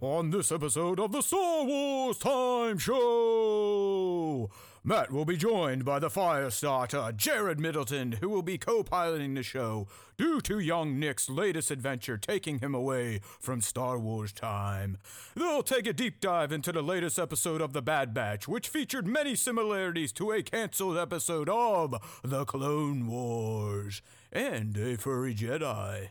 On this episode of the Star Wars Time Show, Matt will be joined by the Firestarter, Jared Middleton, who will be co-piloting the show due to young Nick's latest adventure taking him away from Star Wars time. They'll take a deep dive into the latest episode of The Bad Batch, which featured many similarities to a cancelled episode of The Clone Wars and a furry Jedi.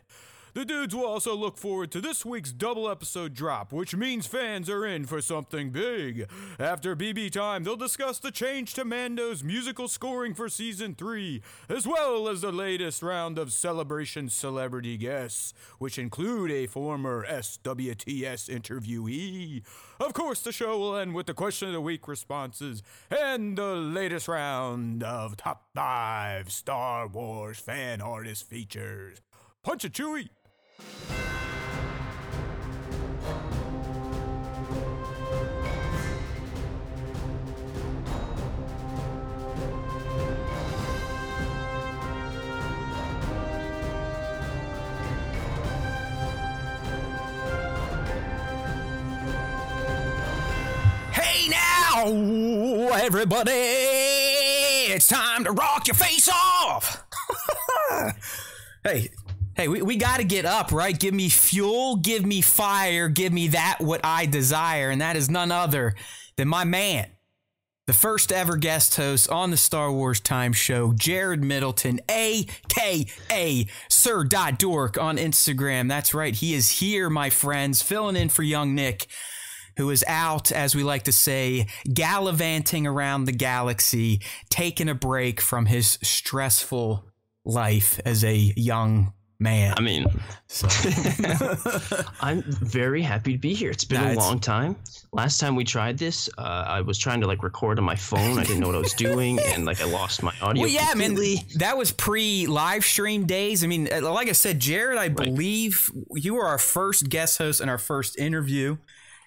The dudes will also look forward to this week's double episode drop, which means fans are in for something big. After BB time, they'll discuss the change to Mando's musical scoring for Season 3, as well as the latest round of Celebration celebrity guests, which include a former SWTS interviewee. Of course, the show will end with the question of the week responses and the latest round of Top 5 Star Wars fan artist features. Punch it, Chewie! Hey now, everybody! It's time to rock your face off! Hey, we got to get up, right? Give me fuel, give me fire, give me that what I desire. And that is none other than my man, the first ever guest host on the Star Wars Time Show, Jared Middleton, a.k.a. Sir Dot Dork on Instagram. That's right. He is here, my friends, filling in for young Nick, who is out, as we like to say, gallivanting around the galaxy, taking a break from his stressful life as a young man. I mean, so. I'm very happy to be here. It's been a long time. Last time we tried this, I was trying to record on my phone. I didn't know what I was doing, and I lost my audio. Well, yeah, completely. Man, that was pre-live stream days. I mean, like I said, Jared, I believe you were our first guest host and our first interview.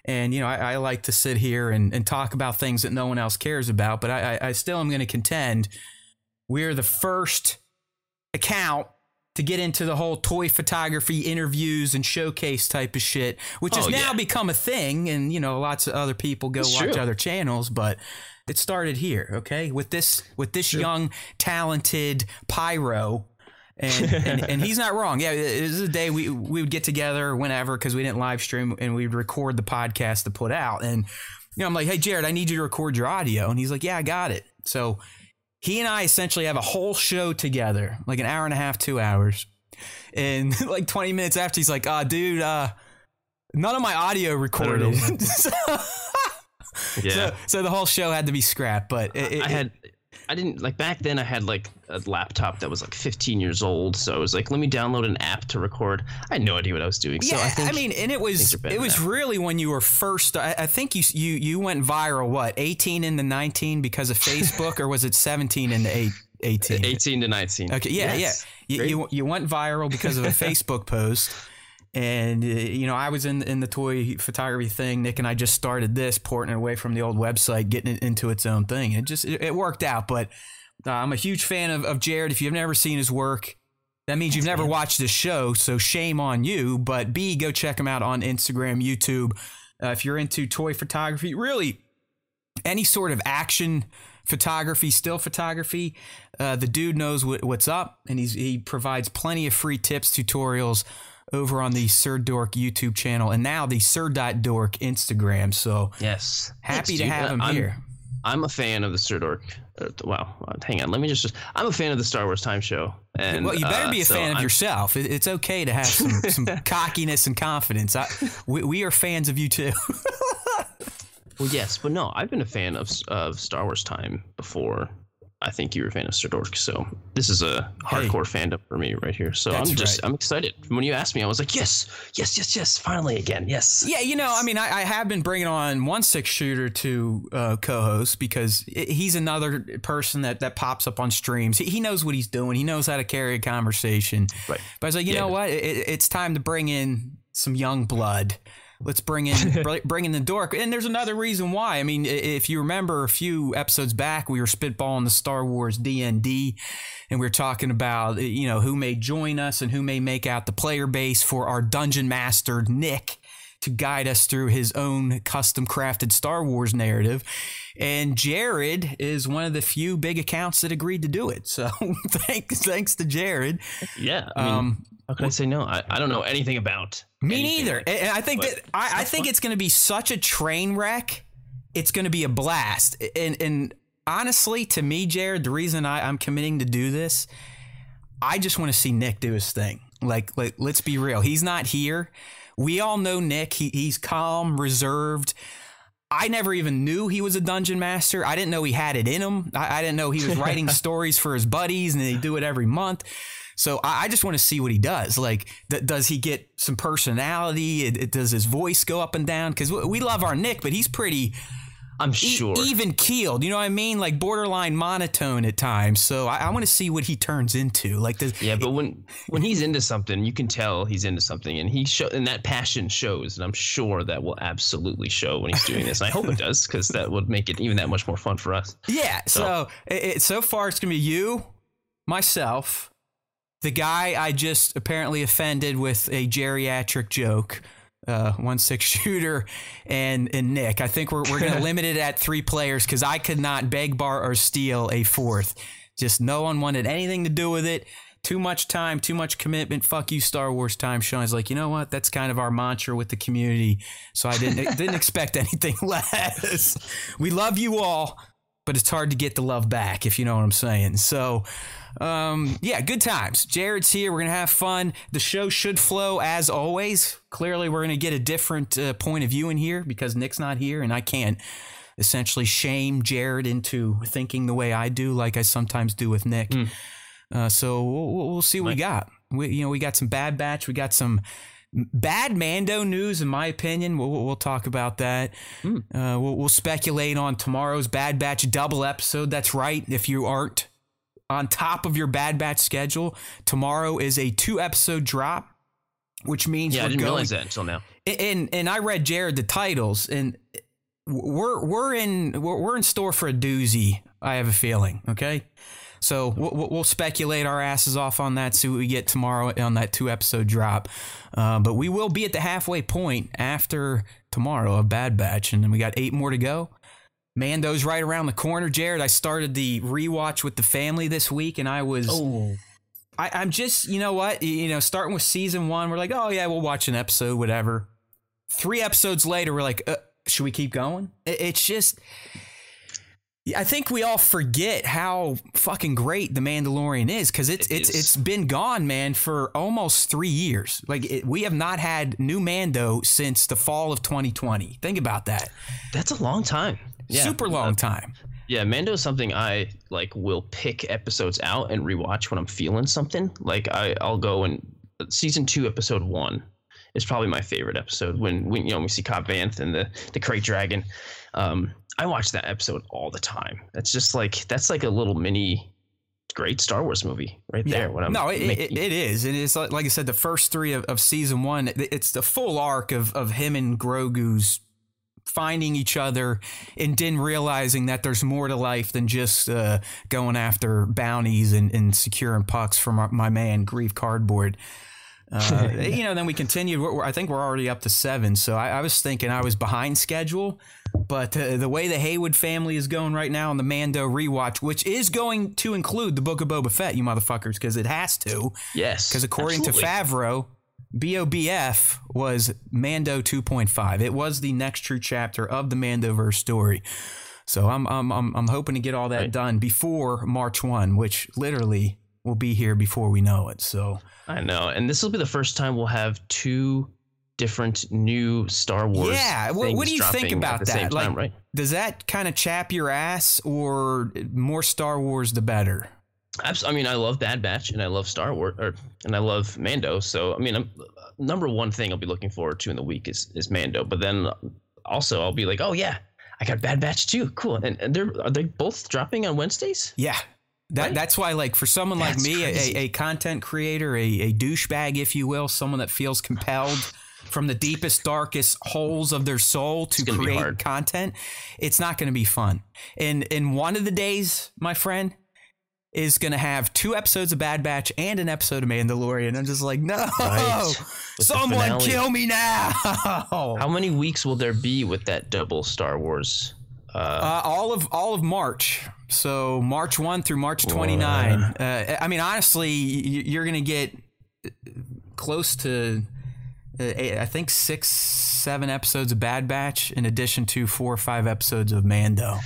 And, I like to sit here and talk about things that no one else cares about. But I still am going to contend we're the first account to get into the whole toy photography interviews and showcase type of shit, which has now become a thing. And, lots of other people go watch other channels, but it started here. Okay. With this young, talented pyro. And he's not wrong. Yeah. This is a day we would get together whenever, cause we didn't live stream, and we would record the podcast to put out. And, I'm like, hey Jared, I need you to record your audio. And he's like, yeah, I got it. So he and I essentially have a whole show together, like an hour and a half, 2 hours. And 20 minutes after, he's like, dude, none of my audio recorded. So the whole show had to be scrapped. But back then I had a laptop that was 15 years old. So I was let me download an app to record. I had no idea what I was doing. Yeah, so it was really when you were first, I think you went viral, 18 into 19 because of Facebook, or was it 17 into 18? 18 to 19. Okay. Yeah. Yes. Yeah. You went viral because of a Facebook post. And, I was in the toy photography thing. Nick and I just started this, porting it away from the old website, getting it into its own thing. It just it worked out. But I'm a huge fan of Jared. If you've never seen his work, that means you've never watched this show. So shame on you. But go check him out on Instagram, YouTube. If you're into toy photography, really any sort of action photography, still photography, the dude knows what's up. And he provides plenty of free tips, tutorials, over on the Sir Dork YouTube channel, and now the Sir.Dork Instagram. So yes, happy to have him here. I'm a fan of the Sir Dork. Hang on. Let me just I'm a fan of the Star Wars Time Show. And, you better be a fan of yourself. It's okay to have some cockiness and confidence. We are fans of you too. Well, yes, but no, I've been a fan of Star Wars Time before. I think you were a fan of Sir Dork, so this is a hardcore fandom for me right here. So I'm excited. When you asked me, I was like, yes, finally again, yes. Yeah, I have been bringing on 1.6 Shooter to co-host because he's another person that pops up on streams. He knows what he's doing. He knows how to carry a conversation. Right. But I was like, you know what? It's time to bring in some young blood. Let's bring in the dork. And there's another reason why. I mean, if you remember a few episodes back, we were spitballing the Star Wars D&D, and we were talking about, who may join us and who may make out the player base for our dungeon master, Nick, to guide us through his own custom crafted Star Wars narrative. And Jared is one of the few big accounts that agreed to do it. So thanks to Jared. Yeah. I mean, how can I say no? I don't know anything about Me neither. And I think that I think it's going to be such a train wreck. It's going to be a blast. And honestly, to me, Jared, the reason I'm committing to do this, I just want to see Nick do his thing. Like, let's be real. He's not here. We all know Nick. He's calm, reserved. I never even knew he was a dungeon master. I didn't know he had it in him. I didn't know he was writing stories for his buddies and they do it every month. So I just want to see what he does. Like, does he get some personality? Does his voice go up and down? Because we love our Nick, but he's pretty, I'm sure, even keeled. You know what I mean? Like borderline monotone at times. So I want to see what he turns into. Like, does, yeah, but when he's into something, you can tell he's into something, and and that passion shows. And I'm sure that will absolutely show when he's doing this. And I hope it does, because that would make it even that much more fun for us. Yeah. So so far, it's gonna be you, myself, the guy I just apparently offended with a geriatric joke, 1.6 shooter, and Nick. I think we're going to limit it at 3 players because I could not beg, borrow, or steal a fourth. Just no one wanted anything to do with it. Too much time, too much commitment. Fuck you, Star Wars Time Show. I was like, you know what? That's kind of our mantra with the community. So I didn't expect anything less. We love you all, but it's hard to get the love back, if you know what I'm saying. So. Yeah, good times. Jared's here. We're going to have fun. The show should flow as always. Clearly, we're going to get a different point of view in here because Nick's not here and I can't essentially shame Jared into thinking the way I do, like I sometimes do with Nick. So we'll see what we got. We got some Bad Batch. We got some bad Mando news, in my opinion. We'll talk about that. We'll speculate on tomorrow's Bad Batch double episode. That's right. If you aren't on top of your Bad Batch schedule, tomorrow is a 2-episode drop, which means I didn't realize that until now. And I read Jared the titles, and we're in store for a doozy. I have a feeling. Okay, so we'll speculate our asses off on that. See what we get tomorrow on that 2-episode drop. But we will be at the halfway point after tomorrow of Bad Batch, and then we got 8 more to go. Mando's right around the corner. Jared, I started the rewatch with the family this week, and I was... Oh. I'm just, you know what? You know, starting with season 1, we're like, oh, yeah, we'll watch an episode, whatever. 3 episodes later, we're like, should we keep going? It's just... I think we all forget how fucking great The Mandalorian is, because it's been gone, man, for almost 3 years. Like, we have not had new Mando since the fall of 2020. Think about that. That's a long time. Yeah, super long time. Yeah, Mando is something I like. Will pick episodes out and rewatch when I'm feeling something. Like I'll go and season 2, episode 1 is probably my favorite episode. When we see Cobb Vanth and the Krayt Dragon, I watch that episode all the time. It's just like that's like a little mini great Star Wars movie right there. Yeah. It is. And it's like I said, the first 3 of season 1. It's the full arc of him and Grogu's finding each other and then realizing that there's more to life than just going after bounties and securing pucks from my man Grief Cardboard. Then we continued. I think we're already up to 7. So I was thinking I was behind schedule, but the way the Haywood family is going right now on the Mando rewatch, which is going to include the Book of Boba Fett, you motherfuckers, because it has to. Yes. Because according to Favreau, BOBF was Mando 2.5. It was the next true chapter of the Mandoverse story. So I'm hoping to get all that done before March 1, which literally will be here before we know it. So I know, and this will be the first time we'll have 2 different new Star Wars. Yeah, what do you think about that? Same time, right? Does that kind of chap your ass, or more Star Wars the better? I mean, I love Bad Batch and I love Star Wars, and I love Mando. So, I mean, number one thing I'll be looking forward to in the week is Mando. But then also I'll be like, oh, yeah, I got Bad Batch too. Cool. And are they both dropping on Wednesdays? Yeah. That's why, like, for someone that's like me, a content creator, a douchebag, if you will, someone that feels compelled from the deepest, darkest holes of their soul to create content, it's not going to be fun. And one of the days, my friend, is going to have 2 episodes of Bad Batch and an episode of Mandalorian. I'm just like, no, right. Someone kill me now. How many weeks will there be with that double Star Wars? All of March. So March 1 through March 29. I mean, honestly, you're going to get close to, I think 6-7 episodes of Bad Batch in addition to 4 or 5 episodes of Mando.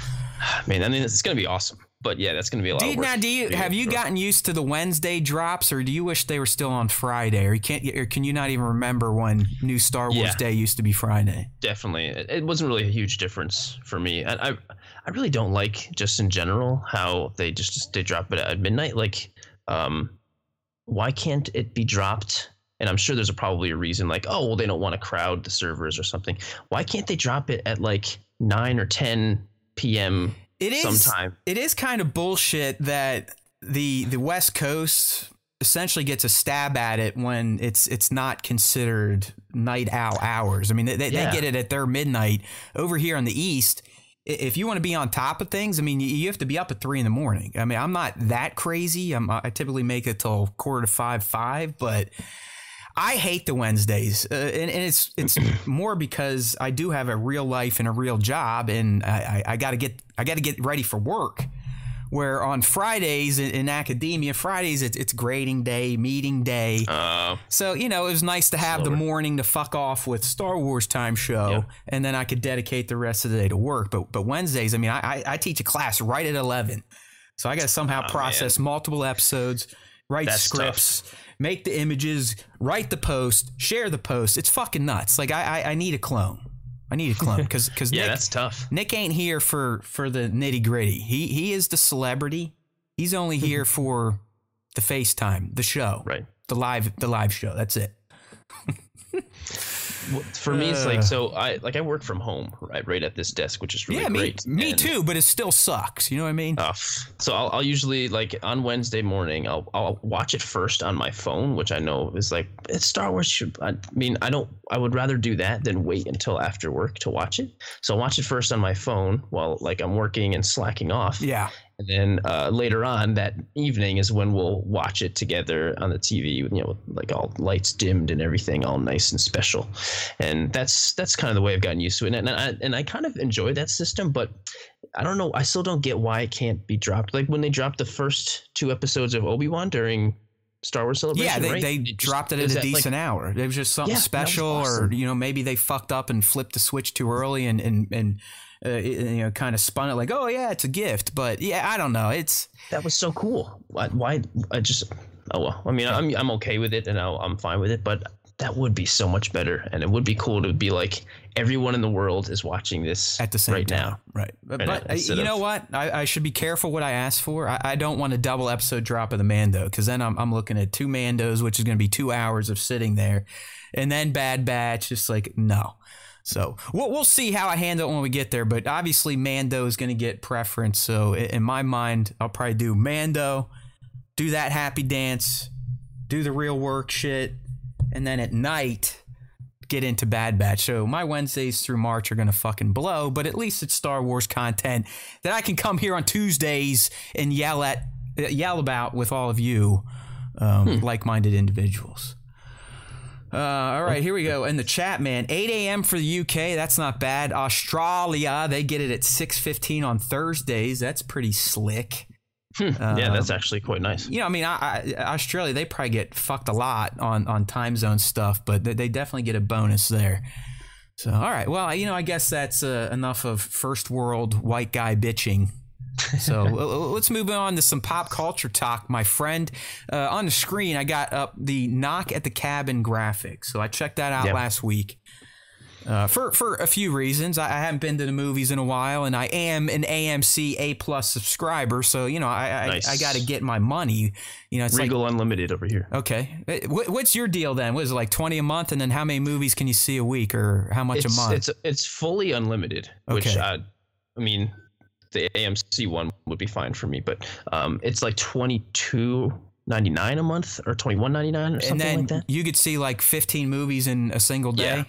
Man, I mean, it's going to be awesome. But yeah, that's going to be a lot of work. Now, have you gotten used to the Wednesday drops, or do you wish they were still on Friday, or can you not even remember when new Star Wars Day used to be Friday? Definitely, it wasn't really a huge difference for me. I really don't like, just in general, how they just drop it at midnight. Like, why can't it be dropped? And I'm sure there's probably a reason. Like, oh, well, they don't want to crowd the servers or something. Why can't they drop it at like 9 or 10 p.m. It is kind of bullshit that the West Coast essentially gets a stab at it when it's not considered night owl hours. I mean, they get it at their midnight. Over here on the East, if you want to be on top of things, I mean, you have to be up at 3 a.m. I mean, I'm not that crazy. I typically make it till 4:45, but I hate the Wednesdays, and it's more because I do have a real life and a real job, and I got to get ready for work. Where on Fridays in academia, Fridays it's grading day, meeting day. So you know, it was nice to have the morning to fuck off with Star Wars Time Show, and then I could dedicate the rest of the day to work. But Wednesdays, I mean, I teach a class right at 11, so I got to somehow process multiple episodes. Write That's scripts, tough. Make the images, write the post, share the post. It's fucking nuts. Like I need a clone. I need a clone because yeah, Nick, that's tough. Nick ain't here for the nitty gritty. He is the celebrity. He's only here for the FaceTime, the show, right? The live show. That's it. For me, it's like, so I work from home right at this desk, which is really great. Me too, but it still sucks. You know what I mean? So I'll usually, like, on Wednesday morning, I'll watch it first on my phone, which I know is like, it's Star Wars. I would rather do that than wait until after work to watch it. So I'll watch it first on my phone while, like, I'm working and slacking off. Yeah. And then later on that evening is when we'll watch it together on the TV, you know, with like all lights dimmed and everything all nice and special. And that's kind of the way I've gotten used to it. And I kind of enjoy that system, but I don't know. I still don't get why it can't be dropped. Like when they dropped the first 2 episodes of Obi-Wan during Star Wars Celebration, they dropped it at a decent hour. It was just something special, awesome. Or, you know, maybe they fucked up and flipped the switch too early and kind of spun it like, oh yeah, it's a gift. But yeah, I don't know. That was so cool. Why? I mean, I'm okay with it and I'm fine with it, but that would be so much better. And it would be cool to be like, everyone in the world is watching this at the same time. Now. Right. But you know what? I should be careful what I ask for. I don't want a double episode drop of the Mando, because then I'm looking at 2 Mandos, which is going to be 2 hours of sitting there, and then Bad Batch. Just like, no. So we'll see how I handle it when we get there. But obviously Mando is going to get preference. So in my mind, I'll probably do Mando, do that happy dance, do the real work shit, and then at night get into Bad Batch. So my Wednesdays through March are going to fucking blow. But at least it's Star Wars content that I can come here on Tuesdays and yell about with all of you like-minded individuals. All right, here we go. In the chat, man, 8 a.m. for the UK. That's not bad. Australia, they get it at 6:15 on Thursdays. That's pretty slick. Yeah, that's actually quite nice. You know, I mean, Australia, they probably get fucked a lot on time zone stuff, but they definitely get a bonus there. So, all right. Well, you know, I guess that's enough of first world white guy bitching. So let's move on to some pop culture talk, my friend. On the screen, I got up the Knock at the Cabin graphic. So I checked that out last week for a few reasons. I haven't been to the movies in a while, and I am an AMC A+ subscriber. So, you know, I got to get my money. You know, it's Regal like, Unlimited over here. Okay. What's your deal then? What is it, like $20 a month? And then how many movies can you see a week, or how much a month? It's fully unlimited, which I mean – the AMC one would be fine for me, but it's like $22.99 a month or $21.99 or something like that. And then you could see like 15 movies in a single day. Yeah.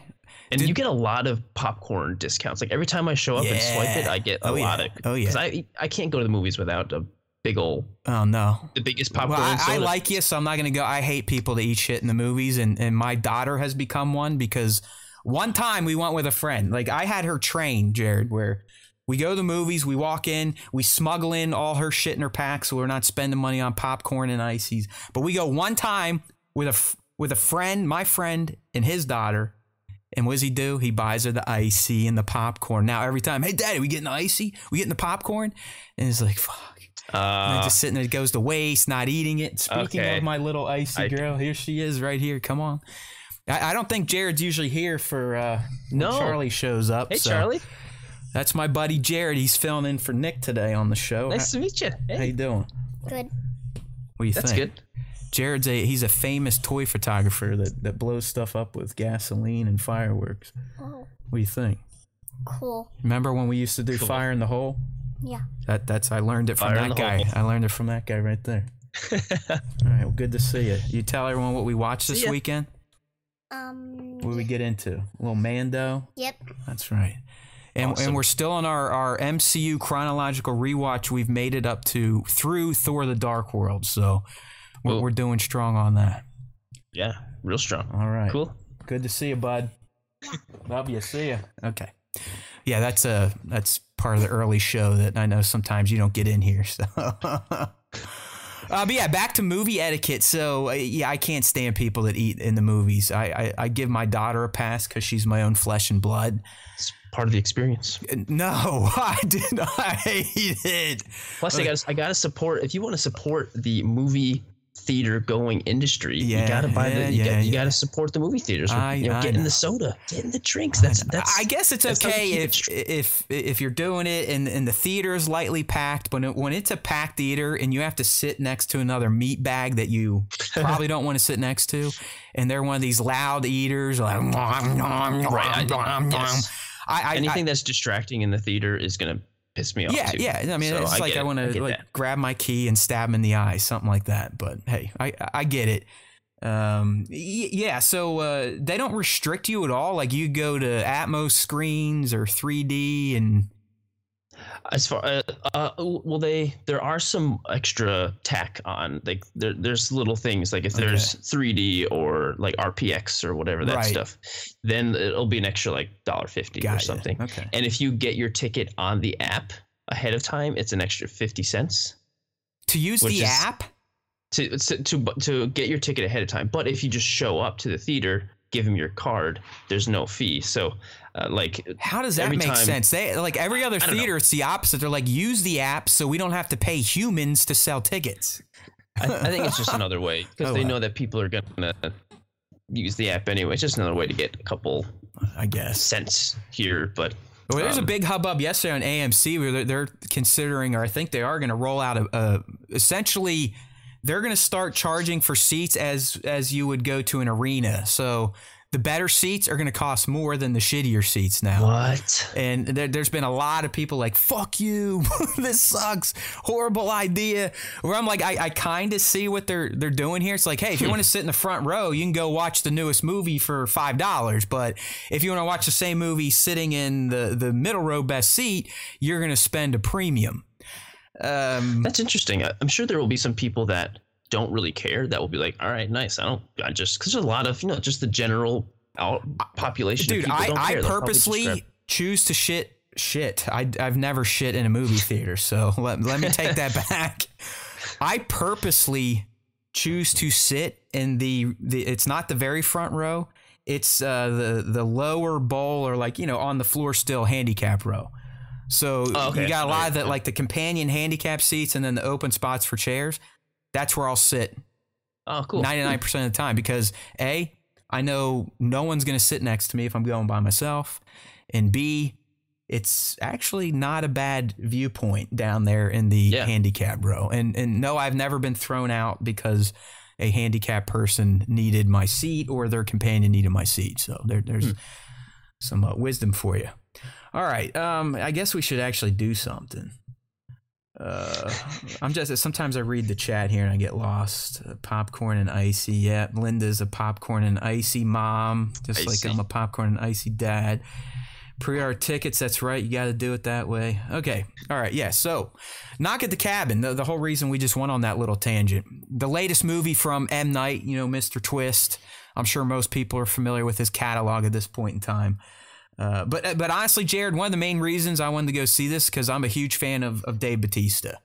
And you get a lot of popcorn discounts. Like every time I show up and swipe it, I get a lot of – because I can't go to the movies without a big old. Oh no! The biggest popcorn. Well, I like you, so I'm not going to go. I hate people that eat shit in the movies, and my daughter has become one because one time we went with a friend. Like I had her trained, Jared, where we go to the movies, we walk in, we smuggle in all her shit in her pack, so we're not spending money on popcorn and ices. But we go one time with a friend, my friend, and his daughter. And what does he do? He buys her the icy and the popcorn. Now every time, hey, Daddy, we getting the icy? We getting the popcorn? And it's like, fuck. And just sitting there, it goes to waste, not eating it. Speaking of my little icy girl, here she is right here. Come on. I don't think Jared's usually here for when Charlie shows up. Hey, so. Charlie. That's my buddy Jared. He's filling in for Nick today on the show. Nice to meet you. Hey. How you doing? Good. What do you think? That's good. Jared's he's a famous toy photographer that blows stuff up with gasoline and fireworks. Oh. What do you think? Cool. Remember when we used to do Fire in the Hole? Yeah. That's I learned it from that guy. I learned it from that guy right there. All right, well, good to see you. You tell everyone what we watched this weekend? What did we get into? A little Mando? Yep. That's right. And awesome. And we're still on our MCU chronological rewatch. We've made it up to through Thor: The Dark World, so... We're doing strong on that. Yeah, real strong. All right. Cool. Good to see you, bud. Love you. See you. Okay. Yeah, that's part of the early show that I know sometimes you don't get in here. So, but yeah, back to movie etiquette. So yeah, I can't stand people that eat in the movies. I give my daughter a pass because she's my own flesh and blood. It's part of the experience. No, I did not. I hate it. Plus, I gotta support. If you want to support the movie theater going industry, you gotta buy you gotta support the movie theaters. Getting the soda, getting the drinks. That's I guess it's okay if you're doing it and the theater is lightly packed, but when it's a packed theater and you have to sit next to another meat bag that you probably don't want to sit next to, and they're one of these loud eaters, like anything that's distracting in the theater is gonna piss me off too. Yeah. I mean, so it's like I want to grab my key and stab him in the eye, something like that. But hey, I get it. Yeah. So they don't restrict you at all. Like you go to Atmos screens or 3D, and as far there are some extra tack on. Like there's little things like if there's 3D or like RPX or whatever that stuff, then it'll be an extra like $1.50 or something. Okay. And if you get your ticket on the app ahead of time, it's an extra 50 cents to use the app to get your ticket ahead of time. But if you just show up to the theater, give them your card, there's no fee. So how does that make sense? They like every other theater, it's the opposite. They're like, use the app so we don't have to pay humans to sell tickets. I think it's just another way because they know that people are gonna use the app anyway. It's just another way to get a couple, I guess, cents here. But well, there's a big hubbub yesterday on AMC where they're considering, or I think they are going to roll out a essentially. They're going to start charging for seats as you would go to an arena. So the better seats are going to cost more than the shittier seats now. What? And there's been a lot of people like, fuck you. This sucks. Horrible idea. Where I'm like, I kind of see what they're doing here. It's like, hey, if you want to sit in the front row, you can go watch the newest movie for $5. But if you want to watch the same movie sitting in the middle row best seat, you're going to spend a premium. That's interesting. I'm sure there will be some people that don't really care that will be like, all right, nice. Because there's a lot of, just the general population. Dude, I purposely choose to shit. I've never shit in a movie theater. So let me take that back. I purposely choose to sit in the it's not the very front row. It's the lower bowl or like, on the floor still handicap row. So you got a lot of that, like the companion handicap seats and then the open spots for chairs. That's where I'll sit. Oh, cool. 99% of the time because A, I know no one's going to sit next to me if I'm going by myself. And B, it's actually not a bad viewpoint down there in the handicap row. And no, I've never been thrown out because a handicapped person needed my seat or their companion needed my seat. So there's some wisdom for you. All right. I guess we should actually do something. Sometimes I read the chat here and I get lost. Popcorn and icy. Yeah. Linda's a popcorn and icy mom. Just icy. Like I'm a popcorn and icy dad. Pre-order tickets, that's right. You got to do it that way. Okay. All right. Yeah. So, Knock at the Cabin. The whole reason we just went on that little tangent. The latest movie from M. Night, you know, Mr. Twist. I'm sure most people are familiar with his catalog at this point in time. But honestly, Jared, one of the main reasons I wanted to go see this because I'm a huge fan of Dave Bautista.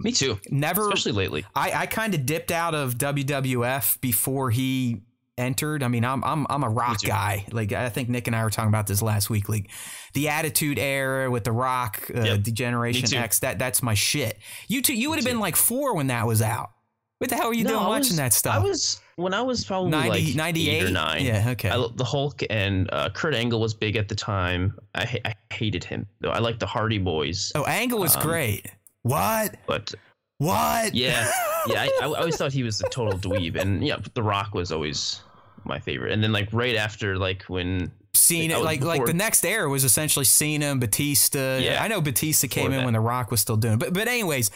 Me too. Never, especially lately. I kind of dipped out of WWF before he entered. I mean, I'm a Rock guy. Like, I think Nick and I were talking about this last week. Like, the Attitude Era with the Rock, the Generation X. That's my shit. You too. You would have been like 4 when that was out. What the hell were you doing watching that stuff? I was probably 90, like 98 or 9. Yeah, okay. The Hulk and Kurt Angle was big at the time. I hated him though. I liked the Hardy Boys. Oh, Angle was great. What? But what? Yeah, yeah. I always thought he was a total dweeb, and yeah, The Rock was always my favorite. And then like right after, like when Cena, like the next era was essentially Cena and Batista. Yeah, I know Batista came in when The Rock was still doing it. But anyways,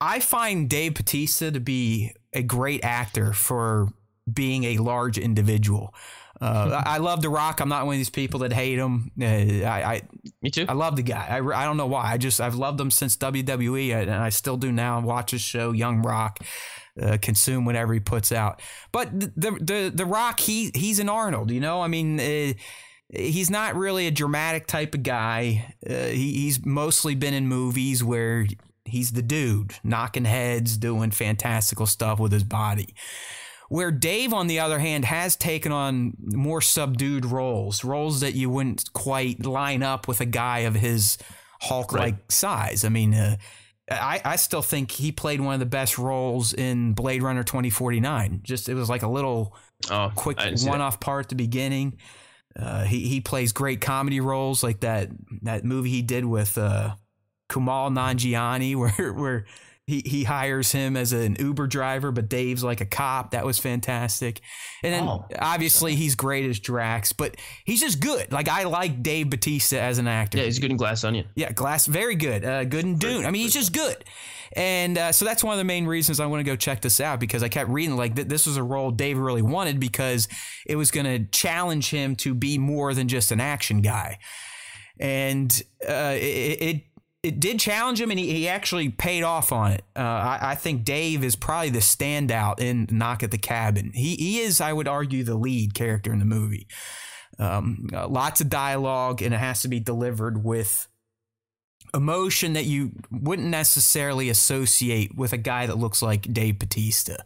I find Dave Bautista to be a great actor for being a large individual. I love The Rock. I'm not one of these people that hate him. Me too. I love the guy. I don't know why. I've loved him since WWE, and I still do now. Watch his show, Young Rock, consume whatever he puts out. But the Rock, he's an Arnold, you know? I mean, he's not really a dramatic type of guy. He's mostly been in movies where he's the dude knocking heads, doing fantastical stuff with his body. Where Dave, on the other hand, has taken on more subdued roles that you wouldn't quite line up with a guy of his Hulk-like size. I mean, I still think he played one of the best roles in Blade Runner 2049. Just it was like a little quick one-off part at the beginning. He plays great comedy roles like that movie he did with Kumail Nanjiani where he hires him as an Uber driver, but Dave's like a cop. That was fantastic. And then obviously he's great as Drax, but he's just good. Like, I like Dave Bautista as an actor. Yeah, he's good in Glass Onion. Yeah, very good. Good in Dune. I mean, he's just good. And so that's one of the main reasons I want to go check this out, because I kept reading like this was a role Dave really wanted because it was going to challenge him to be more than just an action guy. And it did challenge him, and he actually paid off on it. I think Dave is probably the standout in Knock at the Cabin. He is, I would argue, the lead character in the movie. Lots of dialogue, and it has to be delivered with emotion that you wouldn't necessarily associate with a guy that looks like Dave Bautista.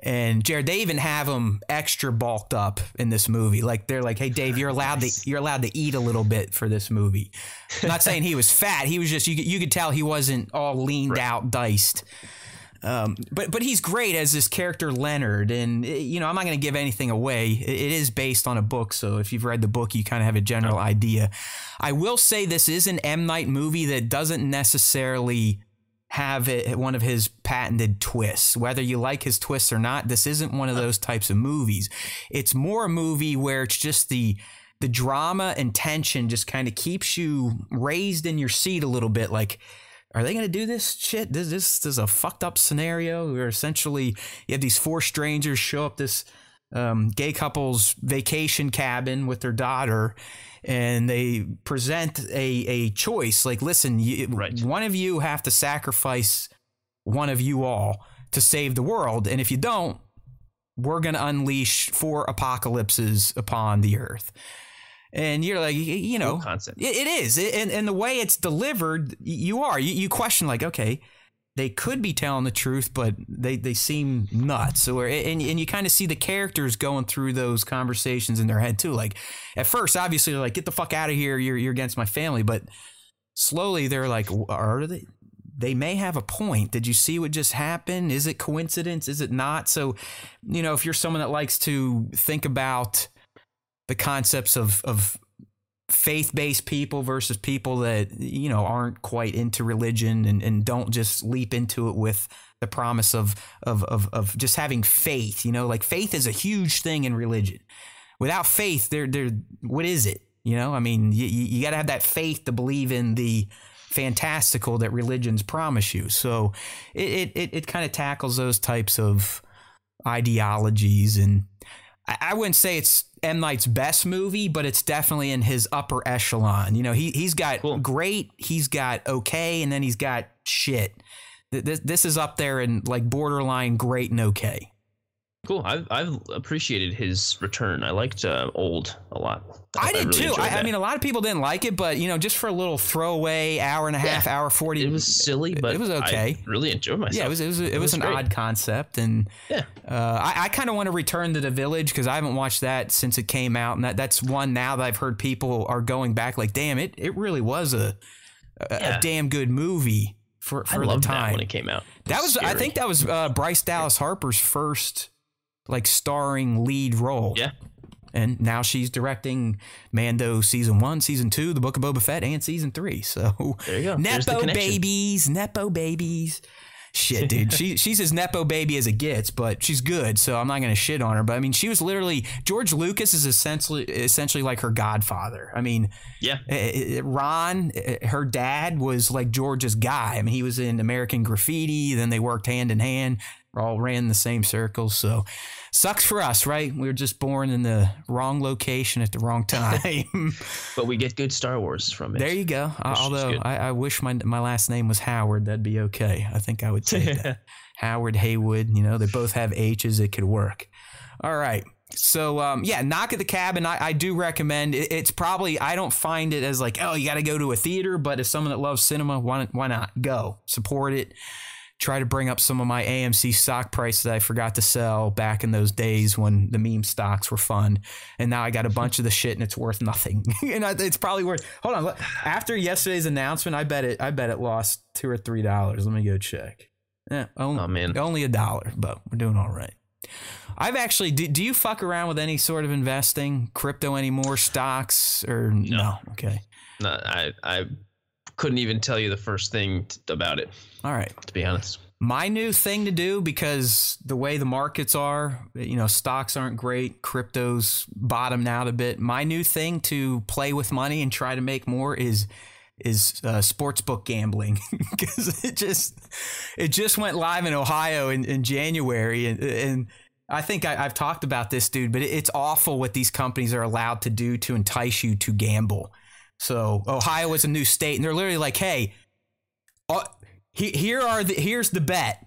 And Jared, they even have him extra bulked up in this movie. Like, they're like, "Hey, Dave, you're allowed to eat a little bit for this movie." I'm not saying he was fat. He was just you could tell he wasn't all leaned out, diced. But he's great as this character Leonard, and you know, I'm not going to give anything away. It is based on a book, so if you've read the book, you kind of have a general idea. I will say this is an M. Night movie that doesn't necessarily have it one of his patented twists. Whether you like his twists or not, this isn't one of those types of movies. It's more a movie where it's just the drama and tension just kind of keeps you raised in your seat a little bit. Like, are they going to do this shit? This is a fucked up scenario where essentially you have these 4 strangers show up this gay couple's vacation cabin with their daughter, and they present a choice. Like, listen, one of you have to sacrifice one of you all to save the world. And if you don't, we're going to unleash 4 apocalypses upon the earth. And you're like, you know, it is. And the way it's delivered, you question like, okay, they could be telling the truth, but they seem nuts. Or and you kind of see the characters going through those conversations in their head too. Like, at first, obviously, they're like, "Get the fuck out of here! You're against my family." But slowly, they're like, "Are they? They may have a point. Did you see what just happened? Is it coincidence? Is it not?" So, you know, if you're someone that likes to think about the concepts of faith-based people versus people that, you know, aren't quite into religion and don't just leap into it with the promise of just having faith, you know, like faith is a huge thing in religion. Without faith, what is it? You know, I mean, you got to have that faith to believe in the fantastical that religions promise you. So it kind of tackles those types of ideologies, and I wouldn't say it's M. Night's best movie, but it's definitely in his upper echelon. You know, he's got great, he's got okay, and then he's got shit. This is up there in like borderline great and okay. Cool. I've appreciated his return. I liked Old a lot. I did really too. I mean, a lot of people didn't like it, but you know, just for a little throwaway hour and a half, hour 40. It was silly, but it was okay. I really enjoyed myself. Yeah, it was an odd concept, and I kind of want to return to The Village because I haven't watched that since it came out, and that's one now that I've heard people are going back like, damn, it really was a damn good movie for the time that when it came out. That was scary. I think that was Bryce Dallas Harper's first like starring lead role. Yeah. And now she's directing Mando season 1, season 2, The Book of Boba Fett, and season 3. So there you go. Nepo babies. Shit, dude. She's as nepo baby as it gets, but she's good. So I'm not going to shit on her. But I mean, she was literally, George Lucas is essentially like her godfather. I mean, yeah. Ron, her dad, was like George's guy. I mean, he was in American Graffiti. Then they worked hand in hand. All ran the same circles, so sucks for us, right? We were just born in the wrong location at the wrong time. But we get good Star Wars from it. There you go. Although I wish my last name was Howard. That'd be okay. I think I would say that. Howard, Haywood, you know, they both have H's. It could work. All right. So, Knock at the Cabin, I do recommend. It's probably, I don't find it as like, oh, you got to go to a theater, but if someone that loves cinema, why not? Go. Support it. Try to bring up some of my AMC stock price that I forgot to sell back in those days when the meme stocks were fun. And now I got a bunch of the shit and it's worth nothing. And it's probably worth, hold on. After yesterday's announcement, I bet it lost $2 or $3. Let me go check. Yeah, only $1, but we're doing all right. I've actually, do you fuck around with any sort of investing, crypto anymore, stocks or no? Okay. No, I couldn't even tell you the first thing about it. All right. To be honest. My new thing to do, because the way the markets are, you know, stocks aren't great. Crypto's bottomed out a bit. My new thing to play with money and try to make more is sportsbook gambling, because it just went live in Ohio in January. And I think I've talked about this, dude, but it's awful what these companies are allowed to do to entice you to gamble. So Ohio is a new state, and they're literally like, "Hey, here's the bet.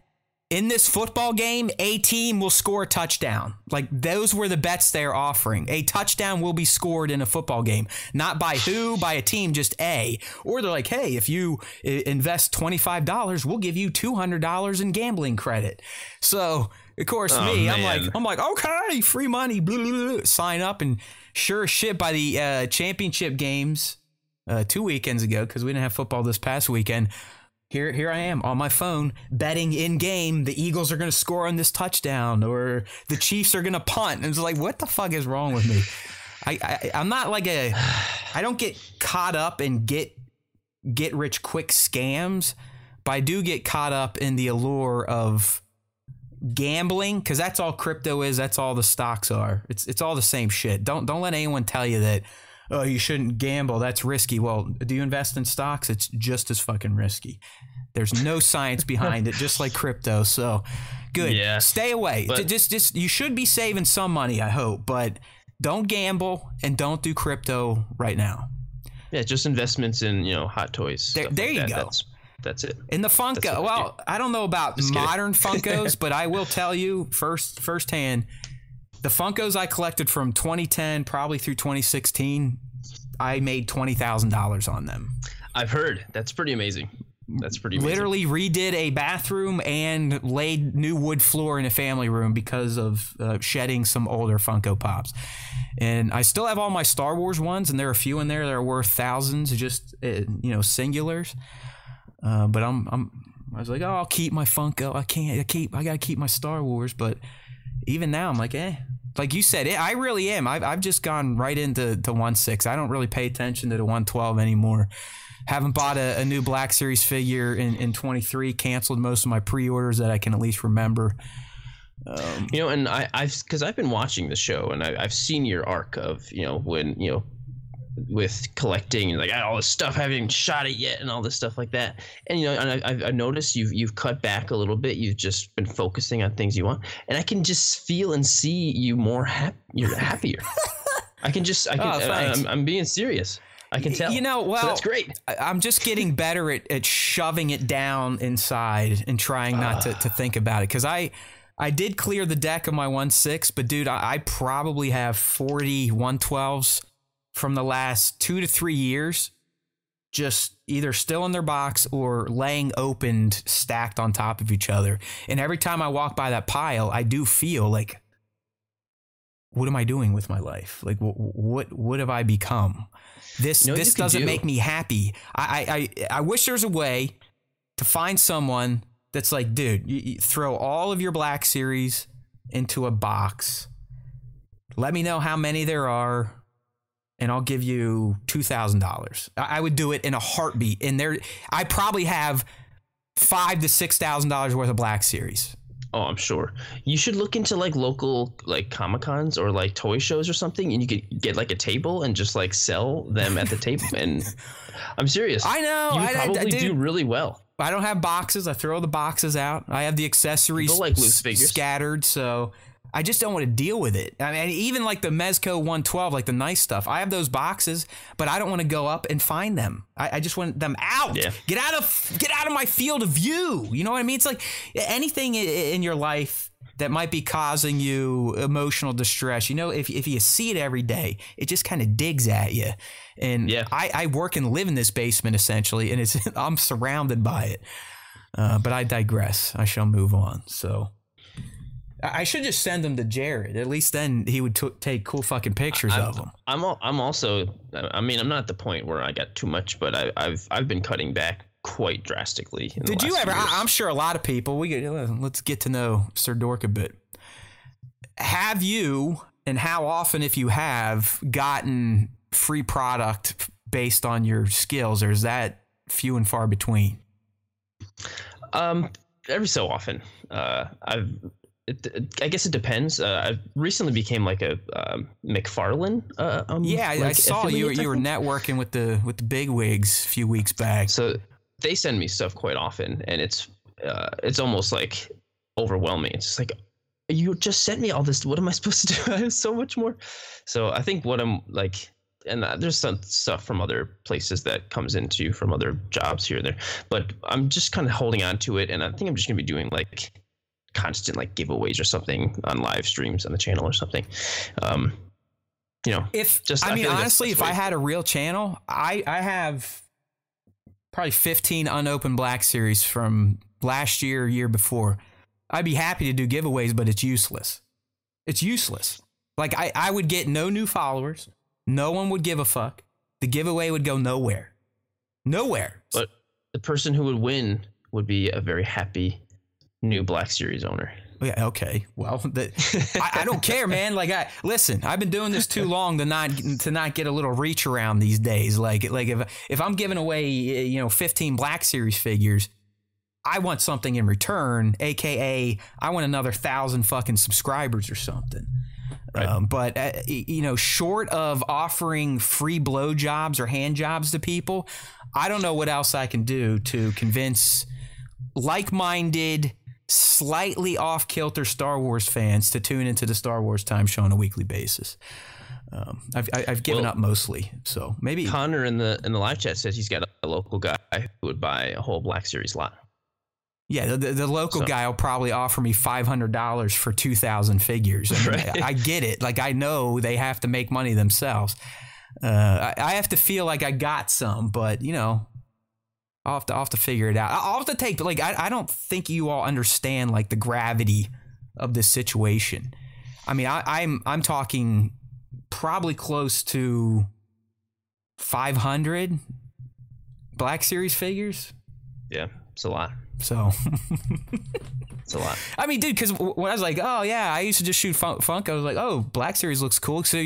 In this football game, a team will score a touchdown." Like, those were the bets they're offering. A touchdown will be scored in a football game, not by who, by a team, just a. Or they're like, "Hey, if you invest $25, we'll give you $200 in gambling credit." So of course, I'm like, okay, free money, blah, blah, blah, sign up. And sure as shit, by the championship games 2 weekends ago, because we didn't have football this past weekend, here I am on my phone betting in game the Eagles are going to score on this touchdown or the Chiefs are going to punt. And it's like, what the fuck is wrong with me? I'm not like I don't get caught up in get rich quick scams, but I do get caught up in the allure of gambling, because that's all crypto is. That's all the stocks are. It's all the same shit. Don't let anyone tell you that, oh, you shouldn't gamble, that's risky. Well, do you invest in stocks? It's just as fucking risky. There's no science behind it, just like crypto. So good. Yeah. Stay away. Just you should be saving some money, I hope, but don't gamble and don't do crypto right now. Yeah, just investments in, you know, hot toys. There you go. That's it. In the Funko. Well, I don't know about modern Funkos, but I will tell you firsthand, the Funkos I collected from 2010 probably through 2016, I made $20,000 on them. I've heard. That's pretty amazing. Literally redid a bathroom and laid new wood floor in a family room because of shedding some older Funko Pops. And I still have all my Star Wars ones, and there are a few in there that are worth thousands, just, you know, singulars. But I was like, oh, I'll keep my Funko. I gotta keep my Star Wars. But even now, I'm like, like you said, I really am. I've just gone right into 1/6. I don't really pay attention to the 1/12 anymore. Haven't bought a new Black Series figure in 23. Canceled most of my pre-orders that I can at least remember. You know, and because I've been watching the show, and I've seen your arc of, you know, when, you know, with collecting and like all this stuff, I haven't even shot it yet and all this stuff like that. And, you know, and I noticed you've cut back a little bit. You've just been focusing on things you want, and I can just feel and see you more happy. You're happier. I'm being serious. I can tell. You know, well, so that's great. I'm just getting better at shoving it down inside and trying not to think about it. Because I did clear the deck of my 1.6, but dude, I probably have 40 1.12s from the last 2 to 3 years, just either still in their box or laying opened, stacked on top of each other. And every time I walk by that pile, I do feel like, what am I doing with my life? Like, what have I become? This doesn't make me happy. I wish there's a way to find someone that's like, dude, you throw all of your Black Series into a box. Let me know how many there are, and I'll give you $2,000. I would do it in a heartbeat. And there, I probably have $5,000 to $6,000 worth of Black Series. Oh, I'm sure. You should look into like local like Comic-Cons or like toy shows or something, and you could get like a table and just like sell them at the table. And I'm serious. I know. You probably do really well. I don't have boxes. I throw the boxes out. I have the accessories like loose figures scattered, so I just don't want to deal with it. I mean, even like the Mezco 112, like the nice stuff. I have those boxes, but I don't want to go up and find them. I just want them out. Yeah. Get out of my field of view. You know what I mean? It's like anything in your life that might be causing you emotional distress. You know, if you see it every day, it just kind of digs at you. And yeah. I work and live in this basement essentially, and I'm surrounded by it. But I digress. I shall move on. So. I should just send them to Jared. At least then he would take cool fucking pictures of them. I'm also, I mean, I'm not at the point where I got too much, but I've been cutting back quite drastically. Did you ever? I'm sure a lot of people. Let's get to know Sir Dork a bit. Have you, and how often, if you have, gotten free product based on your skills, or is that few and far between? Every so often, I guess it depends. I recently became like a McFarlane. I saw you were networking with the big wigs a few weeks back. So they send me stuff quite often, and it's almost like overwhelming. It's just like, you just sent me all this. What am I supposed to do? I have so much more. So I think what I'm like, and there's some stuff from other places that comes into from other jobs here and there, but I'm just kind of holding on to it, and I think I'm just gonna be doing like constant like giveaways or something on live streams on the channel or something. If I had a real channel, I have probably 15 unopened Black Series from last year, year before. I'd be happy to do giveaways, but it's useless. It's useless. Like I would get no new followers. No one would give a fuck. The giveaway would go nowhere. Nowhere. But the person who would win would be a very happy new Black Series owner. Yeah. Okay. Well, I don't care, man. Like, listen. I've been doing this too long to not get a little reach around these days. Like if I'm giving away 15 Black Series figures, I want something in return. AKA, I want another 1,000 fucking subscribers or something. Right. But short of offering free blow jobs or hand jobs to people, I don't know what else I can do to convince like-minded, slightly off-kilter Star Wars fans to tune into the Star Wars Time Show on a weekly basis. I've given up mostly, so maybe Connor in the live chat says he's got a local guy who would buy a whole Black Series lot. Yeah, the local guy will probably offer me $500 for 2,000 figures. I mean, right? I get it. Like, I know they have to make money themselves. I have to feel like I got some, but I'll have to figure it out. I'll have to take, like, I don't think you all understand like the gravity of this situation. I mean, I'm talking probably close to 500 Black Series figures. Yeah, it's a lot. So it's a lot. I mean, dude, because when I was like, oh yeah, I used to just shoot funk, I was like, oh, Black Series looks cool. So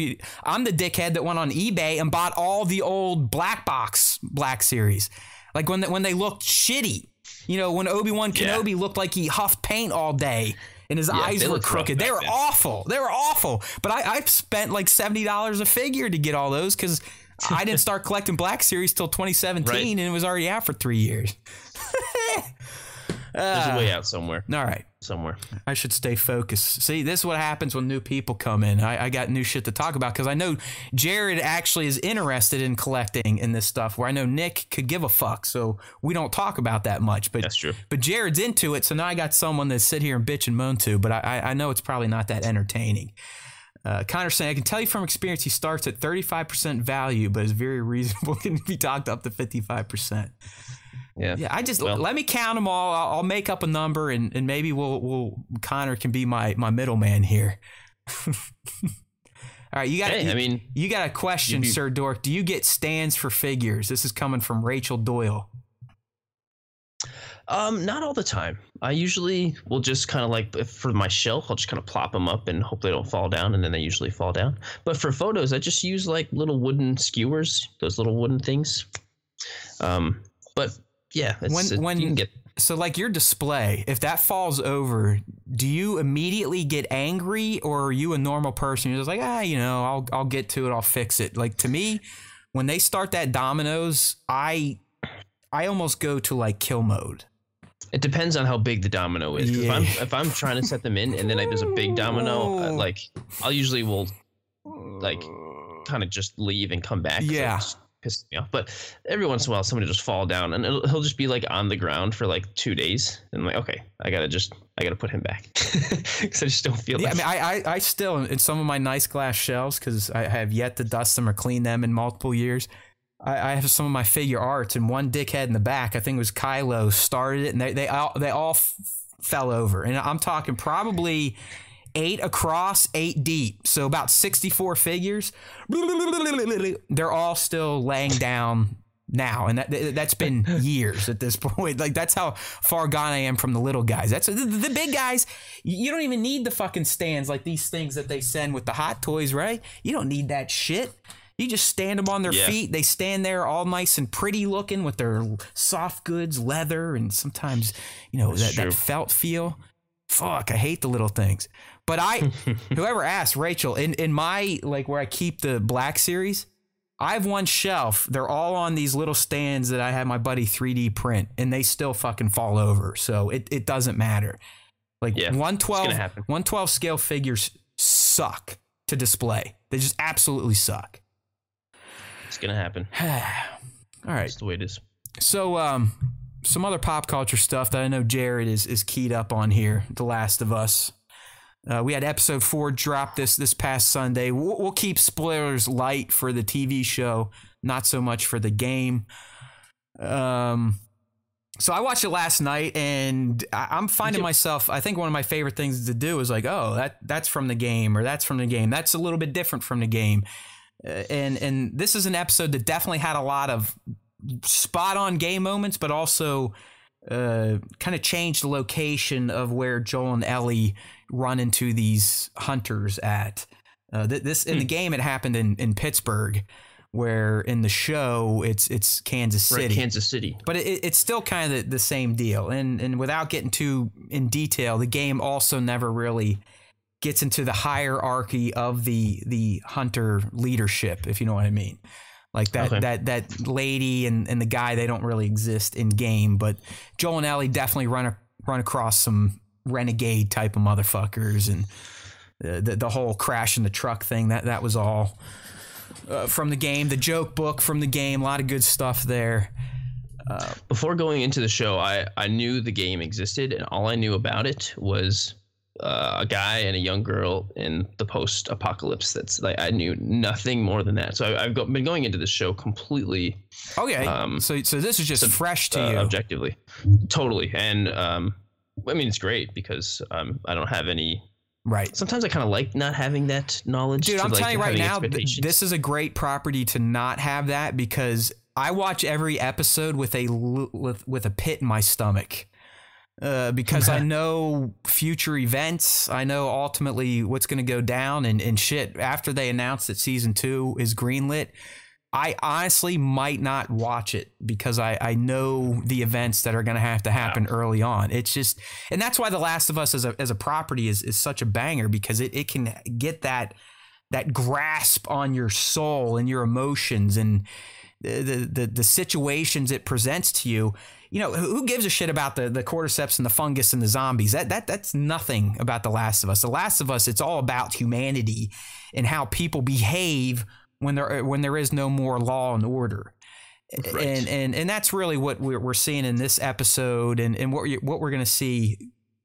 I'm the dickhead that went on eBay and bought all the old black box Black Series. Like when they looked shitty, when Obi-Wan Kenobi looked like he huffed paint all day and his eyes were crooked. They were awful. They were awful. But I've spent like $70 a figure to get all those because I didn't start collecting Black Series till 2017, right? And it was already out for 3 years. There's a way out somewhere. All right. Somewhere. I should stay focused. See, this is what happens when new people come in. I got new shit to talk about because I know Jared actually is interested in collecting in this stuff where I know Nick could give a fuck. So we don't talk about that much. But that's true. But Jared's into it. So now I got someone to sit here and bitch and moan to. But I know it's probably not that entertaining. Connor saying, I can tell you from experience, he starts at 35% value, but is very reasonable. Can be talked up to 55%. Yeah. I just let me count them all. I'll make up a number, and maybe we'll Connor can be my middleman here. All right, you got a question, Sir Dork. Do you get stands for figures? This is coming from Rachel Doyle. Not all the time. I usually will just kind of like for my shelf, I'll just kind of plop them up and hope they don't fall down, and then they usually fall down. But for photos, I just use like little wooden skewers, those little wooden things. But yeah, when you can get. So like your display, if that falls over, do you immediately get angry, or are you a normal person? You're just like, I'll get to it, I'll fix it. Like to me, when they start that dominoes, I almost go to like kill mode. It depends on how big the domino is. Yeah. If I'm trying to set them in and then there's a big domino, like I'll usually will like kind of just leave and come back. Yeah. So pisses me off. But every once in a while, somebody just fall down and he'll just be like on the ground for like 2 days. And I'm like, okay, I gotta put him back because I just don't feel. Yeah, I still in some of my nice glass shelves because I have yet to dust them or clean them in multiple years. I have some of my figure arts, and one dickhead in the back, I think it was Kylo, started it, and they all fell over. And I'm talking probably 8 across, 8 deep, so about 64 figures. They're all still laying down now, and that's been years at this point. Like that's how far gone I am from the little guys. That's the big guys. You don't even need the fucking stands like these things that they send with the hot toys, right? You don't need that shit. You just stand them on their feet. They stand there all nice and pretty looking with their soft goods, leather, and sometimes, that felt feel. Fuck, I hate the little things. But whoever asked, Rachel, in my, like where I keep the black series, I have one shelf. They're all on these little stands that I had my buddy 3D print, and they still fucking fall over. So it doesn't matter. Like 1/12 scale figures suck to display. They just absolutely suck. It's gonna happen. All right, that's the way it is. So some other pop culture stuff that I know Jared is keyed up on here. The Last of Us. We had episode 4 drop this past Sunday. We'll keep spoilers light for the TV show, not so much for the game. So I watched it last night, and I'm finding myself. I think one of my favorite things to do is like, oh, that's from the game, or that's from the game. That's a little bit different from the game. And this is an episode that definitely had a lot of spot on game moments, but also kind of changed the location of where Joel and Ellie run into these hunters at. In the game, it happened in Pittsburgh, where in the show it's Kansas City. Right, Kansas City. But it's still kind of the same deal. And without getting too in detail, the game also never really gets into the hierarchy of the hunter leadership, if you know what I mean. Like that lady and the guy, they don't really exist in game, but Joel and Ellie definitely run across some renegade type of motherfuckers, and the whole crash in the truck thing that was all from the game. The joke book from the game, a lot of good stuff there. Before going into the show, I knew the game existed, and all I knew about it was a guy and a young girl in the post-apocalypse. That's like I knew nothing more than that. So I've been going into this show completely. Okay. So this is just fresh to you, objectively, totally. And I mean, it's great because I don't have any. Right. Sometimes I kind of like not having that knowledge. Dude, I'm telling you right now, this is a great property to not have that, because I watch every episode with a pit in my stomach. Because I know future events, I know ultimately what's going to go down and shit. After they announced that season 2 is greenlit, I honestly might not watch it because I know the events that are going to have to happen early on. It's just, and that's why The Last of Us as a property is such a banger, because it can get that grasp on your soul and your emotions, and the situations it presents to you. You know, who gives a shit about the cordyceps and the fungus and the zombies? That's nothing about The Last of Us. The Last of Us, it's all about humanity and how people behave when there is no more law and order. Right. And that's really what we're seeing in this episode and what we're going to see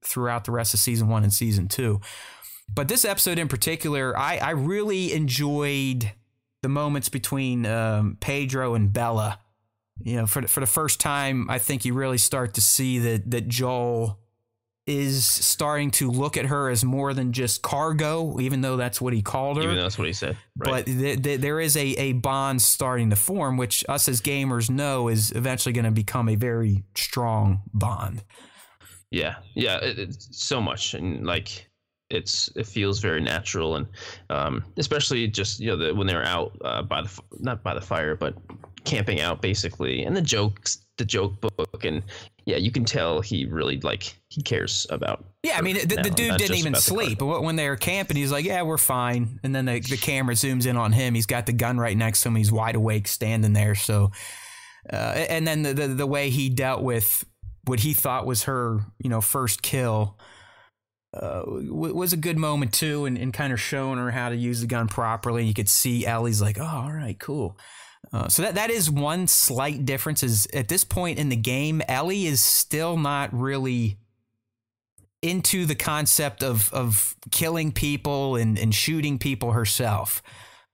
throughout the rest of season one and season two. But this episode in particular, I really enjoyed the moments between Pedro and Bella. You know, for the first time, I think you really start to see that Joel is starting to look at her as more than just cargo, even though that's what he called her. Even though that's what he said. Right. But there is a bond starting to form, which us as gamers know is eventually going to become a very strong bond. Yeah, it's so much. And like, it feels very natural, and especially just, you know, when they're out not by the fire, but camping out basically, and the joke book, and yeah, you can tell he really he cares about. Yeah, I mean, the dude didn't even sleep. But when they were camping, he's like, "Yeah, we're fine," and then the camera zooms in on him. He's got the gun right next to him. He's wide awake, standing there. So, and then the way he dealt with what he thought was her, you know, first kill. Was a good moment too, and kind of showing her how to use the gun properly. You could see Ellie's like, oh, all right, cool. So that is one slight difference, is at this point in the game, Ellie is still not really into the concept of killing people and shooting people herself.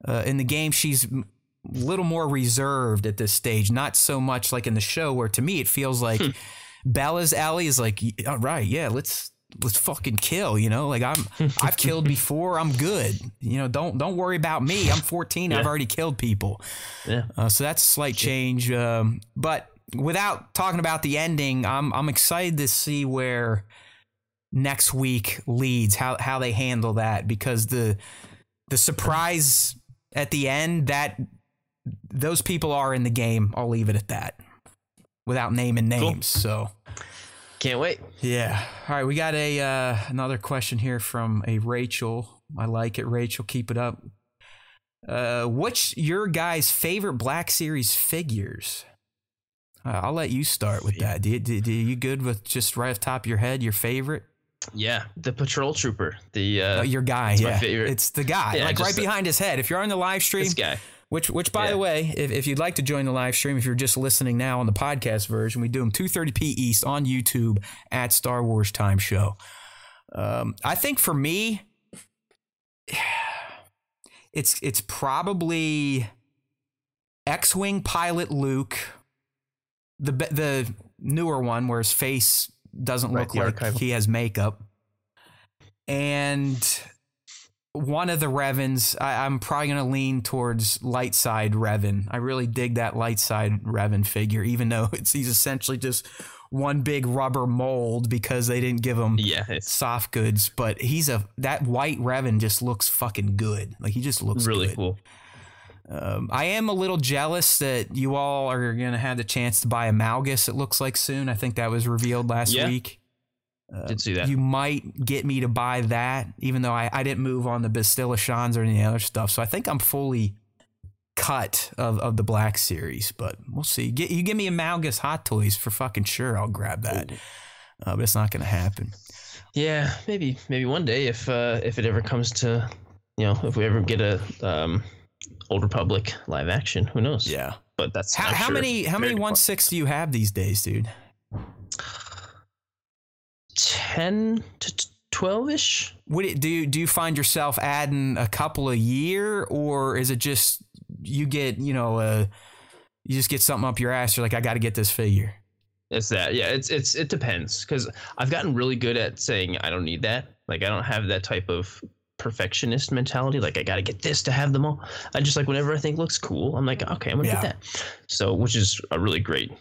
In the game, she's a little more reserved at this stage, not so much like in the show, where to me it feels like Bella's Ellie is like, all right, yeah, let's fucking kill, you know, like I've killed before. I'm good. You know, don't worry about me. I'm 14. Yeah. I've already killed people. Yeah. So that's a slight change. But without talking about the ending, I'm excited to see where next week leads, how they handle that, because the surprise at the end that those people are in the game. I'll leave it at that without naming names. Cool. So. Can't wait. Yeah. All right. We got another question here from a Rachel. I like it, Rachel. Keep it up. What's your guys' favorite Black Series figures? I'll let you start with that. Do you good with just right off the top of your head, your favorite? Yeah. The patrol trooper. Your guy. It's my favorite. It's the guy. Yeah, like right behind his head. If you're on the live stream. This guy. Which by the way, if you'd like to join the live stream, if you're just listening now on the podcast version, we do them 2:30 p. East on YouTube at Star Wars Time Show. I think for me, it's probably X-Wing pilot Luke, the newer one where his face doesn't look like archival. He has makeup, and one of the Revens. I'm probably going to lean towards light side Revan. I really dig that light side Revan figure, even though he's essentially just one big rubber mold because they didn't give him soft goods. But that white Revan just looks fucking good. Like, he just looks really good. Cool. I am a little jealous that you all are going to have the chance to buy a Malgus. It looks like soon. I think that was revealed last week. Did see that. You might get me to buy that, even though I didn't move on the Bastilla Shans or any other stuff. So I think I'm fully cut of the Black Series, but we'll see. You give me a Malgus Hot Toys for fucking sure. I'll grab that, but it's not going to happen. Yeah, maybe one day if it ever comes to, you know, if we ever get a Old Republic live action, who knows? Yeah, but that's how many 1/6 do you have these days, dude? 10 to 12-ish. Do you find yourself adding a couple a year, or is it just you just get something up your ass? You're like, I got to get this figure. It's that. Yeah, it depends, because I've gotten really good at saying I don't need that. Like, I don't have that type of perfectionist mentality. Like, I got to get this to have them all. I just like whenever I think looks cool, I'm like, okay, I'm gonna get that. So, which is a really great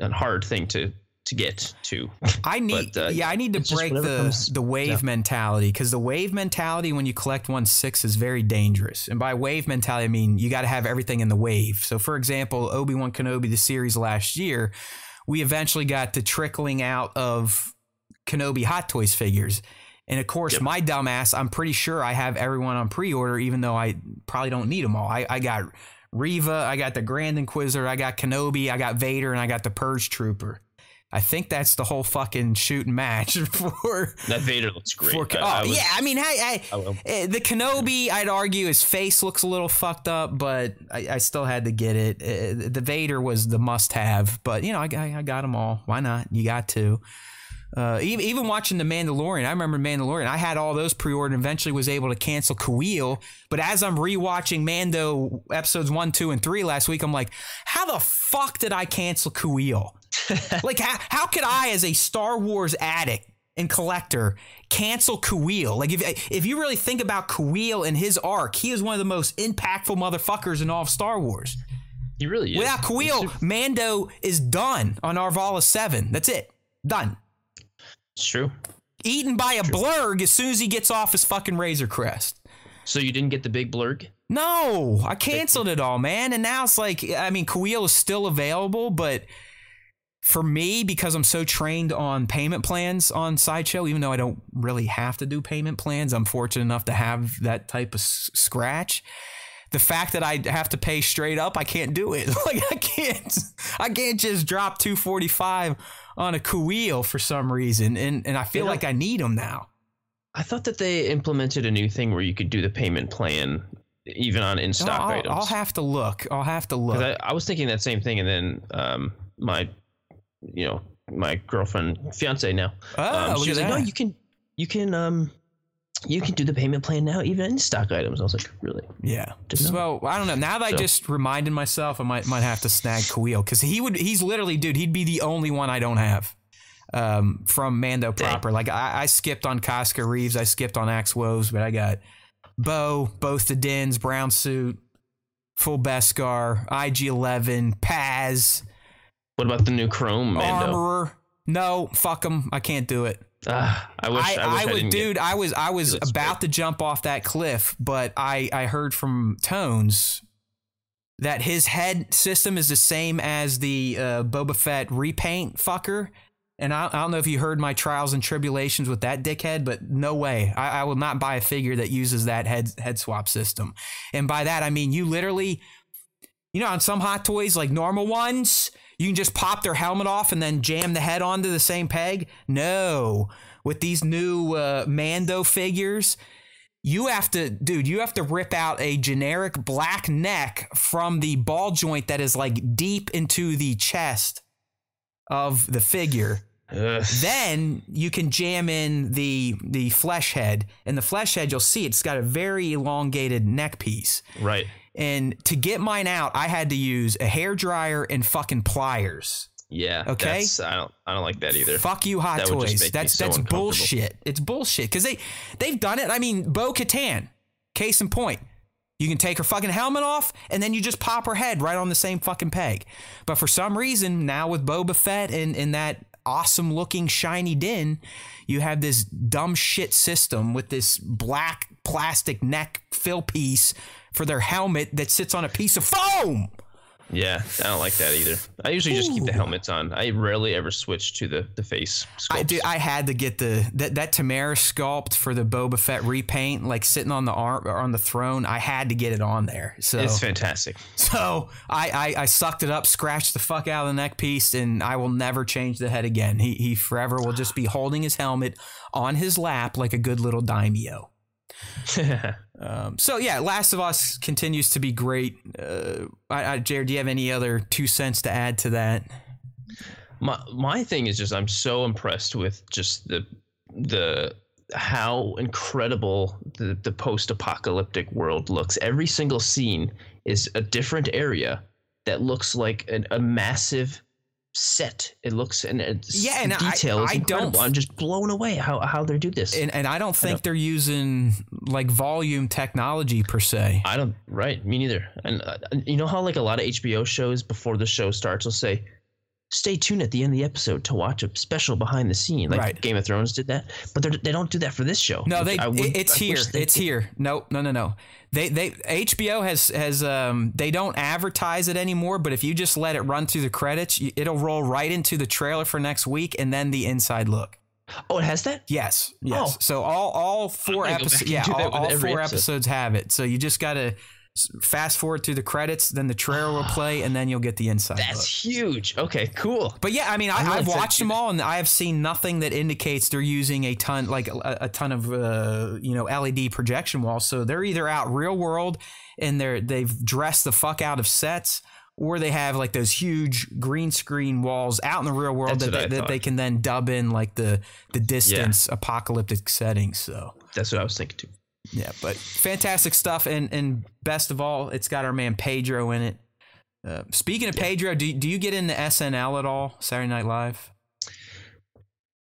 and hard thing to get to. I need to break the wave mentality, because the wave mentality when you collect 1/6 is very dangerous. And by wave mentality, I mean you got to have everything in the wave. So for example, Obi-Wan Kenobi, the series last year, we eventually got the trickling out of Kenobi Hot Toys figures. And of course, my dumbass, I'm pretty sure I have everyone on pre-order, even though I probably don't need them all. I got Reva, I got the Grand Inquisitor, I got Kenobi, I got Vader, and I got the Purge Trooper. I think that's the whole fucking shooting match for... That Vader looks great. The Kenobi, I'd argue his face looks a little fucked up, but I still had to get it. The Vader was the must-have, but, you know, I got them all. Why not? You got to. Even watching The Mandalorian, I remember Mandalorian. I had all those pre-ordered and eventually was able to cancel Kweel, but as I'm rewatching Mando episodes 1, 2, and 3 last week, I'm like, how the fuck did I cancel Kweel? Like, how could I, as a Star Wars addict and collector, cancel Kweel? Like, if you really think about Kweel and his arc, he is one of the most impactful motherfuckers in all of Star Wars. He really is. Without Kweel, Mando is done on Arvala 7. That's it. Done. It's true. Eaten by a blurg as soon as he gets off his fucking Razor Crest. So you didn't get the big blurg? No, I canceled it all, man. And now it's like, I mean, Kweel is still available, but... For me, because I'm so trained on payment plans on Sideshow, even though I don't really have to do payment plans, I'm fortunate enough to have that type of scratch. The fact that I have to pay straight up, I can't do it. Like, I can't just drop $2.45 on a Kweel for some reason, and I feel like I need them now. I thought that they implemented a new thing where you could do the payment plan even on in-stock items. I'll have to look. 'Cause I was thinking that same thing, and then my girlfriend, fiance now. She was like, no, you can do the payment plan now, even in stock items. I was like, really? Yeah. Well, I don't know. Now that I just reminded myself, I might have to snag Kweel, because he's literally, dude, he'd be the only one I don't have from Mando proper. Dang. Like I skipped on Casca Reeves, I skipped on Axe Woves, but I got Bo, both the Dins, Brown Suit, Full Beskar, IG-11, Paz. What about the new Chrome Mando? Armorer? No, fuck them. I can't do it. I was about to jump off that cliff, but I heard from Tones that his head system is the same as the Boba Fett repaint fucker. And I don't know if you heard my trials and tribulations with that dickhead, but no way. I will not buy a figure that uses that head swap system. And by that, I mean, you literally, you know, on some Hot Toys, like normal ones, you can just pop their helmet off and then jam the head onto the same peg. No, with these new Mando figures, you have to rip out a generic black neck from the ball joint that is like deep into the chest of the figure. Ugh. Then you can jam in the flesh head, and the flesh head, you'll see it's got a very elongated neck piece. Right. And to get mine out, I had to use a hairdryer and fucking pliers. Yeah. Okay. I don't like that either. Fuck you, Hot Toys. That's bullshit. It's bullshit because they've done it. I mean, Bo-Katan, case in point. You can take her fucking helmet off and then you just pop her head right on the same fucking peg. But for some reason, now with Boba Fett and that awesome looking shiny Din, you have this dumb shit system with this black plastic neck fill piece for their helmet that sits on a piece of foam. Yeah, I don't like that either. I usually just keep the helmets on. I rarely ever switch to the face sculpts. I had to get that Tamara sculpt for the Boba Fett repaint, like sitting on the arm or on the throne. I had to get it on there. So it's fantastic. So I sucked it up, scratched the fuck out of the neck piece, and I will never change the head again. He forever will just be holding his helmet on his lap like a good little daimyo. Last of Us continues to be great. Jared, do you have any other 2 cents to add to that? My thing is just I'm so impressed with just the how incredible the post-apocalyptic world looks. Every single scene is a different area that looks like a massive set. It looks and detail is incredible. I'm just blown away how they do this. And I don't think they're using like volume technology per se. I don't. Right. Me neither. And you know how like a lot of HBO shows before the show starts will say, "Stay tuned at the end of the episode to watch a special behind the scene." Like Game of Thrones did that, but they don't do that for this show. No, it's here. No. They HBO has they don't advertise it anymore. But if you just let it run through the credits, it'll roll right into the trailer for next week and then the inside look. Oh, it has that? Yes. Oh. So all four episodes have it. So you just gotta fast forward through the credits, then the trailer will play, and then you'll get the inside. That's huge. Okay, cool. But yeah, I mean, I've watched them all, and I have seen nothing that indicates they're using a ton of LED projection walls. So they're either out real world and they've dressed the fuck out of sets, or they have like those huge green screen walls out in the real world that they can then dub in like the distance apocalyptic settings. So that's what I was thinking too. Yeah, but fantastic stuff, and best of all, it's got our man Pedro in it. Speaking of Pedro, do you get into SNL at all? Saturday Night Live?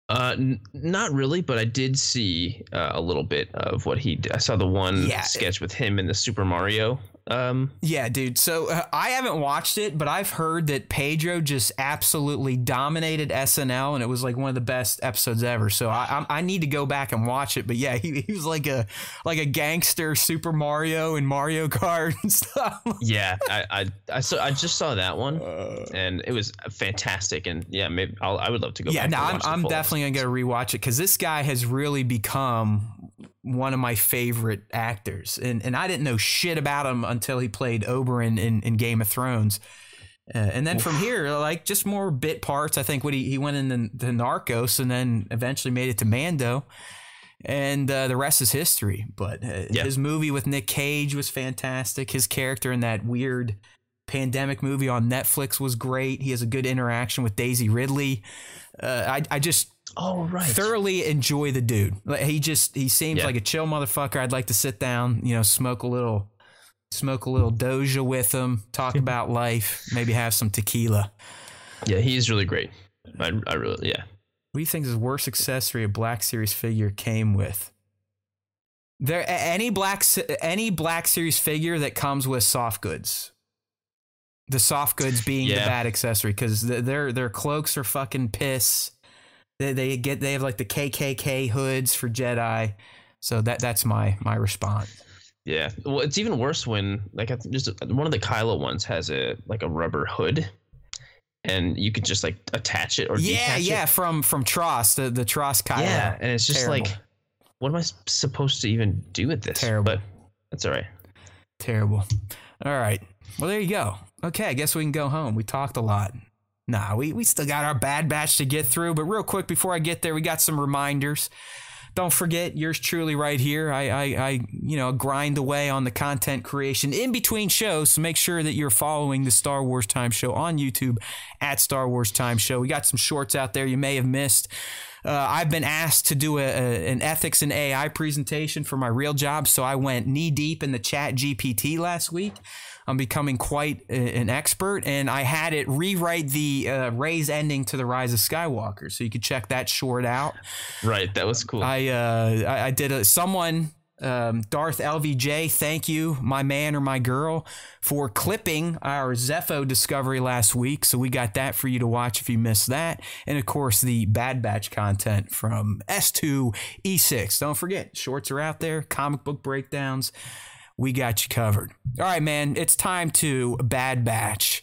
Not really, but I did see a little bit of what he did. I saw the one sketch with him in the Super Mario. So I haven't watched it, but I've heard that Pedro just absolutely dominated SNL, and it was like one of the best episodes ever. So I need to go back and watch it. But yeah, he was like a gangster Super Mario and Mario Kart and stuff. Yeah, I just saw that one, and it was fantastic. And yeah, maybe I would love to go. Yeah, back no, and watch I'm definitely gonna go rewatch it because this guy has really become one of my favorite actors, and I didn't know shit about him until he played Oberyn in Game of Thrones, and then from here, like, just more bit parts. I think what he went into the Narcos, and then eventually made it to Mando, and the rest is history. But his movie with Nick Cage was fantastic. His character in that weird pandemic movie on Netflix was great. He has a good interaction with Daisy Ridley. I just thoroughly enjoy the dude. He seems like a chill motherfucker. I'd like to sit down, smoke a little Doja with him, talk about life, maybe have some tequila. Yeah, he's really great. I really. What do you think is the worst accessory a Black Series figure came with? There, any Black Series figure that comes with soft goods. The soft goods being the bad accessory, because their cloaks are fucking piss. They have like the KKK hoods for Jedi, so that's my response. Yeah, well, it's even worse when just one of the Kylo ones has a rubber hood, and you could just like attach it or detach it. Yeah, from Tross, the Tross Kylo. Yeah, and it's just terrible. Like, what am I supposed to even do with this? Terrible, but that's all right. Terrible. All right. Well, there you go. Okay, I guess we can go home. We talked a lot. Nah, we still got our Bad Batch to get through. But real quick, before I get there, we got some reminders. Don't forget, yours truly right here. I grind away on the content creation in between shows. So make sure that you're following the Star Wars Time Show on YouTube at Star Wars Time Show. We got some shorts out there you may have missed. I've been asked to do an ethics and AI presentation for my real job, so I went knee deep in the ChatGPT last week. I'm becoming quite an expert, and I had it rewrite the Rey's ending to The Rise of Skywalker, so you could check that short out. Right, that was cool. I did Darth LVJ, thank you, my man or my girl, for clipping our Zepho discovery last week. So we got that for you to watch if you missed that. And of course, the Bad Batch content from S2 E6. Don't forget, shorts are out there, comic book breakdowns. We got you covered. All right, man, it's time to Bad Batch.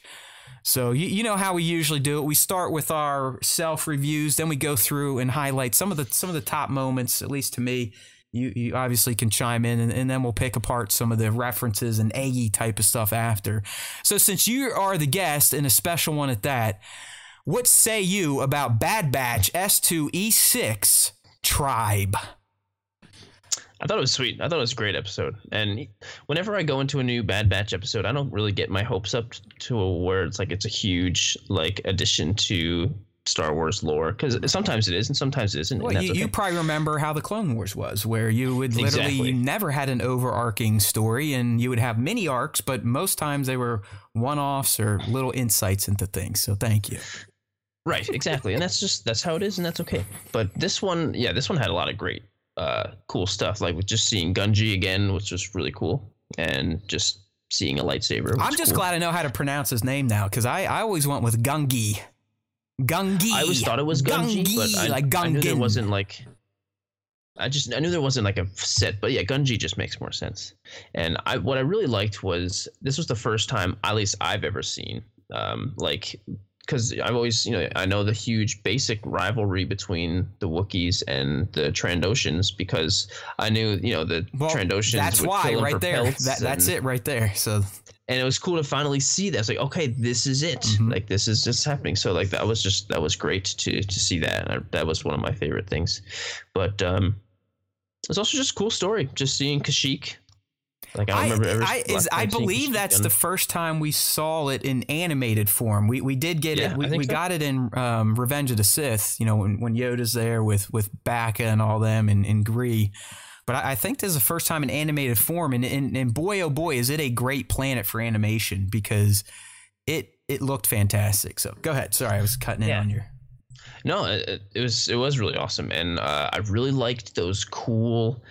So you know how we usually do it. We start with our self-reviews, then we go through and highlight some of the top moments, at least to me. You obviously can chime in, and then we'll pick apart some of the references and eggy type of stuff after. So since you are the guest, and a special one at that, what say you about Bad Batch S2E6 Tribe? I thought it was sweet. I thought it was a great episode. And whenever I go into a new Bad Batch episode, I don't really get my hopes up to where it's like it's a huge like addition to Star Wars lore, because sometimes it is and sometimes it isn't. Well, you probably remember how the Clone Wars was, where you would literally you never had an overarching story, and you would have mini arcs, but most times they were one-offs or little insights into things. So thank you. Right, exactly. And that's how it is, and that's okay. But this one had a lot of great cool stuff, like with just seeing Gungi again, which was really cool, and just seeing a lightsaber. I'm just glad I know how to pronounce his name now, because I always went with Gungi. Gungi. I always thought it was Gungi, but I knew there wasn't like. I knew there wasn't like a set, but yeah, Gungi just makes more sense. And what I really liked was this was the first time, at least I've ever seen, like because I've always, you know, I know the huge basic rivalry between the Wookiees and the Trandoshans, because I knew, you know, the Trandoshans. That's would why, right there. That's it, right there. So, and it was cool to finally see that. I was like, okay, this is it. Mm-hmm. Like, this is just happening. So, like, that was great to see that. That was one of my favorite things. But it's also just a cool story, just seeing Kashyyyk. Like, I remember I believe that's the first time we saw it in animated form. We did get it. We got it in Revenge of the Sith, you know, when Yoda's there with Baka and all them and Gree. But I think this is the first time in animated form. And boy, oh boy, is it a great planet for animation, because it looked fantastic. So go ahead. Sorry, I was cutting in on your. No, it was really awesome. And I really liked those cool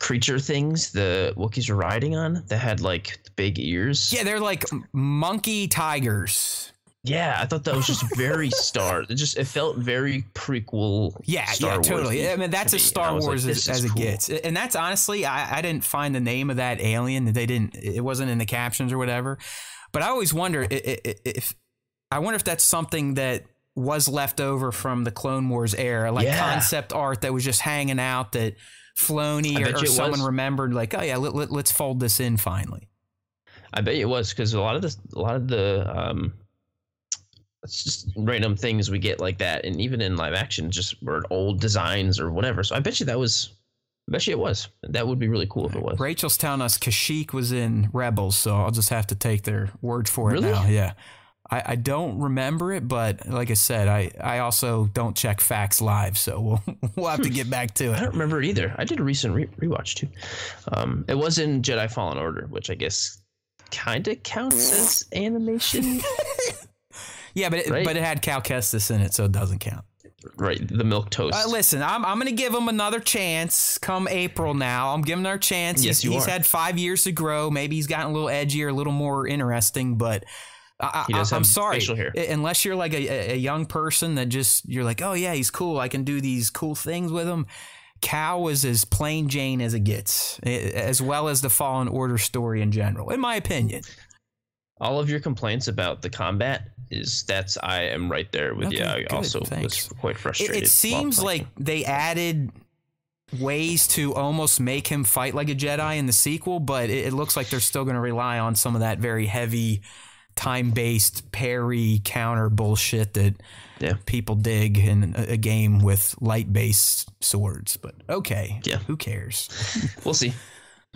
creature things the Wookiees were riding on that had like big ears. Yeah, they're like monkey tigers. Yeah, I thought that was just very Star. It felt very prequel. Yeah, Star Wars totally. I mean, that's as Star Wars as it gets. And that's honestly, I didn't find the name of that alien. It wasn't in the captions or whatever. But I always wonder if that's something that was left over from the Clone Wars era, like concept art that was just hanging out that Floney or someone remembered, like, oh yeah, let's fold this in finally. I bet it was, because a lot of the it's just random things we get like that, and even in live action, just were old designs or whatever. So I bet you it was. That would be really cool if it was. Rachel's telling us Kashyyyk was in Rebels, so I'll just have to take their word for it now. Yeah. I don't remember it, but like I said, I also don't check facts live, so we'll have to get back to it. I don't remember it either. I did a recent rewatch too. It was in Jedi Fallen Order, which I guess kind of counts as animation. Yeah, but it had Cal Kestis in it, so it doesn't count. Right, the milk toast. Listen, I'm going to give him another chance come April now. I'm giving her a chance. Yes, he's had 5 years to grow. Maybe he's gotten a little edgier, a little more interesting, but I'm sorry, unless you're like a young person that just, you're like, oh yeah, he's cool, I can do these cool things with him. Cal was as plain Jane as it gets, as well as the Fallen Order story in general, in my opinion. All of your complaints about the combat I am right there with you. I also was quite frustrated. It seems like they added ways to almost make him fight like a Jedi in the sequel, but it looks like they're still going to rely on some of that very heavy time-based parry counter bullshit that people dig in a game with light-based swords. But okay, who cares? We'll see.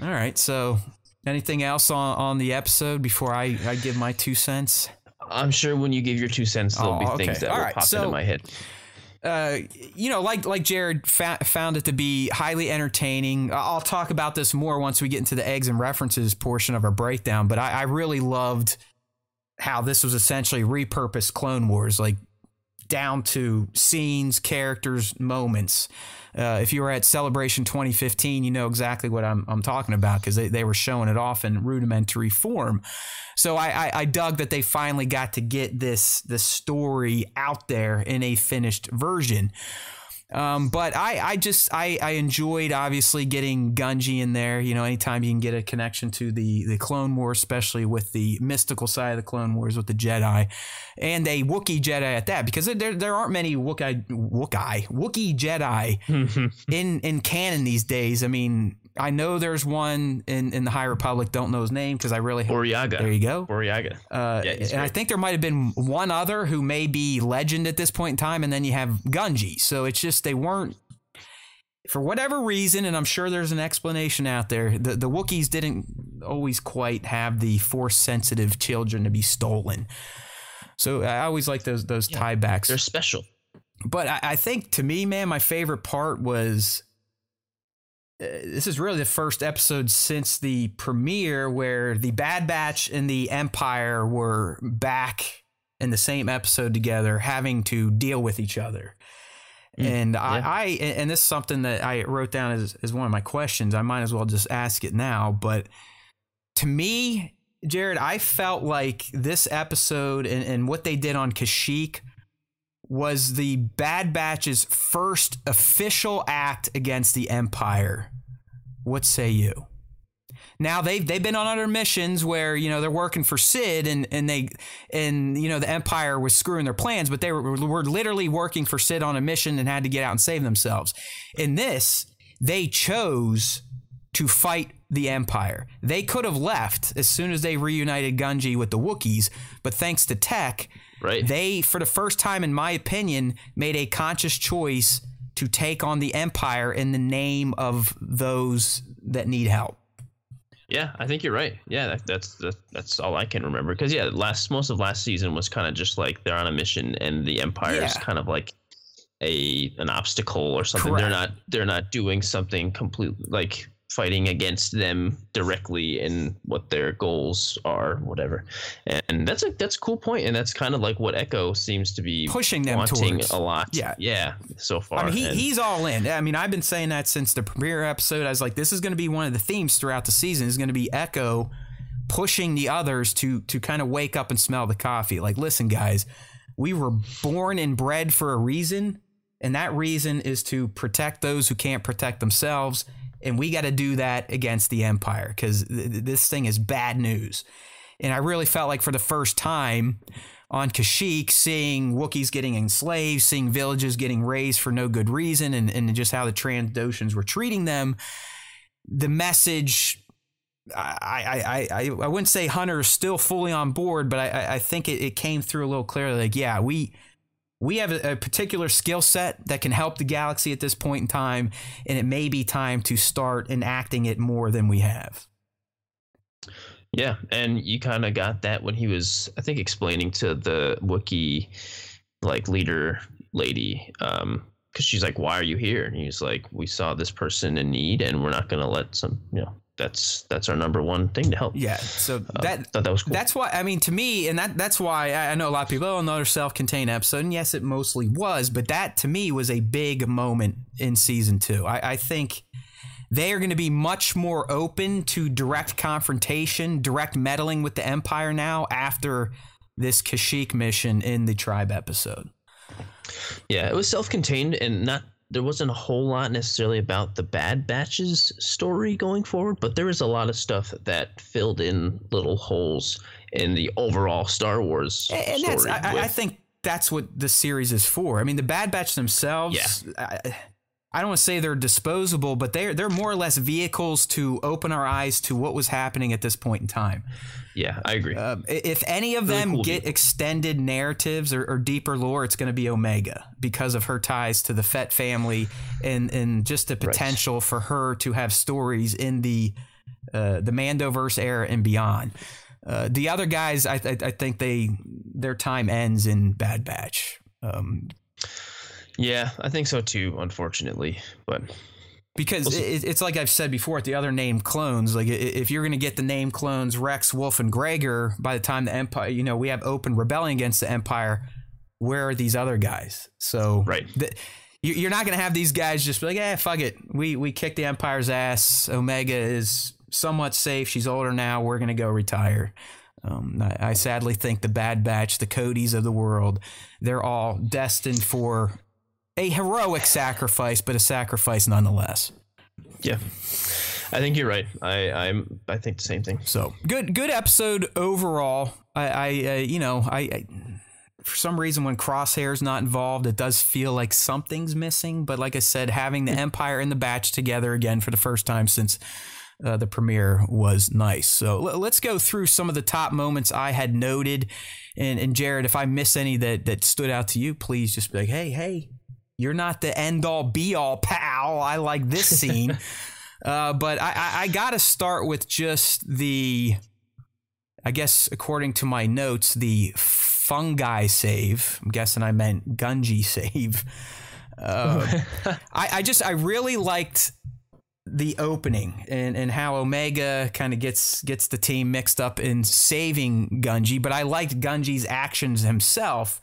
All right, so anything else on the episode before I give my 2 cents? I'm sure when you give your 2 cents, there'll be things that will pop into my head. You know, like Jared found it to be highly entertaining. I'll talk about this more once we get into the eggs and references portion of our breakdown, but I really loved how this was essentially repurposed Clone Wars, like down to scenes, characters, moments. If you were at Celebration 2015, you know exactly what I'm talking about, because they were showing it off in rudimentary form. So I dug that they finally got to get this story out there in a finished version. But I enjoyed obviously getting Gungi in there. You know, anytime you can get a connection to the Clone Wars, especially with the mystical side of the Clone Wars with the Jedi, and a Wookiee Jedi at that, because there aren't many Wookiee Jedi in canon these days. I mean, I know there's one in the High Republic. Don't know his name because I really Boryaga. There you go, Boryaga. I think there might have been one other who may be legend at this point in time, and then you have Gungi. So it's just they weren't, for whatever reason, and I'm sure there's an explanation out there. The Wookiees didn't always quite have the Force-sensitive children to be stolen. So I always like those tiebacks. They're special. But I think, to me, man, my favorite part was, this is really the first episode since the premiere where the Bad Batch and the Empire were back in the same episode together, having to deal with each other. And and this is something that I wrote down as one of my questions. I might as well just ask it now. But to me, Jared, I felt like this episode and what they did on Kashyyyk was the Bad Batch's first official act against the Empire. What say you? Now they've been on other missions where, you know, they're working for Sid and you know, the Empire was screwing their plans, but they were literally working for Sid on a mission and had to get out and save themselves. In this, they chose to fight the Empire. They could have left as soon as they reunited Gungi with the Wookiees, but thanks to Tech, right, they, for the first time in my opinion, made a conscious choice to take on the Empire in the name of those that need help. Yeah, I think you're right. Yeah, that's all I can remember. Because, yeah, most of last season was kind of just like they're on a mission and the Empire is kind of like an obstacle or something. Correct. They're not doing something completely like fighting against them directly in what their goals are, whatever. And that's a cool point. And that's kind of like what Echo seems to be pushing them towards a lot. Yeah. Yeah. So far. I mean, he's all in. I mean, I've been saying that since the premiere episode. I was like, this is going to be one of the themes throughout the season. It's going to be Echo pushing the others to kind of wake up and smell the coffee. Like, listen, guys, we were born and bred for a reason. And that reason is to protect those who can't protect themselves. And we got to do that against the Empire because this thing is bad news. And I really felt like for the first time on Kashyyyk, seeing Wookiees getting enslaved, seeing villages getting razed for no good reason, and just how the Trandoshans were treating them, the message, I wouldn't say Hunter is still fully on board, but I think it came through a little clearly. Like, yeah, we have a particular skill set that can help the galaxy at this point in time, and it may be time to start enacting it more than we have. Yeah, and you kind of got that when he was, I think, explaining to the Wookiee, like, leader lady, because she's like, why are you here? And he's like, we saw this person in need, and we're not going to let some, you know. That's our number one thing to help. Yeah. So that was cool. That's why, I mean, to me, and that's why I know a lot of people, oh, another self-contained episode. And yes, it mostly was, but that to me was a big moment in season two. I think they are going to be much more open to direct confrontation, direct meddling with the Empire now after this Kashyyyk mission in the Tribe episode. Yeah, it was self-contained and not, there wasn't a whole lot necessarily about the Bad Batch's story going forward, but there was a lot of stuff that filled in little holes in the overall Star Wars and story. I think that's what the series is for. I mean, the Bad Batch themselves, yeah. I don't want to say they're disposable, but they're more or less vehicles to open our eyes to what was happening at this point in time. Yeah, I agree. If any of them get extended narratives or deeper lore, it's going to be Omega because of her ties to the Fett family and just the potential for her to have stories in the Mandoverse era and beyond. The other guys, I think their time ends in Bad Batch. Yeah, I think so too, unfortunately, but because we'll it's like I've said before, at the other named clones, like if you're going to get the named clones, Rex, Wolf and Gregor, by the time the Empire, you know, we have open rebellion against the Empire. Where are these other guys? So you're not going to have these guys just be like, eh, fuck it. We kicked the Empire's ass. Omega is somewhat safe. She's older now. We're going to go retire. I sadly think the Bad Batch, the Codys of the world, they're all destined for a heroic sacrifice, but a sacrifice nonetheless. Yeah, I think you're right. I think the same thing. So good episode overall. I for some reason when Crosshair's not involved, it does feel like something's missing. But like I said, having the Empire and the Batch together again for the first time since the premiere was nice. So let's go through some of the top moments I had noted. And Jared, if I miss any that stood out to you, please just be like, hey. You're not the end all be all, pal. I like this scene. But I got to start with just the, I guess, according to my notes, the fungi save. I'm guessing I meant Gungi save. I really liked the opening and how Omega kind of gets the team mixed up in saving Gungi. But I liked Gungi's actions himself.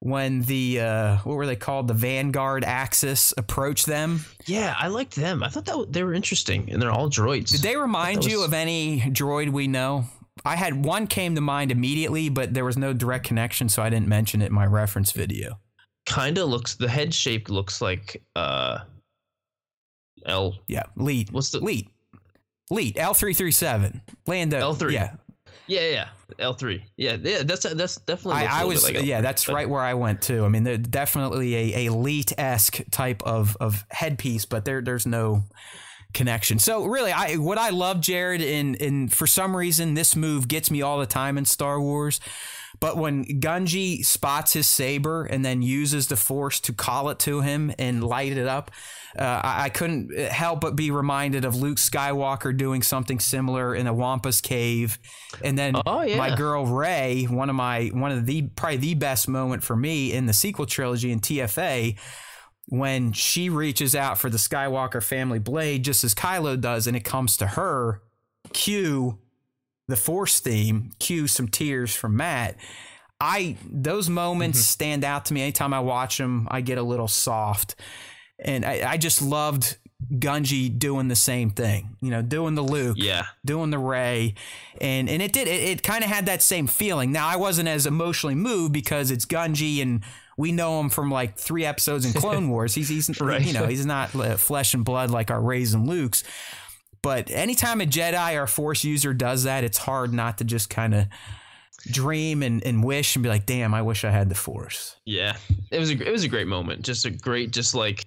When the what were they called? The Vanguard Axis approached them. Yeah, I liked them. I thought that they were interesting, and they're all droids. Did they remind you of any droid we know? I had one came to mind immediately, but there was no direct connection, so I didn't mention it in my reference video. Kind of looks, the head shape looks like Leet. What's the Leet? Lead, L337. Lando. L3. Yeah. Yeah, yeah, L3. Yeah, that's definitely. I was, like L3, yeah, that's but. Right where I went too. I mean, they're definitely a elite-esque type of headpiece, but there's no connection. So really, I love Jared, and for some reason, this move gets me all the time in Star Wars. But when Gungi spots his saber and then uses the Force to call it to him and light it up, I couldn't help but be reminded of Luke Skywalker doing something similar in a Wampus cave. And then my girl Rey, probably the best moment for me in the sequel trilogy in TFA, when she reaches out for the Skywalker family blade, just as Kylo does, and it comes to her. Cue the Force theme, cue some tears from Matt. Those moments stand out to me. Anytime I watch them, I get a little soft. And I just loved Gungi doing the same thing, you know, doing the Luke, doing the Rey. And it kind of had that same feeling. Now, I wasn't as emotionally moved because it's Gungi and we know him from like 3 episodes in Clone Wars. He's right. You know, he's not flesh and blood like our Reys and Lukes. But anytime a Jedi or a Force user does that, it's hard not to just kind of dream and wish and be like, damn, I wish I had the Force. Yeah, it was a great moment. Just a great, just like,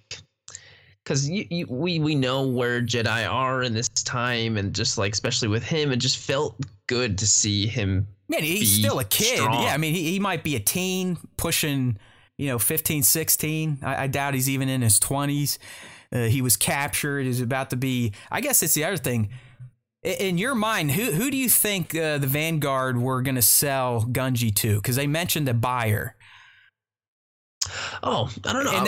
because we know where Jedi are in this time, and just like, especially with him, it just felt good to see him. Man, he's still a kid. Strong. Yeah, I mean, he might be a teen pushing, you know, 15, 16. I doubt he's even in his 20s. He was captured. He's about to be. I guess it's the other thing. In your mind, who do you think the Vanguard were going to sell Gungi to? Because they mentioned a buyer. Oh, I don't know. And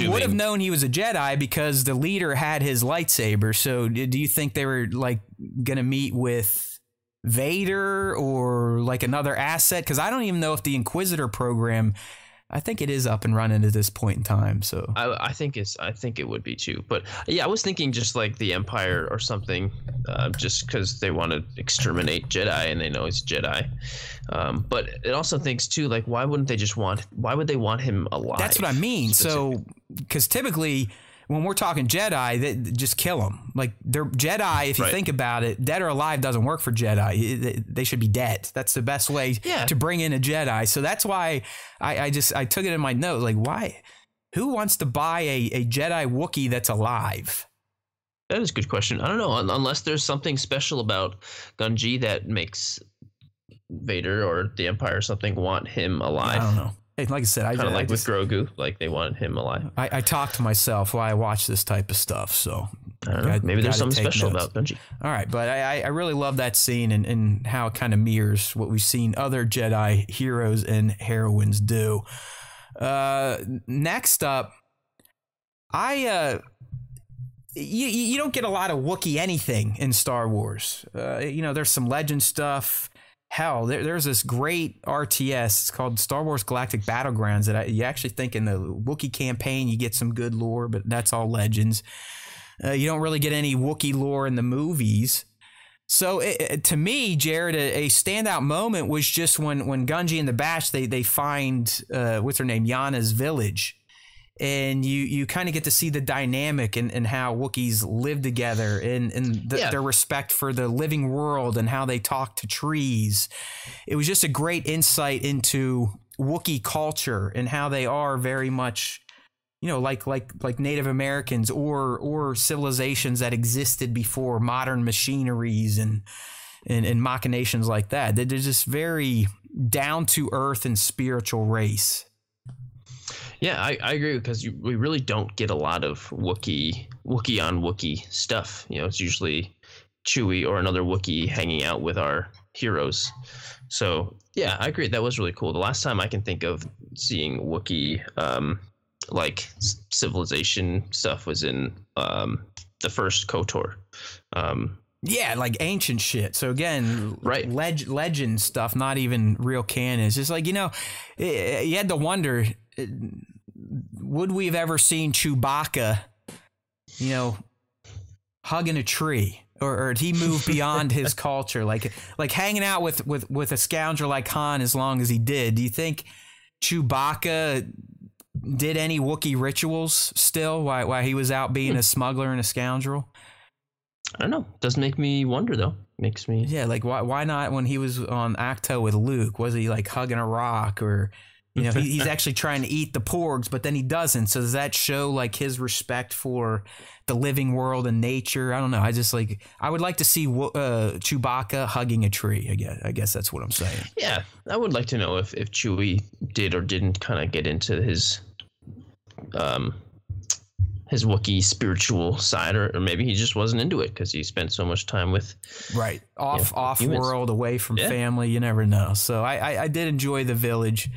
they would have known he was a Jedi because the leader had his lightsaber. So do you think they were like going to meet with Vader or like another asset? Because I don't even know if the Inquisitor program. I think it is up and running at this point in time. So I think it would be too. But yeah, I was thinking just like the Empire or something, just because they want to exterminate Jedi and they know he's Jedi. But it also thinks too, like why would they want him alive? That's what I mean. So because typically when we're talking Jedi, they just kill them. Like they're Jedi. If you think about it, dead or alive doesn't work for Jedi. They should be dead. That's the best way to bring in a Jedi. So that's why I took it in my note. Like why? Who wants to buy a Jedi Wookiee that's alive? That is a good question. I don't know. Unless there's something special about Gungi that makes Vader or the Empire or something want him alive. I don't know. Like I said, I kind of like with Grogu, like they wanted him alive. I talk to myself while I watch this type of stuff, so I don't know. Maybe there's something special about Gungi. All right, but I really love that scene and how it kind of mirrors what we've seen other Jedi heroes and heroines do. Next up, you don't get a lot of Wookiee anything in Star Wars. You know, there's some legend stuff. Hell, there's this great RTS. It's called Star Wars Galactic Battlegrounds that you actually think in the Wookiee campaign you get some good lore, but that's all legends. You don't really get any Wookiee lore in the movies. So to me, Jared, a standout moment was just when Gungi and the Bash, they find, what's her name, Yana's village. And you kind of get to see the dynamic and how Wookiees live together and their respect for the living world and how they talk to trees. It was just a great insight into Wookiee culture and how they are very much, you know, like Native Americans or civilizations that existed before modern machineries and machinations like that. They're just very down to earth and spiritual race. Yeah, I agree because we really don't get a lot of Wookiee on Wookiee stuff. You know, it's usually Chewie or another Wookiee hanging out with our heroes. So, yeah, I agree. That was really cool. The last time I can think of seeing Wookiee, like civilization stuff was in the first KOTOR. Yeah, like ancient shit. So again, legend stuff, not even real canon. It's just like, you know, you had to wonder, would we have ever seen Chewbacca, you know, hugging a tree, or did he move beyond his culture, like hanging out with a scoundrel like Han as long as he did? Do you think Chewbacca did any Wookiee rituals still while he was out being a smuggler and a scoundrel? I don't know. Doesn't make me wonder though. Makes me like why not? When he was on Acto with Luke, was he like hugging a rock or you know he's actually trying to eat the porgs, but then he doesn't. So does that show like his respect for the living world and nature? I don't know. I just like I would like to see Chewbacca hugging a tree. I guess that's what I'm saying. Yeah, I would like to know if Chewie did or didn't kind of get into his Wookiee spiritual side, or maybe he just wasn't into it because he spent so much time with off world, away from family. You never know. So I did enjoy the village,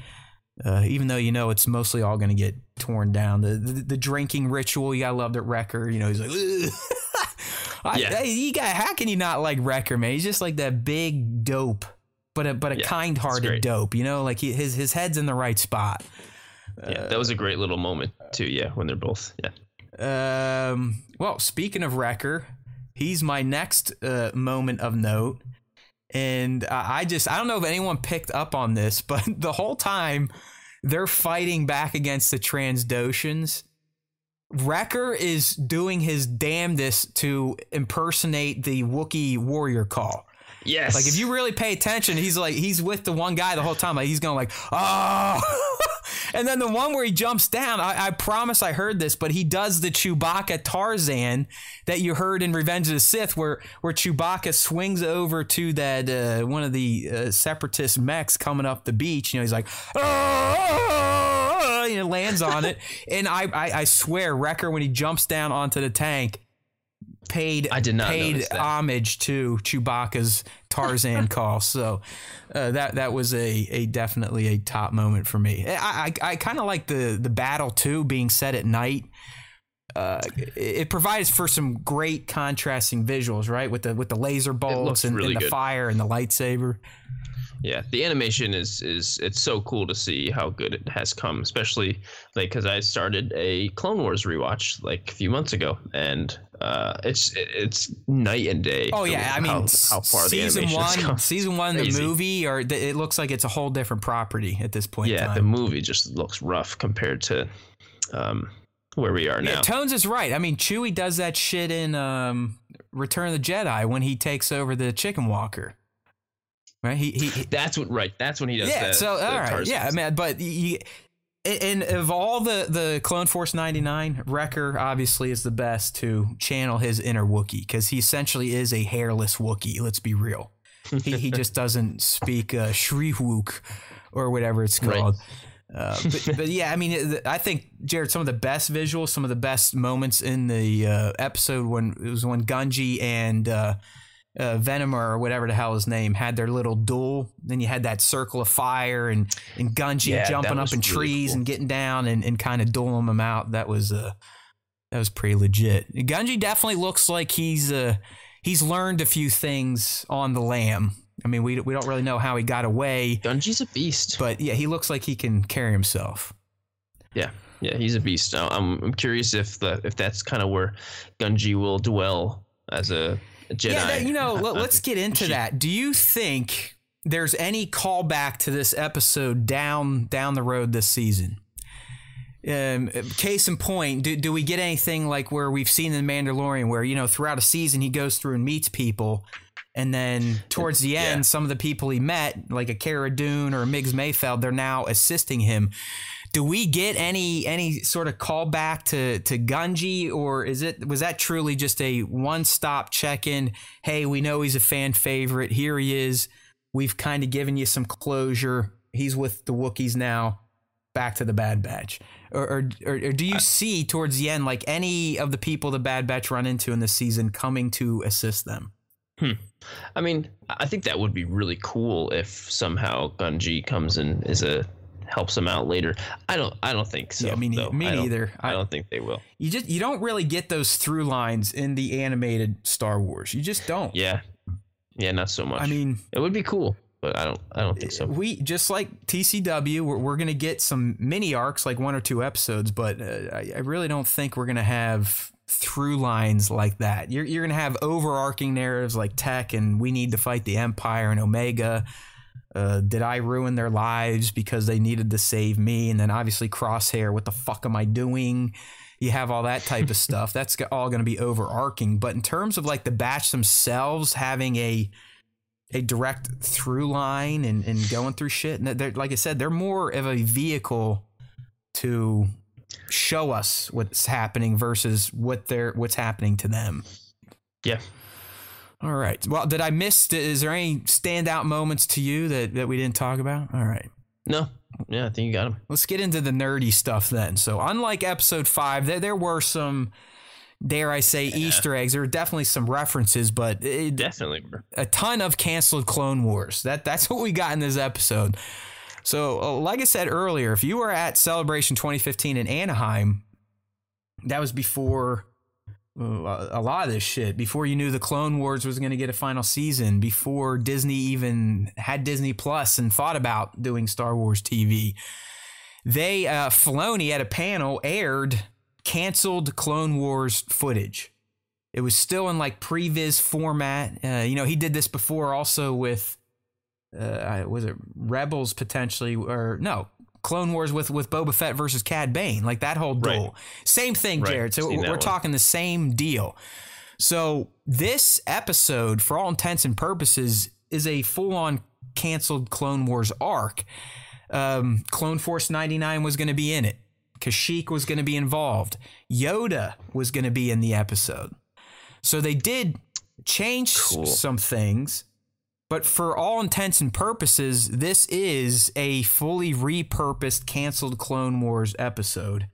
even though you know it's mostly all going to get torn down. The drinking ritual, I loved it. Wrecker, he's like, how can you not like Wrecker, man? He's just like that big dope, but a kind-hearted dope. Like his head's in the right spot. Yeah, that was a great little moment too. Yeah, when they're both well, speaking of Wrecker, he's my next moment of note, and I don't know if anyone picked up on this, but the whole time they're fighting back against the Transdoshans, Wrecker is doing his damnedest to impersonate the Wookiee warrior call. Yes, like if you really pay attention, he's with the one guy the whole time. Like he's going like, oh. And then the one where he jumps down, I promise I heard this, but he does the Chewbacca Tarzan that you heard in Revenge of the Sith, where Chewbacca swings over to that one of the separatist mechs coming up the beach. He's like, oh, lands on it. And I swear, Wrecker, when he jumps down onto the tank, paid homage to Chewbacca's Tarzan call. So that was a definitely a top moment for me. I kind of like the battle too being set at night. It provides for some great contrasting visuals, right? With the laser bolts and, really and the good fire and the lightsaber. Yeah, the animation is it's so cool to see how good it has come, especially like because I started a Clone Wars rewatch like a few months ago, and it's night and day. Oh yeah, I mean how far the animation has come. Season 1, the movie, or it looks like it's a whole different property at this point. Yeah, the movie just looks rough compared to where we are now. Yeah, Tones is right. I mean, Chewie does that shit in Return of the Jedi when he takes over the chicken walker. Right, that's when he does. Yeah, so all right, Tarzans. Yeah, man. But and of all the Clone Force 99, Wrecker obviously is the best to channel his inner Wookiee, because he essentially is a hairless Wookiee. Let's be real, he just doesn't speak Shriwook or whatever it's called. Right. But yeah, I mean, I think Jared, some of the best visuals, some of the best moments in the episode when Gungi and Venomer or whatever the hell his name had their little duel. Then you had that circle of fire and Gungi jumping up in trees and getting down and kind of dueling them out. That was pretty legit. Gungi definitely looks like he's learned a few things on the lam. I mean, we don't really know how he got away. Gungi's a beast, but yeah, he looks like he can carry himself. Yeah. Yeah, he's a beast. Now, I'm curious if that's kind of where Gungi will dwell as a Jedi. Yeah, let's get into that. Do you think there's any callback to this episode down the road this season? Case in point, do we get anything like where we've seen in The Mandalorian where, throughout a season he goes through and meets people, and then towards the end, some of the people he met, like a Cara Dune or a Miggs Mayfeld, they're now assisting him. Do we get any sort of callback to Gungi, or was that truly just a one-stop check-in? Hey, we know he's a fan favorite. Here he is. We've kind of given you some closure. He's with the Wookiees now. Back to the Bad Batch. Or do you see towards the end like any of the people the Bad Batch run into in this season coming to assist them? I mean, I think that would be really cool if somehow Gungi comes in as helps them out later. I don't think so. Yeah, me neither. I don't think they will. You don't really get those through lines in the animated Star Wars. You just don't. Yeah, not so much. I mean, it would be cool, but I don't think so. We just like TCW, we're gonna get some mini arcs, like one or two episodes, but I really don't think we're gonna have through lines like that. You're gonna have overarching narratives like Tech and we need to fight the Empire and Omega. Did I ruin their lives because they needed to save me? And then obviously Crosshair, what the fuck am I doing? You have all that type of stuff. That's all going to be overarching. But in terms of like the Batch themselves having a direct through line and going through shit, and they're, like I said, they're more of a vehicle to show us what's happening versus what's happening to them. Yeah. All right. Well, did I miss? Is there any standout moments to you that we didn't talk about? All right. No. Yeah, I think you got them. Let's get into the nerdy stuff then. So unlike episode 5, there were some, dare I say, Easter eggs. There were definitely some references, but a ton of canceled Clone Wars. That's what we got in this episode. So like I said earlier, if you were at Celebration 2015 in Anaheim, that was before a lot of this shit, before you knew the Clone Wars was going to get a final season, before Disney even had Disney Plus and thought about doing Star Wars TV. They, Filoni at a panel aired canceled Clone Wars footage. It was still in like previs format. He did this before also with, was it Rebels potentially, or no, Clone Wars with Boba Fett versus Cad Bane, like that whole duel. Right. Same thing, right, Jared. So we're talking the same deal. So this episode, for all intents and purposes, is a full-on canceled Clone Wars arc. Clone Force 99 was going to be in it. Kashyyyk was going to be involved. Yoda was going to be in the episode. So they did change some things. But for all intents and purposes, this is a fully repurposed, canceled Clone Wars episode.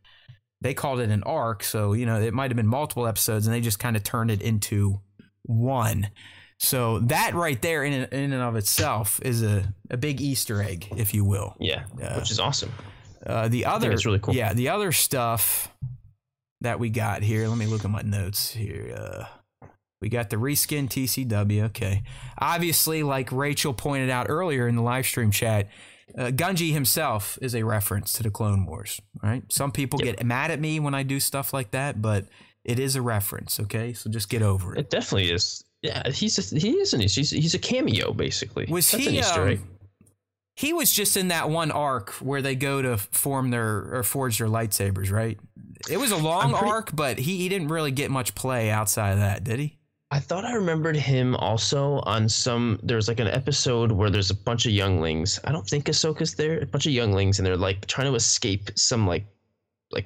They called it an arc, so, it might have been multiple episodes, and they just kind of turned it into one. So that right there in and of itself is a big Easter egg, if you will. Yeah, which is awesome. It's really cool. Yeah, the other stuff that we got here, let me look at my notes here. We got the reskin TCW. Okay. Obviously, like Rachel pointed out earlier in the live stream chat, Gungi himself is a reference to the Clone Wars, right? Some people get mad at me when I do stuff like that, but it is a reference, okay? So just get over it. It definitely is. Yeah, he's a cameo, basically. That's an Easter egg. He was just in that one arc where they go to forge their lightsabers, right? It was a long arc, but he didn't really get much play outside of that, did he? I thought I remembered him also on there's like an episode where there's a bunch of younglings. I don't think Ahsoka's there. A bunch of younglings, and they're like trying to escape some like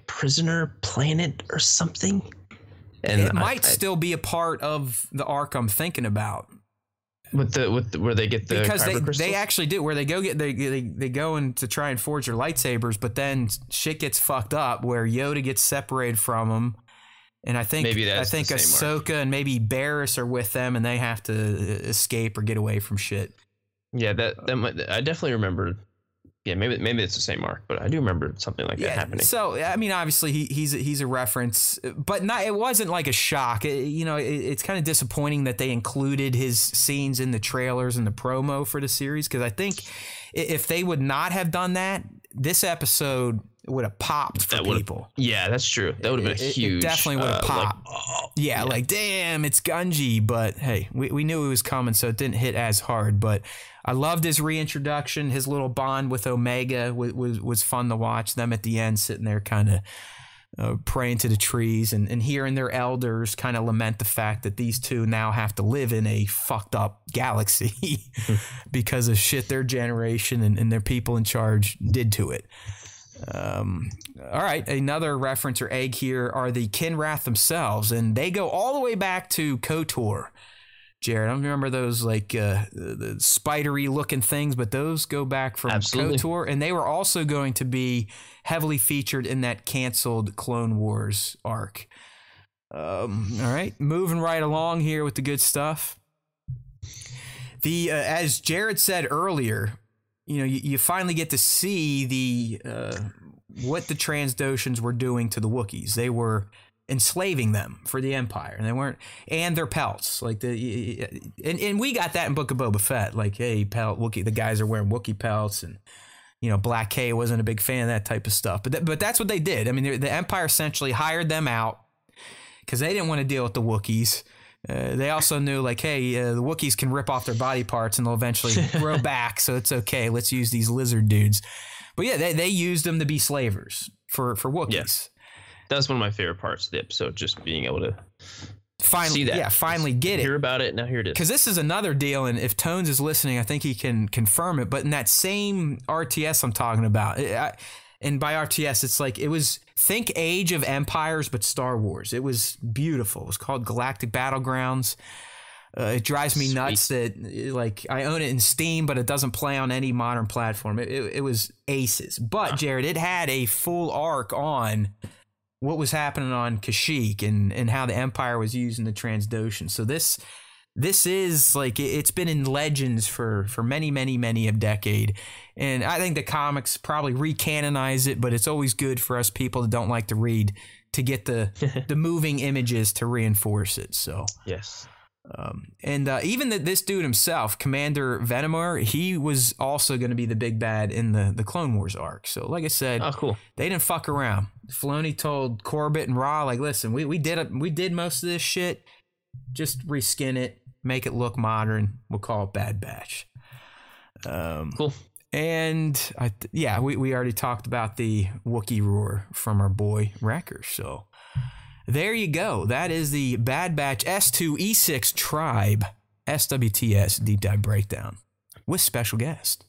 prisoner planet or something. And it might still be a part of the arc I'm thinking about. With where they get the because they actually do, where they go get they go in to try and forge their lightsabers, but then shit gets fucked up where Yoda gets separated from them. And I think Ahsoka and maybe Barriss are with them, and they have to escape or get away from shit. Yeah, that might, I definitely remember. Yeah, maybe it's the same arc, but I do remember something like that happening. So I mean, obviously he's a reference, but it wasn't like a shock. It's kind of disappointing that they included his scenes in the trailers and the promo for the series, because I think if they would not have done that, this episode would have popped for people. Yeah, that's true. That would have been huge. It definitely would have popped. Like, damn, it's Gungi. But hey, we knew it was coming, so it didn't hit as hard. But I loved his reintroduction. His little bond with Omega was fun to watch. Them at the end sitting there kind of praying to the trees and hearing their elders kind of lament the fact that these two now have to live in a fucked up galaxy because of shit their generation and their people in charge did to it. All right, another reference or egg here are the Kinrath themselves, and they go all the way back to KOTOR. Jared, I don't remember those like the spidery looking things, but those go back from KOTOR, and they were also going to be heavily featured in that canceled Clone Wars arc. All right, moving right along here with the good stuff. The as Jared said earlier, you finally get to see what the Transdoshans were doing to the Wookiees. They were enslaving them for the Empire, and they weren't, and their pelts, like and we got that in Book of Boba Fett, like, hey, pelt Wookiee, the guys are wearing Wookiee pelts, and Black K wasn't a big fan of that type of stuff, but that's what they did. I mean, the Empire essentially hired them out because they didn't want to deal with the Wookiees. They also knew, like, hey, the Wookiees can rip off their body parts and they'll eventually grow back, so it's okay. Let's use these lizard dudes. But yeah, they used them to be slavers for Wookiees. Yes. That was one of my favorite parts of the episode, just being able to finally see that. Yeah, finally get it. Hear about it, now here it is. Because this is another deal, and if Tones is listening, I think he can confirm it, but in that same RTS I'm talking about, and by RTS, it's like it was... Think Age of Empires, but Star Wars. It was beautiful. It was called Galactic Battlegrounds. It drives me nuts that, like, I own it in Steam, but it doesn't play on any modern platform. It was aces. But, Jared, it had a full arc on what was happening on Kashyyyk and how the Empire was using the Transdoshan. So this is, like, it's been in legends for many, many, many a decade. And I think the comics probably recanonize it, but it's always good for us people that don't like to read to get the moving images to reinforce it. So yes. And even this dude himself, Commander Venomar, he was also going to be the big bad in the Clone Wars arc. So like I said, cool. They didn't fuck around. Filoni told Corbett and Ra, like, listen, we did most of this shit. Just reskin it. Make it look modern. We'll call it Bad Batch. Cool. And we already talked about the Wookiee roar from our boy Wrecker. So there you go. That is the Bad Batch S2E6 Tribe SWTS Deep Dive Breakdown with special guest.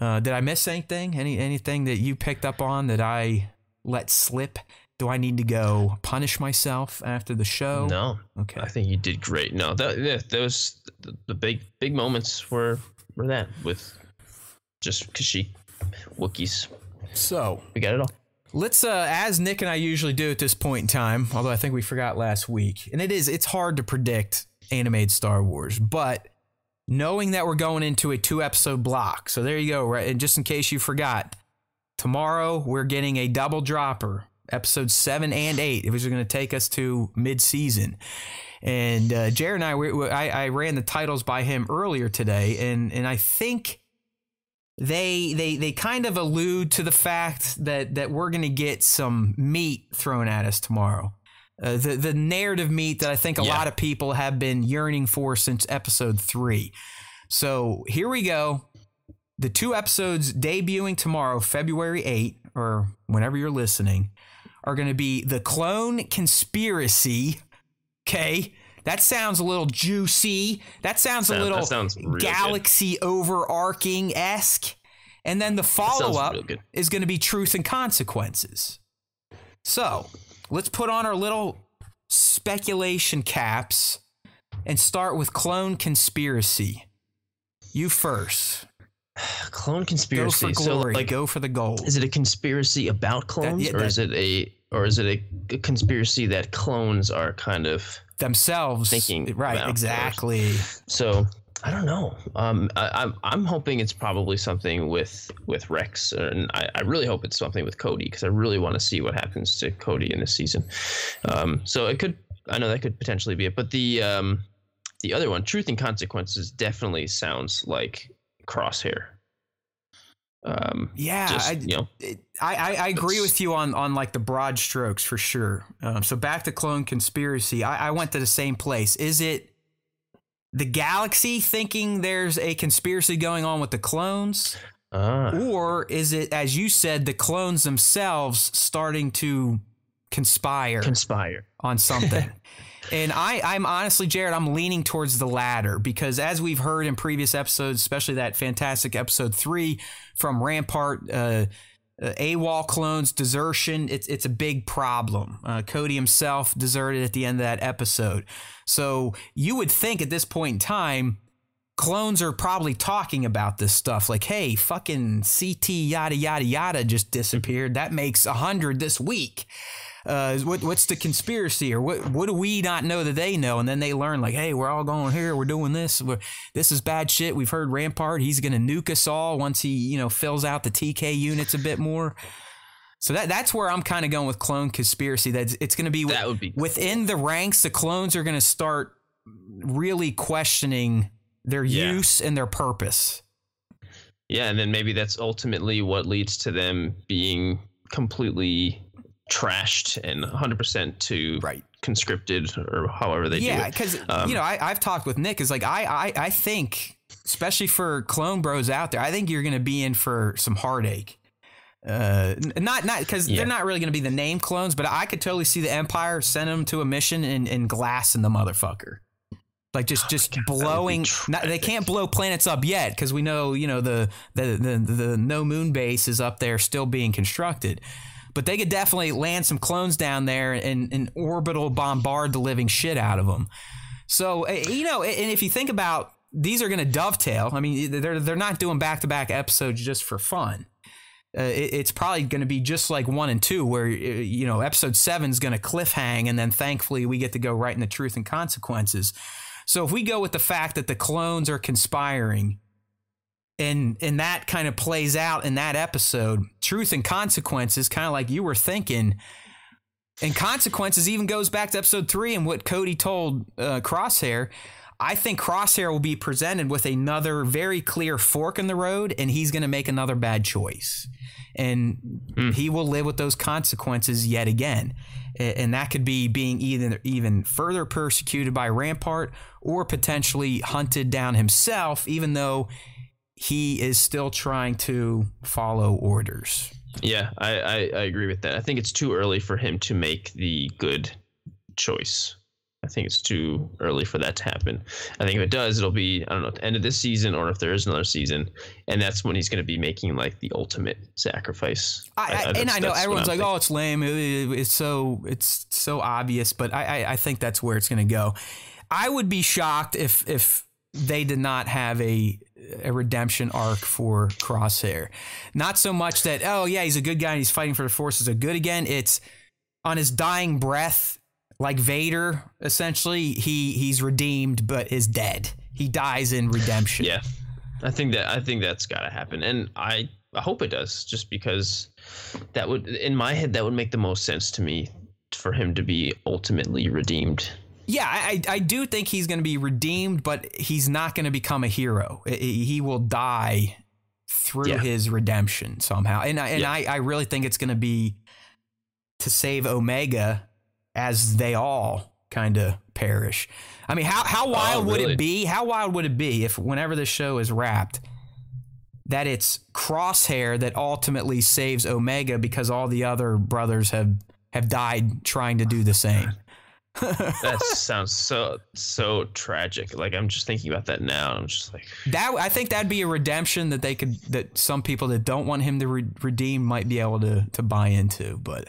Did I miss anything? Anything that you picked up on that I let slip? Do I need to go punish myself after the show? No. Okay. I think you did great. No, those the big moments were that with just Kashyyyk, Wookiees. So we got it all. Let's, as Nick and I usually do at this point in time, although I think we forgot last week, and it's hard to predict animated Star Wars, but knowing that we're going into a 2-episode block, so there you go, right? And just in case you forgot, tomorrow we're getting a double dropper. Episodes 7 and 8, which is going to take us to mid-season. And Jared and I, I ran the titles by him earlier today, and I think they kind of allude to the fact that we're going to get some meat thrown at us tomorrow. The narrative meat that I think a lot of people have been yearning for since episode 3. So here we go. The 2 episodes debuting tomorrow, February 8, or whenever you're listening, are going to be The Clone Conspiracy. Okay, that sounds a little juicy. That sounds a little galaxy overarching-esque. And then the follow-up is going to be Truth and Consequences. So let's put on our little speculation caps and start with Clone Conspiracy. You first. Clone Conspiracy. Go for glory. So, like, go for the gold. Is it a conspiracy about clones, or is it a conspiracy that clones are kind of themselves thinking? Right. About exactly. Clones? So I don't know. I'm hoping it's probably something with Rex, and I really hope it's something with Cody because I really want to see what happens to Cody in this season. So it could. I know that could potentially be it, but the other one, Truth and Consequences, definitely sounds like Crosshair. I agree with you on like the broad strokes for sure. So back to Clone Conspiracy, I went to the same place. Is it the galaxy thinking there's a conspiracy going on with the clones, or is it, as you said, the clones themselves starting to conspire on something? And I'm honestly, Jared, I'm leaning towards the latter because as we've heard in previous episodes, especially that fantastic episode 3 from Rampart, AWOL clones, desertion, it's a big problem. Cody himself deserted at the end of that episode. So you would think at this point in time, clones are probably talking about this stuff like, hey, fucking CT yada, yada, yada just disappeared. That makes 100 this week. What's the conspiracy, or what do we not know that they know? And then they learn, like, hey, we're all going here. We're doing this. This is bad shit. We've heard Rampart. He's going to nuke us all once he, fills out the TK units a bit more. So that's where I'm kind of going with Clone Conspiracy. It's going to be, within the ranks. The clones are going to start really questioning their use and their purpose. Yeah, and then maybe that's ultimately what leads to them being completely trashed and 100% to conscripted or however they do it. Yeah, because, you know, I've talked with Nick. It's like I think, especially for Clone Bros out there, I think you're going to be in for some heartache. Not because they're not really going to be the name clones, but I could totally see the Empire send them to a mission and glassing the motherfucker. Like just blowing. They can't blow planets up yet because we know, you know, the no moon base is up there still being constructed. But they could definitely land some clones down there and orbital bombard the living shit out of them. So, you know, and if you think about, these are going to dovetail. I mean, they're not doing back-to-back episodes just for fun. It's probably going to be just like 1 and 2 where, you know, episode 7 is going to cliffhang. And then thankfully we get to go right in the truth and consequences. So if we go with the fact that the clones are conspiring and that kind of plays out in that episode, truth and consequences, kind of like you were thinking, and consequences even goes back to episode 3 and what Cody told Crosshair. I think Crosshair will be presented with another very clear fork in the road, and he's going to make another bad choice, and he will live with those consequences yet again. And that could be being either even further persecuted by Rampart or potentially hunted down himself, even though he is still trying to follow orders. Yeah, I agree with that. I think it's too early for him to make the good choice. I think it's too early for that to happen. I think if it does, it'll be, I don't know, at the end of this season or if there is another season. And that's when he's going to be making like the ultimate sacrifice. I know everyone's like, oh, it's lame. It's so obvious. But I think that's where it's going to go. I would be shocked if they did not have a redemption arc for Crosshair. Not so much that, oh, yeah, he's a good guy and he's fighting for the forces of good again. It's on his dying breath. Like Vader, essentially, he's redeemed but is dead. He dies in redemption. Yeah, I think that's got to happen, and I hope it does, just because that would, in my head, that would make the most sense to me for him to be ultimately redeemed. Yeah, I do think he's going to be redeemed, but he's not going to become a hero. He will die through his redemption somehow, and I really think it's going to be to save Omega. As they all kind of perish. I mean, how wild would it be? How wild would it be if whenever this show is wrapped, that it's Crosshair that ultimately saves Omega because all the other brothers have died trying to do the same? That sounds so tragic. Like, I'm just thinking about that now. I'm just like that. I think that'd be a redemption that they could, that some people that don't want him to redeem might be able to buy into, but.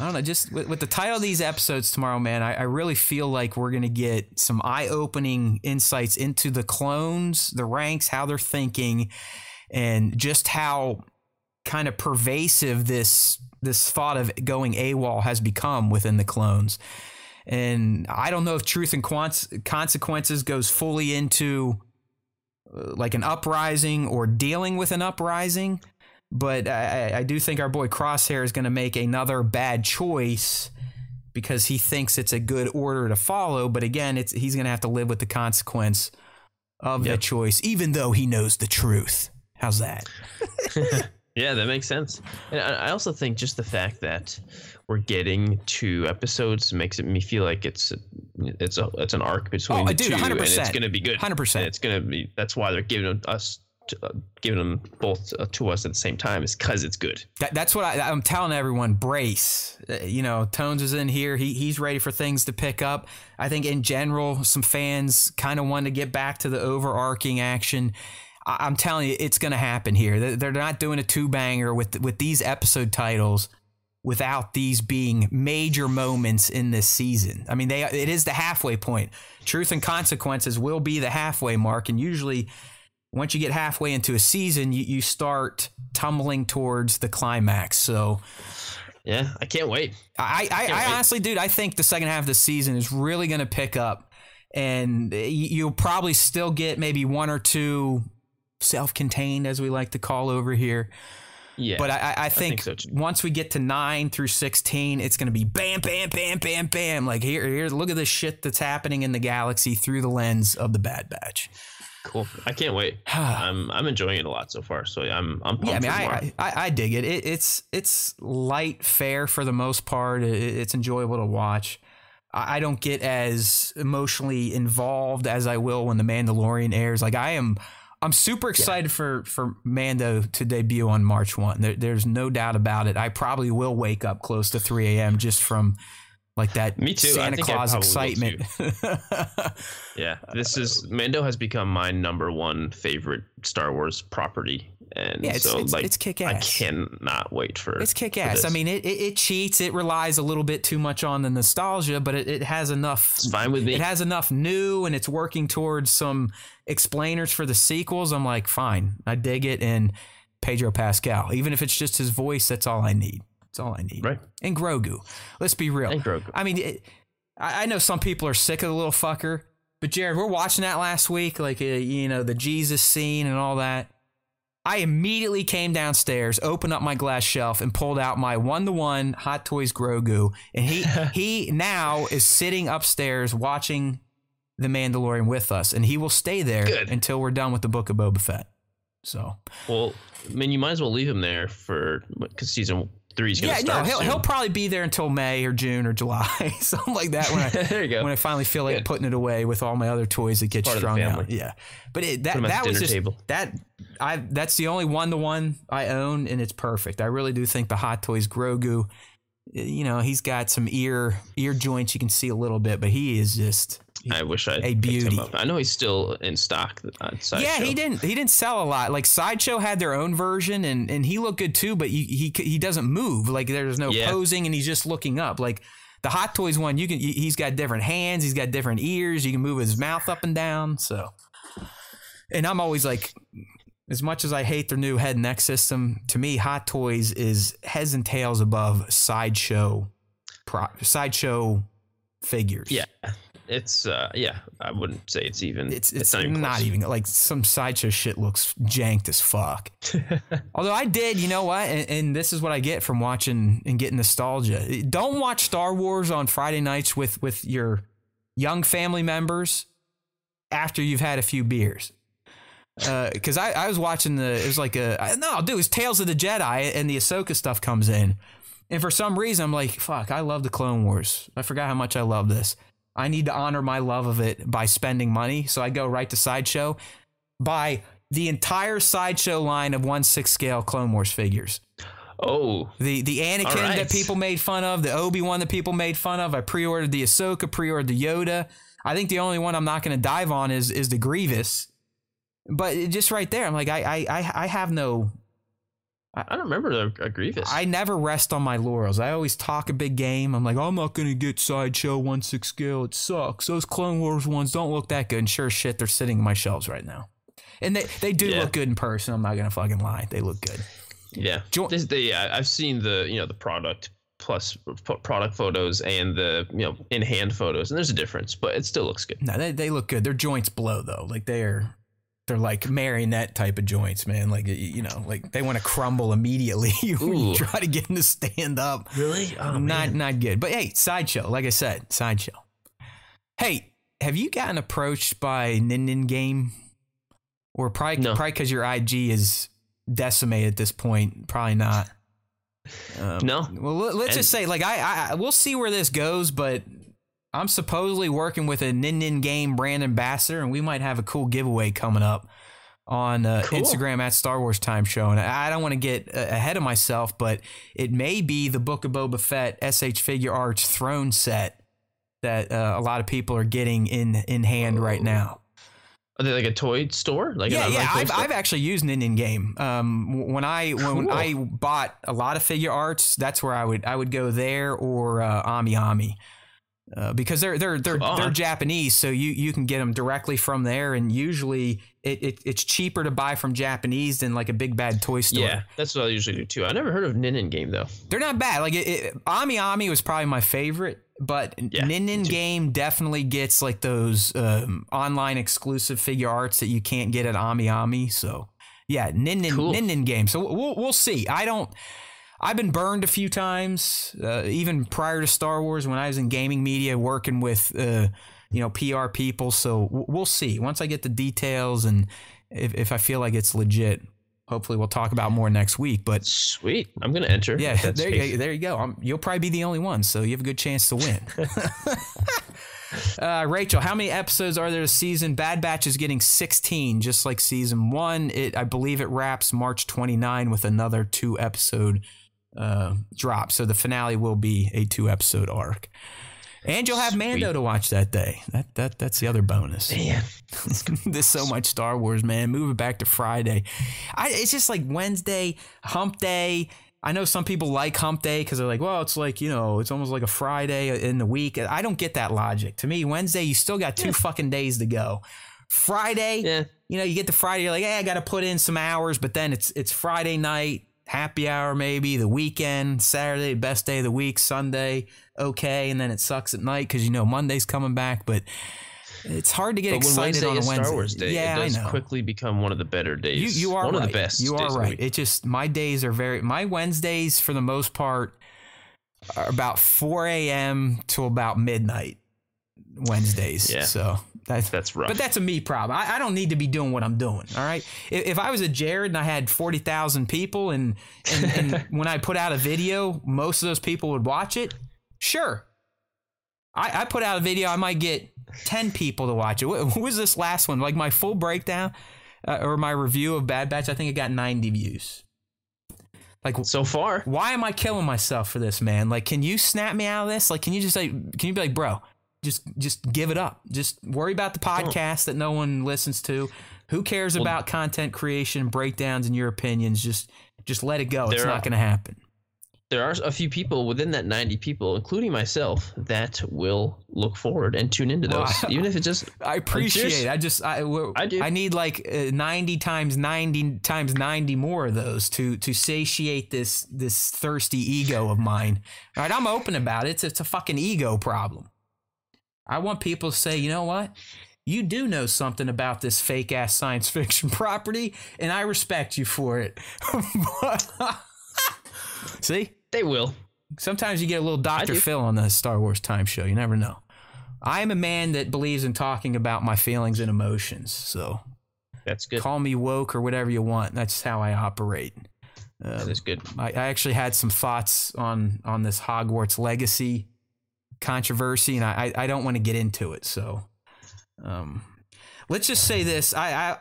I don't know, just with the title of these episodes tomorrow, man, I really feel like we're going to get some eye-opening insights into the clones, the ranks, how they're thinking, and just how kind of pervasive this thought of going AWOL has become within the clones. And I don't know if Truth and Consequences goes fully into like an uprising or dealing with an uprising. But I do think our boy Crosshair is going to make another bad choice because he thinks it's a good order to follow. But again, he's going to have to live with the consequence of the choice, even though he knows the truth. How's that? Yeah, that makes sense. And I also think just the fact that we're getting 2 episodes makes me feel like it's an arc between the 2, 100%, and it's going to be good. 100%. It's going to be. That's why they're giving us. Giving them both to us at the same time is because it's good. That's what I'm telling everyone. Brace. You know, Tones is in here. He's ready for things to pick up. I think in general, some fans kind of want to get back to the overarching action. I'm telling you, it's going to happen here. They're not doing a 2-banger with these episode titles without these being major moments in this season. I mean, it is the halfway point. Truth and Consequences will be the halfway mark, and usually once you get halfway into a season, you start tumbling towards the climax. So, yeah, I can't wait. I honestly, dude, I think the second half of the season is really going to pick up, and you'll probably still get maybe 1 or 2 self-contained, as we like to call over here. Yeah, but I think so. Once we get to 9 through 16, it's going to be bam, bam, bam, bam, bam. Like here, look at this shit that's happening in the galaxy through the lens of the Bad Batch. Cool. I can't wait. I'm enjoying it a lot so far. So I'm pumped. Yeah, I mean, I dig it. It's light fare for the most part. It's enjoyable to watch. I don't get as emotionally involved as I will when The Mandalorian airs. Like I'm super excited for Mando to debut on March 1. There's no doubt about it. I probably will wake up close to 3 a.m. just from like that Santa Claus excitement. Yeah, this is Mando has become my #1 favorite Star Wars property. And yeah, it's kick-ass. I cannot wait for it. It's kick-ass. I mean, it cheats. It relies a little bit too much on the nostalgia, but it has enough. It's fine with me. It has enough new, and it's working towards some explainers for the sequels. I'm like, fine. I dig it. And Pedro Pascal, even if it's just his voice, that's all I need. That's all I need. Right. And Grogu. Let's be real. And Grogu. I mean, I know some people are sick of the little fucker, but Jared, we're watching that last week, like, you know, the Jesus scene and all that. I immediately came downstairs, opened up my glass shelf, and pulled out my 1-to-1 Hot Toys Grogu. And he now is sitting upstairs watching The Mandalorian with us, and he will stay there until we're done with the Book of Boba Fett. So, well, I mean, you might as well leave him there for because season 3 is going to start. Yeah, no, he'll probably be there until May or June or July, something like that. When I there you go. When I finally feel like putting it away with all my other toys that get strung out. Yeah, but that was just table. That's the only 1-to-1 I own, and it's perfect. I really do think the Hot Toys Grogu, you know, he's got some ear joints you can see a little bit, but he is just. I wish I picked him up. I know he's still in stock on Sideshow. Yeah, he didn't sell a lot. Like Sideshow had their own version, and he looked good too. But he doesn't move. Like there's no posing, and he's just looking up. Like the Hot Toys one, he's got different hands, he's got different ears. You can move his mouth up and down. So, and I'm always like, as much as I hate their new head and neck system, to me Hot Toys is heads and tails above Sideshow figures. Yeah. It's I wouldn't say it's even. It's not even like some Sideshow shit looks janked as fuck. Although I did, you know what? And this is what I get from watching and getting nostalgia. Don't watch Star Wars on Friday nights with your young family members after you've had a few beers. Because I was watching it was Tales of the Jedi and the Ahsoka stuff comes in, and for some reason I'm like, fuck, I love the Clone Wars. I forgot how much I love this. I need to honor my love of it by spending money. So I go right to Sideshow, buy the entire Sideshow line of 1/6 scale Clone Wars figures. Oh, the Anakin that people made fun of, the Obi-Wan that people made fun of. I pre-ordered the Ahsoka, pre-ordered the Yoda. I think the only one I'm not going to dive on is the Grievous. But just right there, I'm like, I have no. I don't remember a Grievous. I never rest on my laurels. I always talk a big game. I'm like, I'm not going to get Sideshow 1/6 scale. It sucks. Those Clone Wars ones don't look that good. And sure as shit, they're sitting on my shelves right now. And they do look good in person. I'm not going to fucking lie. They look good. Yeah. I've seen the product plus product photos and the, you know, in-hand photos. And there's a difference, but it still looks good. No, they look good. Their joints blow, though. Like they're like marionette type of joints, man. Like, you know, like they want to crumble immediately. You try to get them to stand up. Really? Oh, not good. But hey, Sideshow. Like I said, Sideshow. Hey, have you gotten approached by Nin Game? Or probably because your IG is decimated at this point. Probably not. No. Well, let's just say, like, I we'll see where this goes, but. I'm supposedly working with a Nin Game brand ambassador, and we might have a cool giveaway coming up on Instagram at Star Wars Time Show. And I don't want to get ahead of myself, but it may be the Book of Boba Fett SH Figure Arts throne set that a lot of people are getting in hand right now. Are they like a toy store? Like I've actually used Nin Game. When I bought a lot of figure arts, that's where I would go there or AmiAmi. Because they're Japanese, so you can get them directly from there, and usually it's cheaper to buy from Japanese than like a big bad toy store. Yeah, that's what I usually do too. I never heard of Nin Game though. They're not bad. Like AmiAmi was probably my favorite, but Nin Game definitely gets like those online exclusive figure arts that you can't get at AmiAmi. So yeah, Nin Game. So we'll see. I've been burned a few times, even prior to Star Wars when I was in gaming media working with, PR people. So we'll see once I get the details and if I feel like it's legit, hopefully we'll talk about more next week. But sweet, I'm gonna enter. Yeah, there you go. You'll probably be the only one, so you have a good chance to win. Rachel, how many episodes are there a season? Bad Batch is getting 16, just like season one. I believe it wraps March 29 with another 2-episode drop. So the finale will be a 2-episode arc. And you'll have Mando to watch that day. That's the other bonus. Man, there's so much Star Wars, man. Move it back to Friday. It's just like Wednesday, hump day. I know some people like hump day because they're like, well, it's like, you know, it's almost like a Friday in the week. I don't get that logic. To me, Wednesday, you still got 2 fucking days to go. Friday, you know, you get to Friday, you're like, hey, I got to put in some hours. But then it's Friday night, happy hour maybe, the weekend, Saturday, best day of the week, Sunday, okay. And then it sucks at night because, you know, Monday's coming back. But it's hard to get excited on a Wednesday. Star Wars Day, yeah, it does quickly become one of the better days. You are one of the best. You are right. It just my Wednesdays for the most part are about 4 a.m. to about midnight Wednesdays. Yeah. So that's rough. But that's a me problem. I don't need to be doing what I'm doing. All right. If I was a Jared and I had 40,000 people and when I put out a video, most of those people would watch it. Sure. I put out a video, I might get 10 people to watch it. What was this last one? Like my full breakdown or my review of Bad Batch, I think it got 90 views. Like so far. Why am I killing myself for this, man? Like, can you snap me out of this? Like, can you be like, bro, just give it up. Just worry about the podcast that no one listens to. Who cares about content creation, breakdowns, and your opinions? Just let it go. It's not going to happen. There are a few people within that 90 people, including myself, that will look forward and tune into those, even if it just. I appreciate it. I need like 90 times 90 more of those to satiate this thirsty ego of mine. All right, I'm open about it. It's a fucking ego problem. I want people to say, you know what, you do know something about this fake ass science fiction property, and I respect you for it. But, see? They will. Sometimes you get a little Dr. Phil on the Star Wars Time Show. You never know. I am a man that believes in talking about my feelings and emotions. So that's good. Call me woke or whatever you want. That's how I operate. That's good. I actually had some thoughts on this Hogwarts Legacy controversy, and I don't want to get into it. So let's just say this. I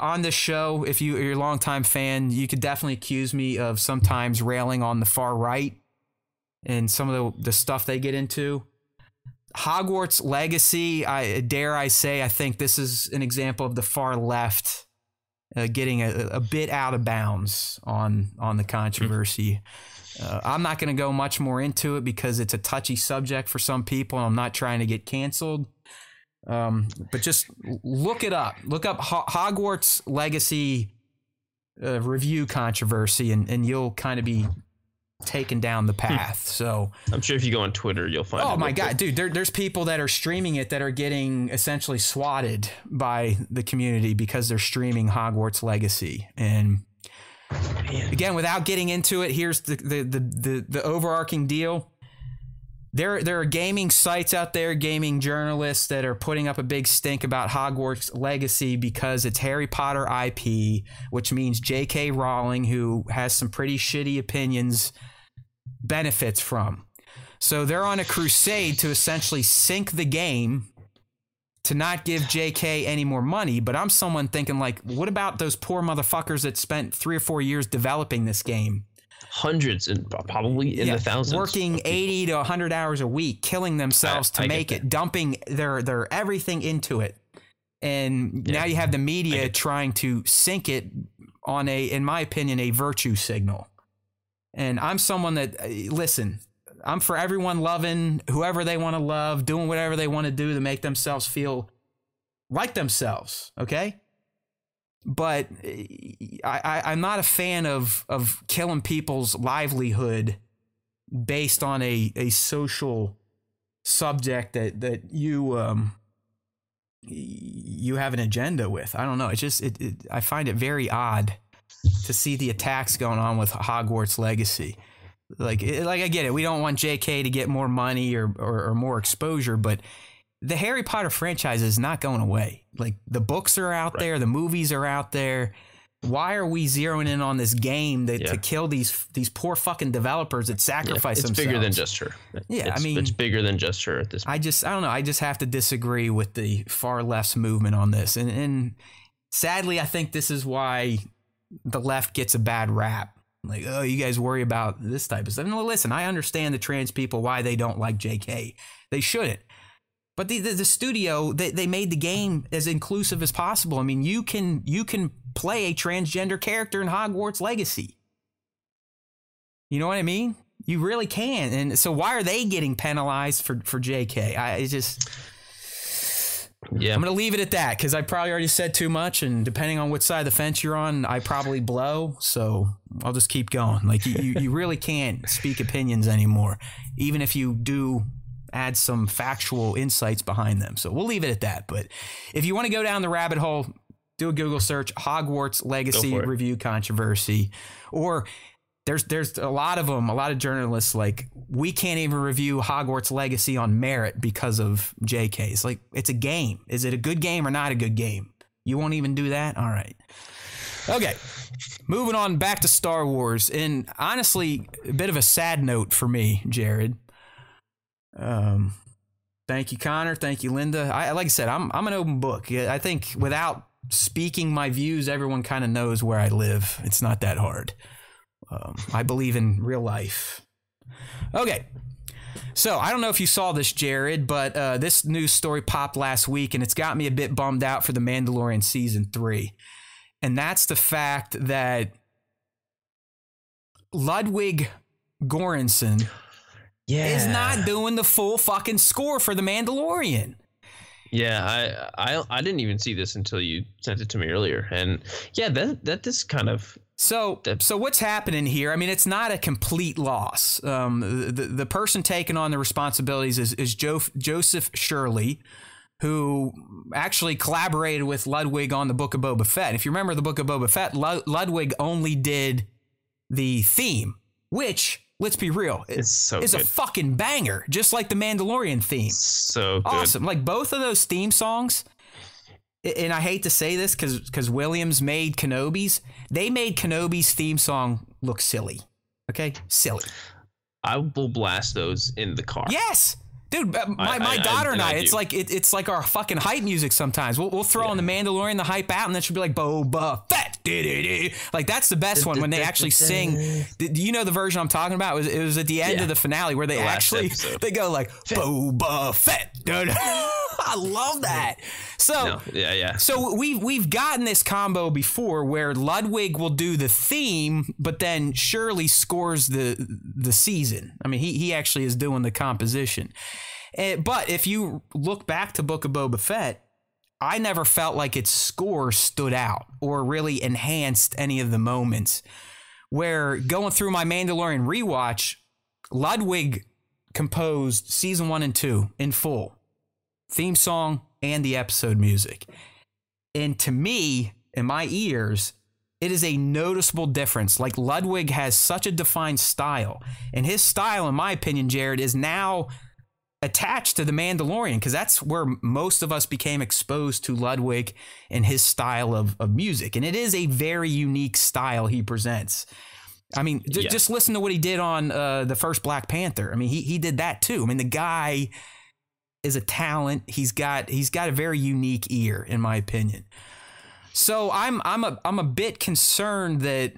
on this show, if you're a longtime fan, you could definitely accuse me of sometimes railing on the far right and some of the stuff they get into. Hogwarts Legacy, I think this is an example of the far left getting a bit out of bounds on the controversy. I'm not going to go much more into it because it's a touchy subject for some people, and I'm not trying to get canceled. But just look it up. Look up Hogwarts Legacy review controversy, and you'll kind of be taken down the path. So I'm sure if you go on Twitter, you'll find. Oh my God, dude! There's people that are streaming it that are getting essentially swatted by the community because they're streaming Hogwarts Legacy. And again, without getting into it, here's the overarching deal. There are gaming sites out there, gaming journalists that are putting up a big stink about Hogwarts Legacy because it's Harry Potter IP, which means J.K. Rowling, who has some pretty shitty opinions, benefits from. So they're on a crusade to essentially sink the game to not give J.K. any more money. But I'm someone thinking like, what about those poor motherfuckers that spent 3 or 4 years developing this game? Hundreds and probably in the thousands, working 80 to 100 hours a week, killing themselves to make it, dumping their everything into it. And now you have the media trying to sink it on in my opinion, a virtue signal. And I'm someone that, listen, I'm for everyone loving whoever they want to love, doing whatever they want to do to make themselves feel like themselves. Okay. But I'm not a fan of killing people's livelihood based on a social subject that you have an agenda with. I don't know. It's just I find it very odd to see the attacks going on with Hogwarts Legacy. Like I get it. We don't want J.K. to get more money or more exposure, but the Harry Potter franchise is not going away. Like the books are out there, the movies are out there. why are we zeroing in on this game that, to kill these poor fucking developers that sacrifice themselves? It's bigger than just her. It's bigger than just her at this point. I don't know. I just have to disagree with the far left movement on this. And sadly, I think this is why the left gets a bad rap. Like, oh, you guys worry about this type of stuff. No, listen, I understand the trans people, why they don't like JK. They shouldn't. But the studio, they made the game as inclusive as possible. I mean, you can play a transgender character in Hogwarts Legacy. You know what I mean? You really can. And so why are they getting penalized for JK? I'm going to leave it at that because I probably already said too much. And depending on which side of the fence you're on, I probably blow. So I'll just keep going. Like you really can't speak opinions anymore, even if you do add some factual insights behind them. So we'll leave it at that. But if you want to go down the rabbit hole, do a Google search, Hogwarts Legacy review controversy, or there's a lot of them. A lot of journalists like, we can't even review Hogwarts Legacy on merit because of JK's. Like, it's a game. Is it a good game or not a good game? You won't even do that? All right. Okay, moving on back to Star Wars. And honestly, a bit of a sad note for me, Jared. Thank you, Connor. Thank you, Linda. Like I said, I'm an open book. I think without speaking my views, everyone kind of knows where I live. It's not that hard. I believe in real life. Okay. So I don't know if you saw this, Jared, but this news story popped last week, and it's got me a bit bummed out for The Mandalorian Season 3. And that's the fact that Ludwig Göransson is not doing the full fucking score for The Mandalorian. Yeah, I didn't even see this until you sent it to me earlier. And yeah, that is kind of... So what's happening here? I mean, it's not a complete loss. The person taking on the responsibilities is Joseph Shirley, who actually collaborated with Ludwig on the Book of Boba Fett. If you remember the Book of Boba Fett, Ludwig only did the theme, which... let's be real. It's a fucking banger, just like the Mandalorian theme. So good. Awesome. Like both of those theme songs, and I hate to say this because Williams made Kenobi's. They made Kenobi's theme song look silly. Okay? Silly. I will blast those in the car. Yes. Dude, my daughter and I it's like it's like our fucking hype music sometimes. We'll throw on the Mandalorian, the hype out, and then she'll be like Boba Fett. Like that's the best one when they actually sing. Do you know the version I'm talking about? It was at the end of the finale where they go like Boba Fett. I love that. So we've gotten this combo before where Ludwig will do the theme, but then Shirley scores the season. I mean, he actually is doing the composition. But if you look back to Book of Boba Fett, I never felt like its score stood out or really enhanced any of the moments. Where going through my Mandalorian rewatch, Ludwig composed season 1 and 2 in full. Theme song and the episode music. And to me, in my ears, it is a noticeable difference. Like Ludwig has such a defined style. And his style, in my opinion, Jared, is now attached to The Mandalorian, because that's where most of us became exposed to Ludwig and his style of music. And it is a very unique style he presents. I mean, just listen to what he did on the first Black Panther. I mean, he did that too. I mean, the guy is a talent. He's got a very unique ear, in my opinion. So I'm a bit concerned that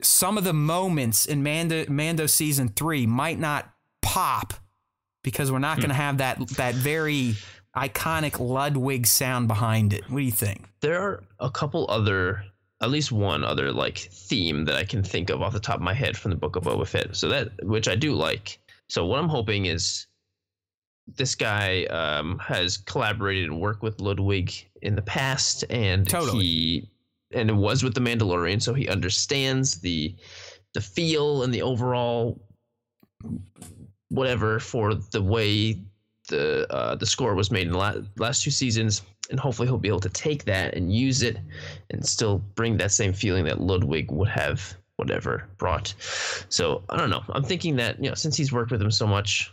some of the moments in Mando season 3 might not pop because we're not going to have that very iconic Ludwig sound behind it. What do you think? There are a couple other, at least one other like theme that I can think of off the top of my head from the Book of Boba Fett. So that, which I do like. So what I'm hoping is this guy has collaborated and worked with Ludwig in the past, and it was with the Mandalorian, so he understands the feel and the overall whatever for the way the score was made in the last two seasons, and hopefully he'll be able to take that and use it and still bring that same feeling that Ludwig would have whatever brought. So I don't know. I'm thinking that, you know, since he's worked with him so much,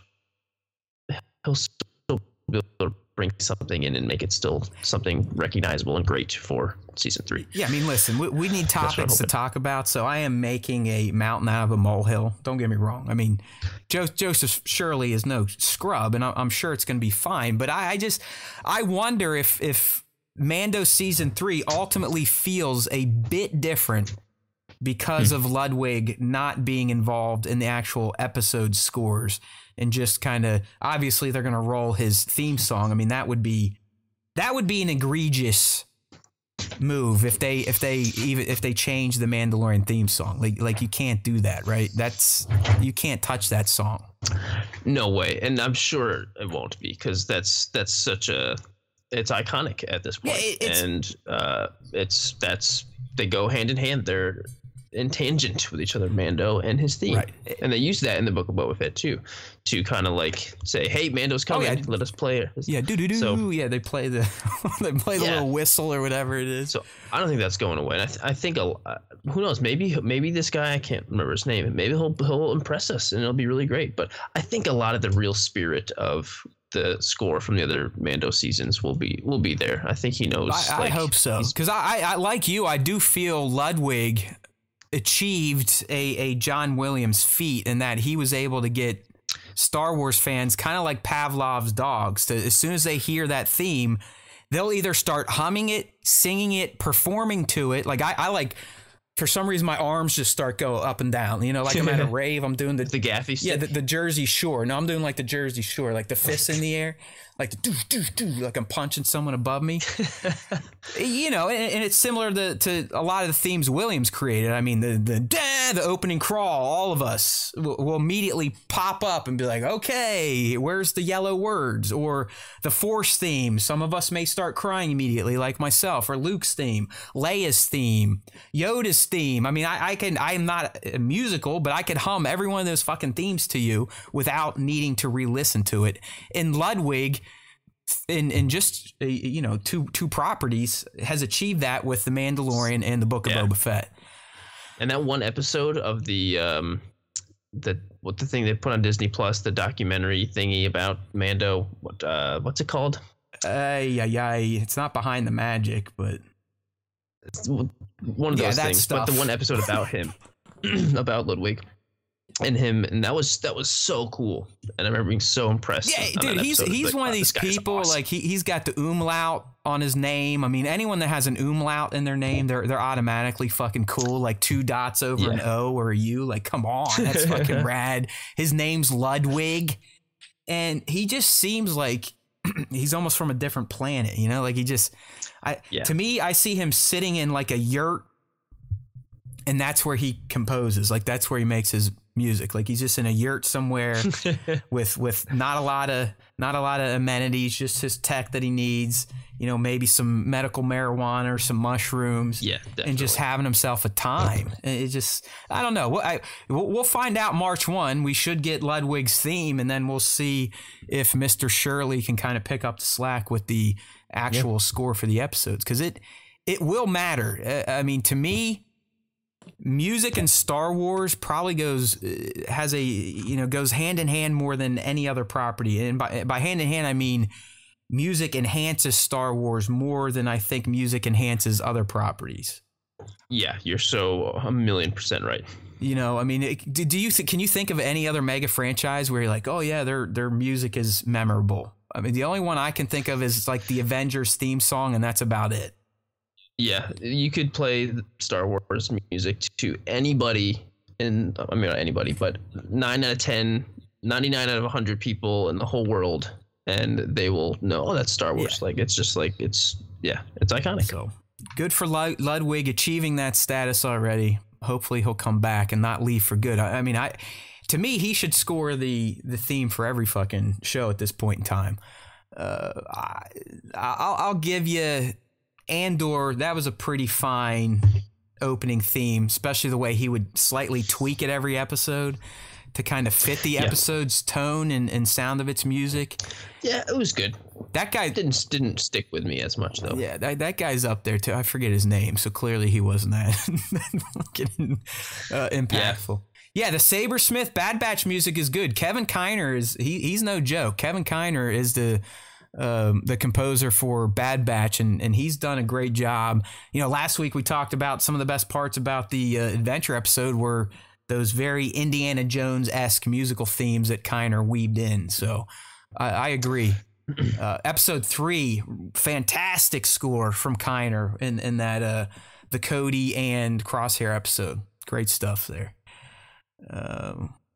he'll still be able to bring something in and make it still something recognizable and great for season three. Yeah, I mean, listen, we need topics to talk about, so I am making a mountain out of a molehill. Don't get me wrong. I mean, Joseph Shirley is no scrub, and I'm sure it's going to be fine. But I wonder if Mando season three ultimately feels a bit different because of Ludwig not being involved in the actual episode scores. And just kind of, obviously they're going to roll his theme song. I mean, that would be an egregious move if they change the Mandalorian theme song. Like you can't do that, right? You can't touch that song. No way. And I'm sure it won't be, because that's such a, it's iconic at this point. Yeah, they go hand in hand. They're in tangent with each other, Mando and his theme, right. And they use that in the Book of Boba Fett too, to kind of like say, "Hey, Mando's coming! Oh, yeah. Let us play it." Yeah, do do do. So, yeah, they play the little whistle or whatever it is. So I don't think that's going away. And I think who knows? Maybe this guy, I can't remember his name, and maybe he'll impress us, and it'll be really great. But I think a lot of the real spirit of the score from the other Mando seasons will be there. I think he knows. I hope so, because I like you, I do feel Ludwig achieved a John Williams feat in that he was able to get Star Wars fans kind of like Pavlov's dogs to, as soon as they hear that theme, they'll either start humming it, singing it, performing to it. Like I like, for some reason, my arms just start go up and down, you know, like I'm at a rave, I'm doing the gaffy stick. Yeah, the Jersey Shore. No, I'm doing like the Jersey Shore, like the fists in the air, like the do, like I'm punching someone above me, you know, and it's similar to a lot of the themes Williams created. I mean, the opening crawl, all of us will immediately pop up and be like, okay, where's the yellow words? Or the Force theme. Some of us may start crying immediately, like myself, or Luke's theme, Leia's theme, Yoda's theme. I mean, I'm not musical, but I could hum every one of those fucking themes to you without needing to re-listen to it. And Ludwig, in just, you know, two properties, has achieved that with The Mandalorian and the Book of Boba Fett. And that one episode of the thing they put on Disney Plus, the documentary thingy about Mando, what's it called? It's not Behind the Magic, but one of those things, stuff. But the one episode about him, about Ludwig and him, and that was so cool, and I remember being so impressed. Yeah, dude, he's one of these people, awesome. Like he's got the umlaut on his name. I mean, anyone that has an umlaut in their name, they're automatically fucking cool. Like two dots over an O or a U. Like, come on, that's fucking rad. His name's Ludwig, and he just seems like he's almost from a different planet, you know? Like he just, to me, I see him sitting in like a yurt, and that's where he composes. Like that's where he makes his music. Like he's just in a yurt somewhere with not a lot of amenities, just his tech that he needs, you know, maybe some medical marijuana or some mushrooms, and just having himself a time. It just, I don't know. We'll find out March 1. We should get Ludwig's theme, and then we'll see if Mr. Shirley can kind of pick up the slack with the actual score for the episodes, because it will matter. I mean, to me, music and Star Wars probably goes hand in hand more than any other property. And by hand in hand, I mean music enhances Star Wars more than I think music enhances other properties. Yeah, you're so 1,000,000% right. You know, I mean, can you think of any other mega franchise where you're like, oh yeah, their music is memorable? I mean, the only one I can think of is like the Avengers theme song, and that's about it. Yeah, you could play Star Wars music to anybody, and I mean not anybody, but 9 out of 10, 99 out of 100 people in the whole world, and they will know, oh, that's Star Wars. Like it's just like it's iconic. So good for Ludwig achieving that status already. Hopefully he'll come back and not leave for good. I mean, to me, he should score the theme for every fucking show at this point in time. I'll give you Andor. That was a pretty fine opening theme, especially the way he would slightly tweak it every episode to kind of fit the episode's tone and sound of its music. Yeah, it was good. That guy didn't stick with me as much though. Yeah, that guy's up there too. I forget his name, so clearly he wasn't that fucking impactful. Yeah, the Sabersmith Bad Batch music is good. He's no joke. Kevin Kiner is the the composer for Bad Batch, and he's done a great job. You know, last week we talked about some of the best parts about the adventure episode were those very Indiana Jones-esque musical themes that kind of weaved in. So I agree. Episode 3, fantastic score from Kiner in that the Cody and Crosshair episode. Great stuff there.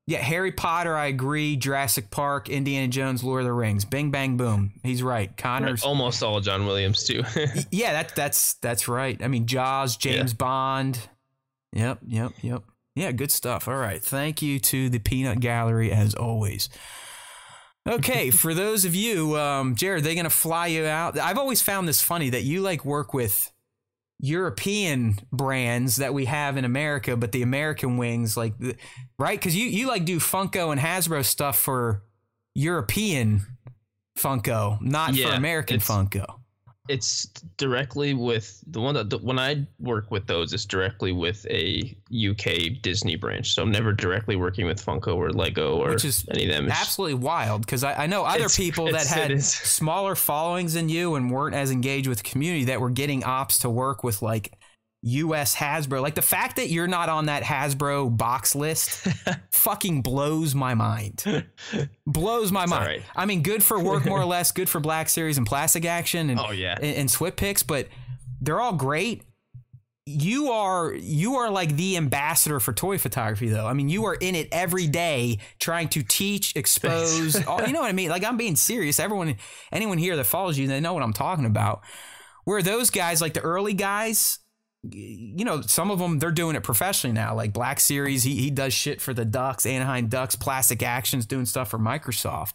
Yeah, Harry Potter, I agree. Jurassic Park, Indiana Jones, Lord of the Rings. Bing, bang, boom. He's right. Connor's almost all John Williams too. Yeah, that's right. I mean, Jaws, James Bond. Yep. Yeah, good stuff. All right. Thank you to the Peanut Gallery as always. Okay, for those of you, Jared, they're going to fly you out. I've always found this funny that you like work with European brands that we have in America, but the American wings, like, right? Because you like do Funko and Hasbro stuff for European Funko, not for American Funko. It's directly with the one that when I work with those, it's directly with a UK Disney branch. So I'm never directly working with Funko or Lego or any of them. It's absolutely wild because I know other people that had smaller followings than you and weren't as engaged with the community that were getting ops to work with like US Hasbro. Like the fact that you're not on that Hasbro box list fucking blows my mind. Blows my mind. Right. I mean, good for Work More or Less, good for Black Series and Plastic Action and Swift Picks, but they're all great. You are like the ambassador for toy photography, though. I mean, you are in it every day trying to teach, expose, all, you know what I mean? Like, I'm being serious. Anyone here that follows you, they know what I'm talking about. Where those guys, like the early guys, you know, some of them, they're doing it professionally now, like Black Series. He does shit for the Ducks, Anaheim Ducks, Plastic Action's doing stuff for Microsoft.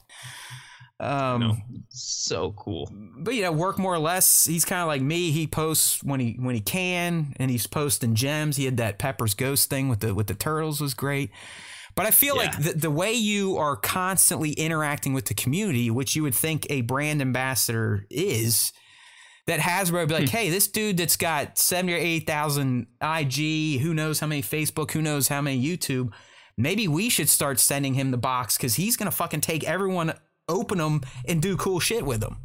So cool. But, you know, Work More or Less, he's kind of like me. He posts when he can, and he's posting gems. He had that Pepper's Ghost thing with the turtles, was great. But I feel like the way you are constantly interacting with the community, which you would think a brand ambassador is, that Hasbro would be like, hey, this dude that's got 70 or 8,000 IG, who knows how many Facebook, who knows how many YouTube, maybe we should start sending him the box because he's going to fucking take everyone, open them, and do cool shit with them.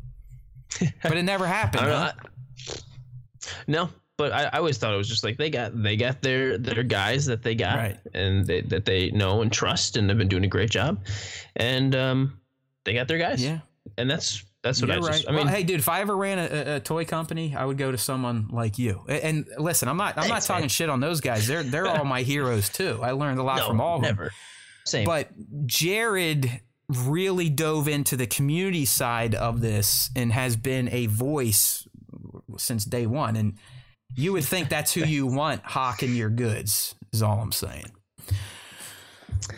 But it never happened. I always thought it was just like they got their guys that they got and that they know and trust and have been doing a great job. And they got their guys. Yeah. And that's what I mean, well, hey, dude, if I ever ran a toy company, I would go to someone like you. And listen, I'm not talking shit on those guys. They're all my heroes too. I learned a lot from all of them. Same. But Jared really dove into the community side of this and has been a voice since day one. And you would think that's who you want hawking your goods, is all I'm saying.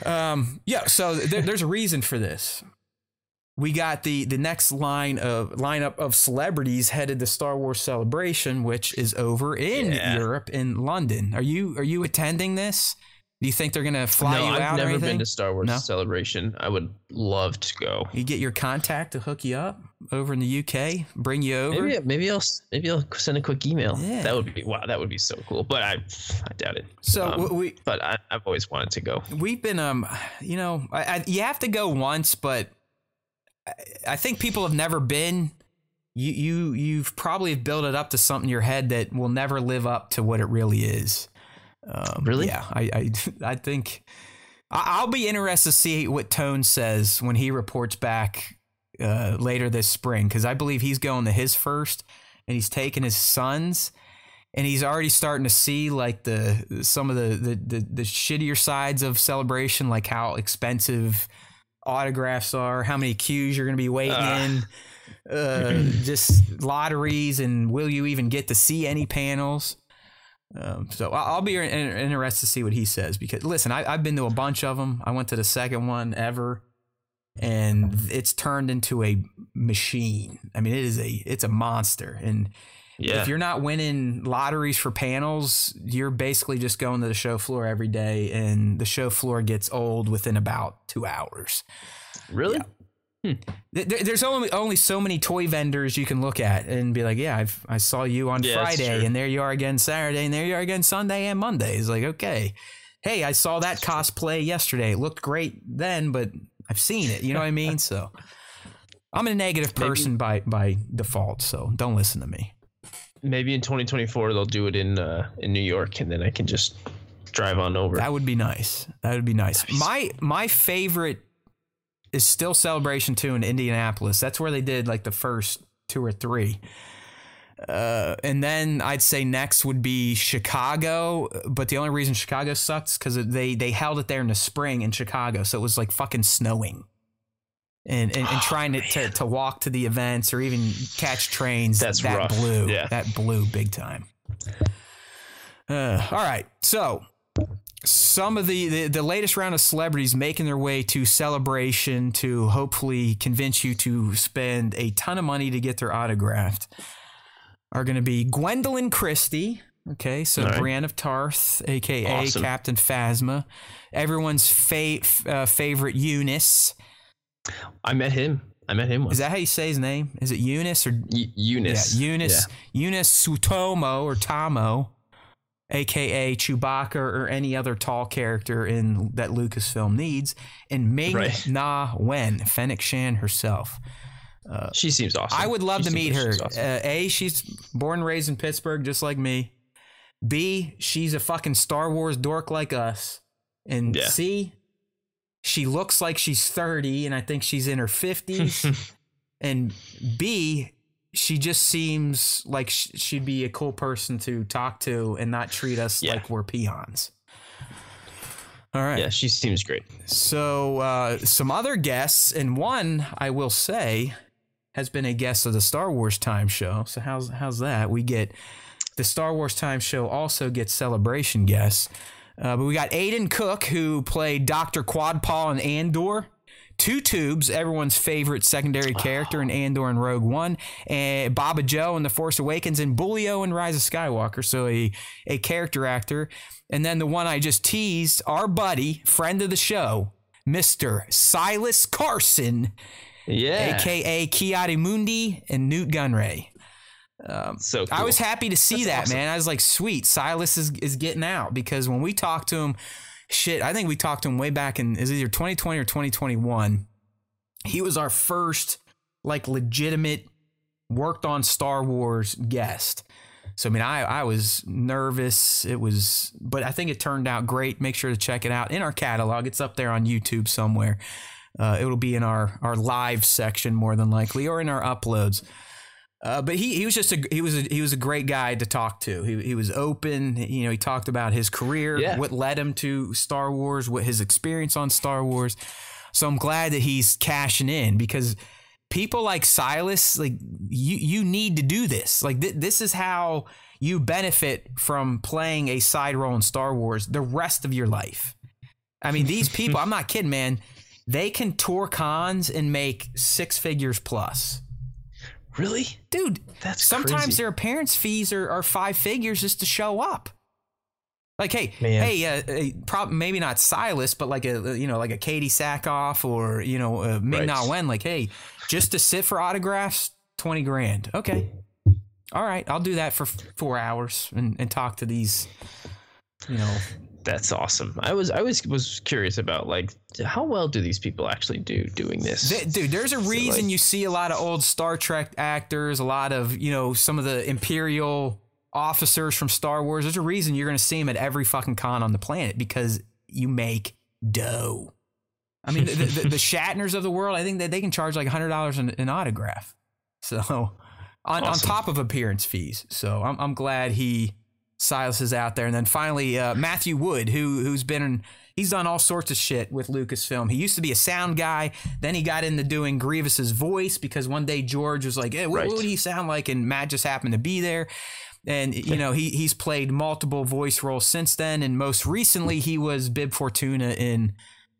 So there's a reason for this. We got the next lineup of celebrities headed to Star Wars Celebration, which is over in Europe, in London. Are you attending this? Do you think they're going to fly you out? No, I've never been to Star Wars Celebration. I would love to go. You get your contact to hook you up over in the UK, bring you over. Maybe I'll send a quick email. Yeah. That would be so cool. But I doubt it. So I've always wanted to go. We've been you have to go once, but I think people have never been. You've probably built it up to something in your head that will never live up to what it really is. Really? Yeah. I think I'll be interested to see what Tone says when he reports back later this spring, because I believe he's going to his first, and he's taking his sons, and he's already starting to see like some of the shittier sides of Celebration, like how expensive autographs are, how many queues you're going to be waiting in, just lotteries, and will you even get to see any panels? So I'll be interested to see what he says, because listen, I've been to a bunch of them. I went to the second one ever, and it's turned into a machine. I mean, it's a monster, and if you're not winning lotteries for panels, you're basically just going to the show floor every day, and the show floor gets old within about 2 hours. Really? Yeah. There's only so many toy vendors you can look at and be like, yeah, I saw you on Friday, and there you are again Saturday, and there you are again Sunday and Monday. It's like, okay, hey, I saw that cosplay yesterday. It looked great then, but I've seen it. You know what I mean? So I'm a negative person by default, so don't listen to me. Maybe in 2024 they'll do it in New York, and then I can just drive on over. That would be nice. That would be nice. My favorite is still Celebration 2 in Indianapolis. That's where they did like the first 2 or 3. And then I'd say next would be Chicago, but the only reason Chicago sucks because they held it there in the spring in Chicago, so it was like fucking snowing, and trying to walk to the events or even catch trains. That blew, yeah. That blew big time. All right, so some of the latest round of celebrities making their way to Celebration to hopefully convince you to spend a ton of money to get their autographed. Are going to be Gwendolyn Christie, okay, so right. Brienne of Tarth, a.k.a. awesome. Captain Phasma, everyone's favorite Eunice. I met him once. Is that how you say his name? Is it Eunice or? Eunice. Yeah, Eunice. Yeah. Eunice Sutomo or Tomo, a.k.a. Chewbacca or any other tall character in that Lucasfilm needs, and Ming-Na Wen, Fennec Shan herself. She seems awesome. I would love to meet her. Awesome. A, she's born and raised in Pittsburgh, just like me. B, she's a fucking Star Wars dork like us. And yeah. C, she looks like she's 30, and I think she's in her 50s. And B, she just seems like she'd be a cool person to talk to and not treat us like we're peons. All right. Yeah, she seems great. So some other guests, and one, I will say, has been a guest of the Star Wars Time Show. So how's that? We get the Star Wars Time Show also gets Celebration guests. But we got Aiden Cook, who played Dr. Quadpaw in Andor. Two Tubes, everyone's favorite secondary character in Andor and Rogue One. And Baba Joe in The Force Awakens, and Bulio in Rise of Skywalker. So a character actor. And then the one I just teased, our buddy, friend of the show, Mr. Silas Carson. Yeah. A.K.A. Ki-Adi Mundi and Newt Gunray. So cool. I was happy to see awesome. Man. I was like, sweet, Silas is getting out, because when we talked to him, I think we talked to him way back in, is either 2020 or 2021. He was our first like legitimate worked on Star Wars guest. So, I mean, I was nervous. But I think it turned out great. Make sure to check it out in our catalog. It's up there on YouTube somewhere. It'll be in our live section more than likely, or in our uploads. But he was a great guy to talk to. He was open. You know, he talked about his career, what led him to Star Wars, what his experience on Star Wars. So I'm glad that he's cashing in, because people like Silas, like you need to do this. Like this is how you benefit from playing a side role in Star Wars the rest of your life. I mean, these people, I'm not kidding, man. They can tour cons and make $6 figures plus. Really? Dude, that's sometimes crazy. Their appearance fees are $5 figures just to show up. Like, maybe not Silas, but like a Katie Sackhoff or, a Ming-Na Wen, like, hey, just to sit for autographs, $20,000. Okay. All right. I'll do that for 4 hours and talk to these, That's awesome. I was curious about, like, how well do these people actually do doing this? Dude, there's a reason you see a lot of old Star Trek actors, a lot of, some of the Imperial officers from Star Wars. There's a reason you're going to see them at every fucking con on the planet, because you make dough. I mean, the Shatners of the world, I think that they can charge like $100 an autograph. So on top of appearance fees. So I'm glad Silas is out there. And then finally, Matthew Wood, who's been he's done all sorts of shit with Lucasfilm. He used to be a sound guy. Then he got into doing Grievous's voice, because one day George was like, hey, what would he sound like? And Matt just happened to be there. And, he's played multiple voice roles since then. And most recently, he was Bib Fortuna in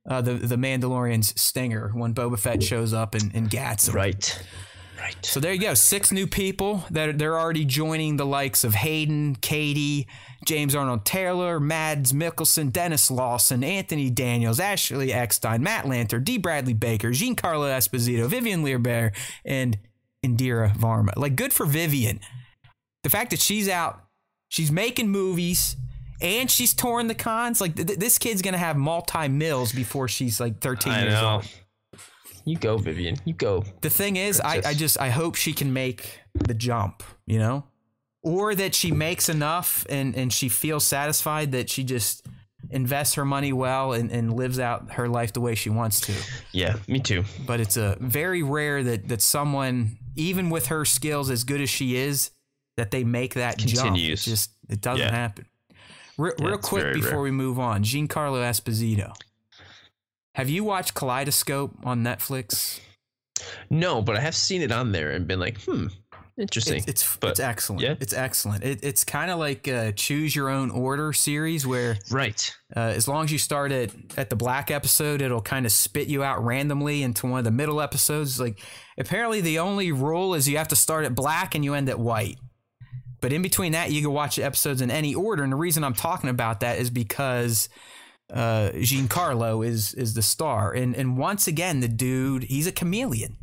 the Mandalorian's Stinger when Boba Fett shows up and gats him. Right. Right. So there you go. 6 new people that they're already joining, the likes of Hayden, Katie, James Arnold Taylor, Mads Mikkelsen, Dennis Lawson, Anthony Daniels, Ashley Eckstein, Matt Lanter, D. Bradley Baker, Giancarlo Esposito, Vivian Learbear, and Indira Varma. Like, good for Vivian. The fact that she's out, she's making movies, and she's touring the cons. Like, this kid's going to have multi-mills before she's like 13 years old. You go, Vivian. You go. The thing is, I hope she can make the jump, you know? Or that she makes enough and she feels satisfied that she just invests her money well and lives out her life the way she wants to. Yeah, me too. But it's a very rare that someone, even with her skills as good as she is, that they make that jump. It doesn't happen. Real quick before we move on, Giancarlo Esposito. Have you watched Kaleidoscope on Netflix? No, but I have seen it on there and been like, interesting. It's excellent. Yeah. It's excellent. It's kind of like a choose your own order series where as long as you start at the black episode, it'll kind of spit you out randomly into one of the middle episodes. Like apparently the only rule is you have to start at black and you end at white. But in between that, you can watch episodes in any order. And the reason I'm talking about that is because Giancarlo is the star. And once again, the dude, he's a chameleon.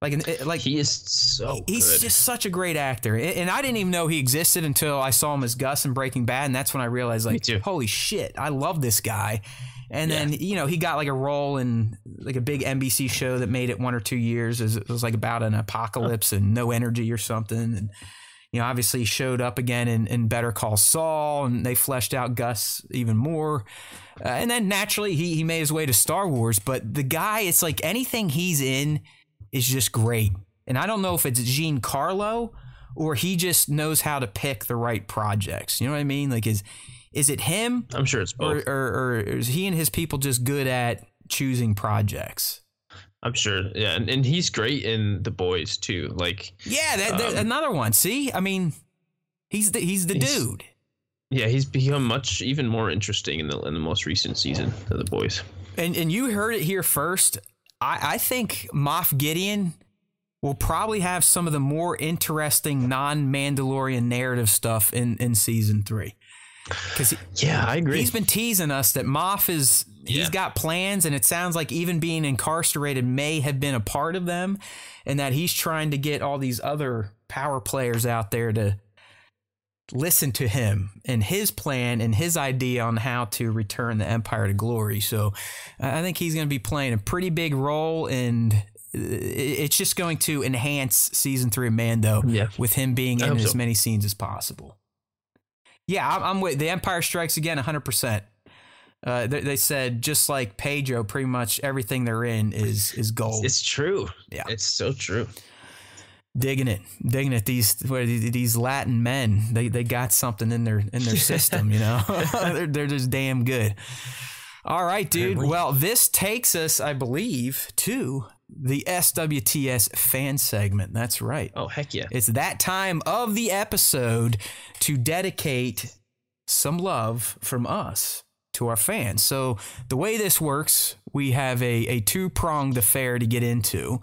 Like he is so good. Just such a great actor. And I didn't even know he existed until I saw him as Gus in Breaking Bad. And that's when I realized, like, holy shit, I love this guy. And then, you know, he got like a role in like a big NBC show that made it 1 or 2 years. It was like about an apocalypse and no energy or something. And, you know, obviously he showed up again in Better Call Saul. And they fleshed out Gus even more. And then naturally he made his way to Star Wars. But the guy, it's like anything he's in is just great. And I don't know if it's Giancarlo or he just knows how to pick the right projects. You know what I mean? Like, is it him? I'm sure it's both. Or is he and his people just good at choosing projects? I'm sure. Yeah. And he's great in The Boys too. Like, yeah, another one. See, I mean, he's dude. Yeah. He's become even more interesting in the most recent season of The Boys. And you heard it here first. I think Moff Gideon will probably have some of the more interesting non-Mandalorian narrative stuff in season 3. Yeah, I agree. He's been teasing us that Moff he's got plans, and it sounds like even being incarcerated may have been a part of them, and that he's trying to get all these other power players out there to listen to him and his plan and his idea on how to return the Empire to glory. So I think he's going to be playing a pretty big role, and it's just going to enhance season 3 of Mando with him being in as many scenes as possible. Yeah, I'm with The Empire Strikes Again 100%. They said, just like Pedro, pretty much everything they're in is gold. It's true. Yeah, it's so true. Digging it. These Latin men, they got something in their system, you know. They're just damn good. All right, dude. Well, this takes us, I believe, to the SWTS fan segment. That's right. Oh, heck yeah! It's that time of the episode to dedicate some love from us to our fans. So the way this works, we have a two-pronged affair to get into.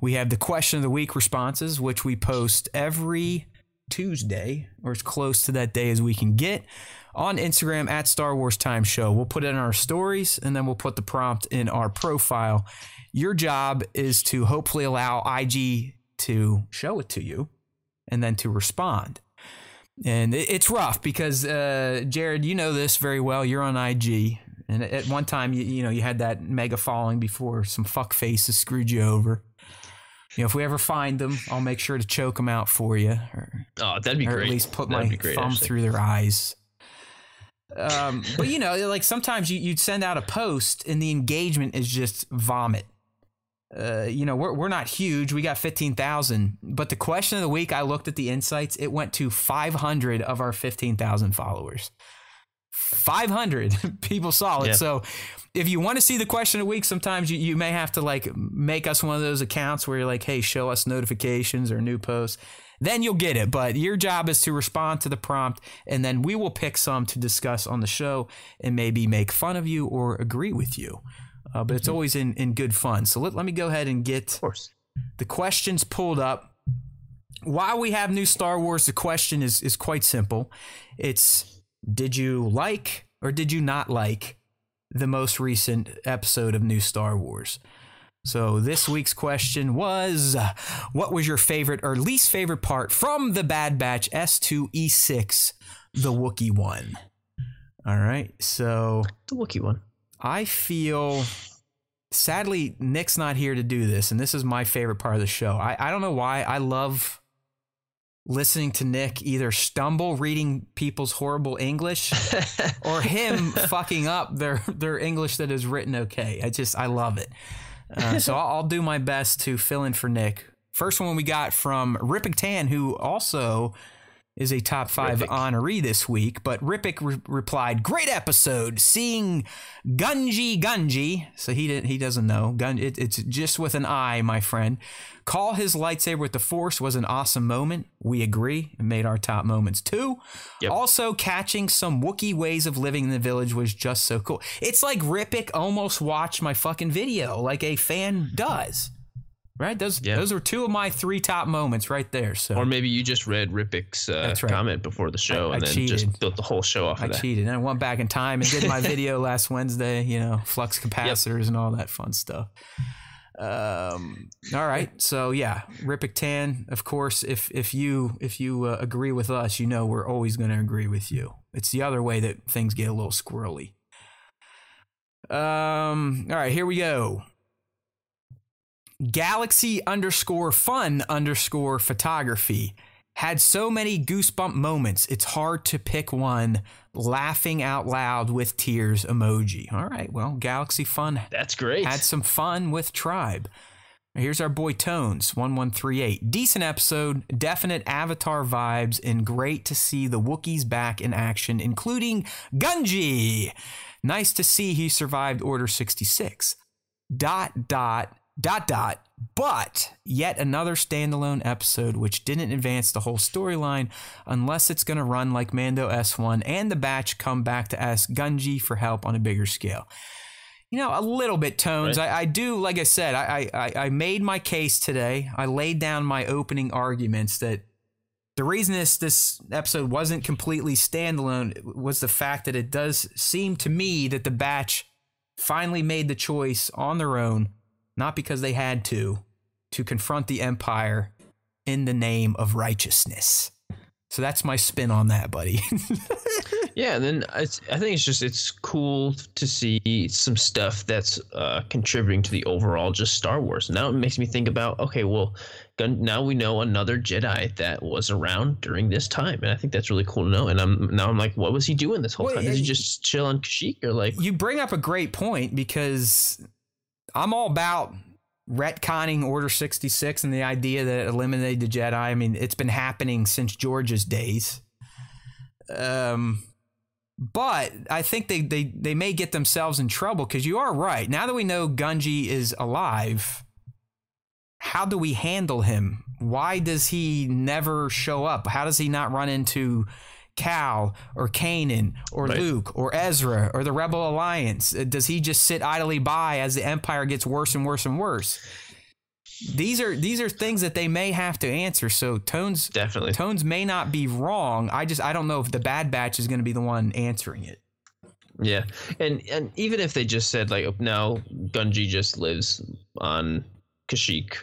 We have the question of the week responses, which we post every Tuesday, or as close to that day as we can get, on Instagram at Star Wars Time Show. We'll put it in our stories, and then we'll put the prompt in our profile. Your job is to hopefully allow IG to show it to you and then to respond. And it's rough because, Jared, you know this very well. You're on IG. And at one time, you had that mega following before some fuck faces screwed you over. You know, if we ever find them, I'll make sure to choke them out for you. That'd be great. Or at least put my thumb through their eyes. But, you know, like sometimes you'd send out a post and the engagement is just vomit. You know, we're not huge. We got 15,000. But the question of the week, I looked at the insights. It went to 500 of our 15,000 followers. 500 people saw it. Yeah. So if you want to see the question of the week, sometimes you may have to like make us one of those accounts where you're like, hey, show us notifications or new posts. Then you'll get it. But your job is to respond to the prompt, and then we will pick some to discuss on the show and maybe make fun of you or agree with you. But it's always in good fun. So let me go ahead and get the questions pulled up. While we have new Star Wars, the question is quite simple. It's, did you like or did you not like the most recent episode of New Star Wars? So this week's question was, what was your favorite or least favorite part from the Bad Batch S2E6, the Wookiee one? All right, so the Wookiee one. I feel sadly, Nick's not here to do this, and this is my favorite part of the show. I don't know why. I love listening to Nick either stumble reading people's horrible English or him fucking up their English that is written okay. I love it. So I'll do my best to fill in for Nick. First one we got from Ripik Tan, who also is a top five honoree this week. But Ripik replied, "Great episode, seeing Gungi." So he doesn't know. It's just with an I, my friend. Call his lightsaber with the Force was an awesome moment. We agree. It made our top moments too. Yep. Also, catching some Wookiee ways of living in the village was just so cool. It's like Ripik almost watched my fucking video like a fan does. Right? Those were two of my three top moments right there. So, or maybe you just read Ripik's comment before the show and then cheated. Just built the whole show off of that. I cheated. And I went back in time and did my video last Wednesday, flux capacitors and all that fun stuff. All right. So yeah, Ripik Tan, of course, if you agree with us, we're always going to agree with you. It's the other way that things get a little squirrely. All right, here we go. Galaxy_fun_photography had so many goosebump moments. It's hard to pick one. Laughing out loud with tears emoji. All right. Well, Galaxy Fun. That's great. Had some fun with Tribe. Here's our boy Tones 1138. Decent episode. Definite Avatar vibes, and great to see the Wookiees back in action, including Gungi. Nice to see he survived Order 66. ... But yet another standalone episode which didn't advance the whole storyline, unless it's going to run like Mando S1 and the Batch come back to ask Gungi for help on a bigger scale. A little bit, Tones. Right. I do, like I said, I made my case today. I laid down my opening arguments that the reason this episode wasn't completely standalone was the fact that it does seem to me that the Batch finally made the choice on their own, not because they had to confront the Empire in the name of righteousness. So that's my spin on that, buddy. Yeah, and then I think it's cool to see some stuff that's contributing to the overall just Star Wars. Now it makes me think about, okay, well, now we know another Jedi that was around during this time, and I think that's really cool to know. And I'm like, what was he doing this whole time? Did he just chill on Kashyyyk? Or like, you bring up a great point, because I'm all about retconning Order 66 and the idea that it eliminated the Jedi. I mean, it's been happening since George's days. But I think they may get themselves in trouble, because you are right. Now that we know Gungi is alive, how do we handle him? Why does he never show up? How does he not run into Cal or Kanan or Luke or Ezra or the Rebel Alliance? Does he just sit idly by as the Empire gets worse and worse and worse? These are things that they may have to answer. So Tones may not be wrong. I don't know if the Bad Batch is going to be the one answering it. Yeah, and even if they just said like, now Gungi just lives on Kashyyyk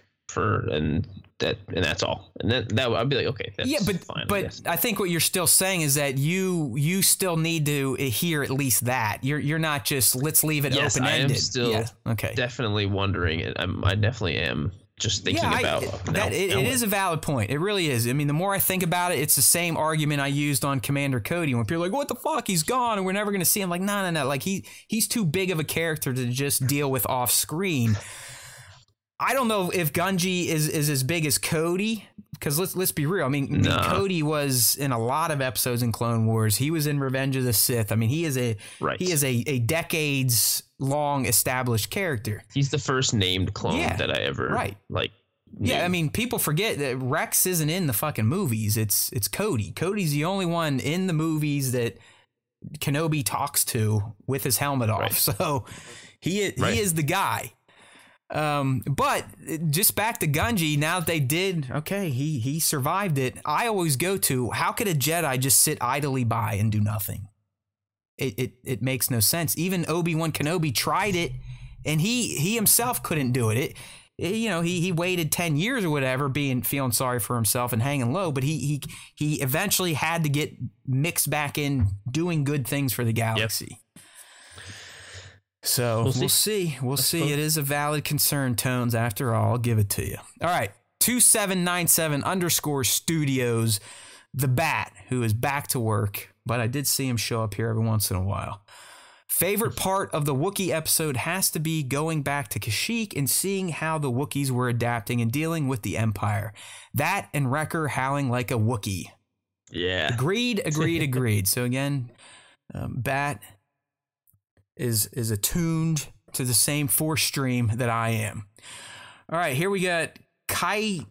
that's all. And that I'd be like, okay, that's fine. But I think what you're still saying is that you still need to hear at least that. You're not just, let's leave it open-ended. I am still definitely wondering it. I definitely am just thinking about that. It is a valid point. It really is. I mean, the more I think about it, it's the same argument I used on Commander Cody when people are like, what the fuck? He's gone and we're never going to see him. Like, no. Like, he's too big of a character to just deal with off screen. I don't know if Gungi is as big as Cody, because let's be real. I mean, Cody was in a lot of episodes in Clone Wars. He was in Revenge of the Sith. I mean, he is a decades long established character. He's the first named clone that I ever like. Named. Yeah, I mean, people forget that Rex isn't in the fucking movies. It's Cody. Cody's the only one in the movies that Kenobi talks to with his helmet off. Right. So he is the guy. But just back to Gungi, now that they did, okay, he survived it. I always go to, how could a Jedi just sit idly by and do nothing? It makes no sense. Even Obi-Wan Kenobi tried it, and he himself couldn't do it. He waited 10 years or whatever, feeling sorry for himself and hanging low, but he eventually had to get mixed back in doing good things for the galaxy. Yep. So we'll see. It is a valid concern, Tones. After all, I'll give it to you. All right. 2797 _ studios. The Bat, who is back to work, but I did see him show up here every once in a while. Favorite part of the Wookiee episode has to be going back to Kashyyyk and seeing how the Wookiees were adapting and dealing with the Empire. That and Wrecker howling like a Wookiee. Yeah. Agreed. So again, Bat is attuned to the same force stream that I am. All right, here we got Kai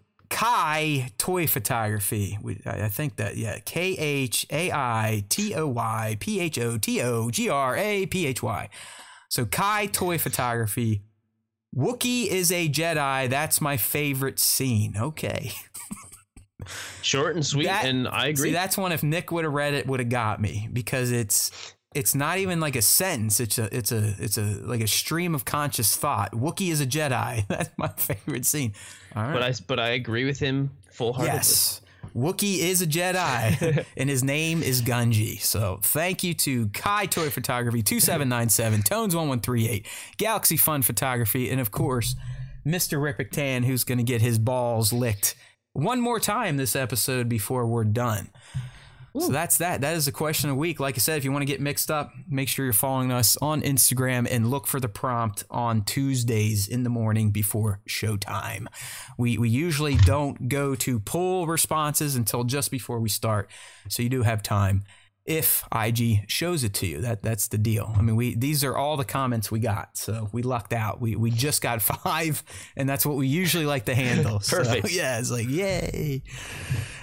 Toy Photography. I think that, yeah. KHAITOYPHOTOGRAPHY. So Kai Toy Photography. Wookiee is a Jedi. That's my favorite scene. Okay. Short and sweet, and I agree. See, that's one, if Nick would have read it, would have got me, because it's not even like a sentence. It's like a stream of conscious thought. Wookiee is a Jedi. That's my favorite scene. All right. But I agree with him full-heartedly. Yes. Wookiee is a Jedi, and his name is Gungi. So thank you to Kai Toy Photography, 2797, Tones 1138, Galaxy Fun Photography, and of course, Mr. Ripictan, who's going to get his balls licked one more time this episode before we're done. Ooh. So that's that. That is the question of the week. Like I said, if you want to get mixed up, make sure you're following us on Instagram and look for the prompt on Tuesdays in the morning before showtime. We usually don't go to poll responses until just before we start. So you do have time if IG shows it to you. That's the deal. I mean, these are all the comments we got. So we lucked out. We just got 5, and that's what we usually like to handle. Perfect. So, yeah, it's like, yay.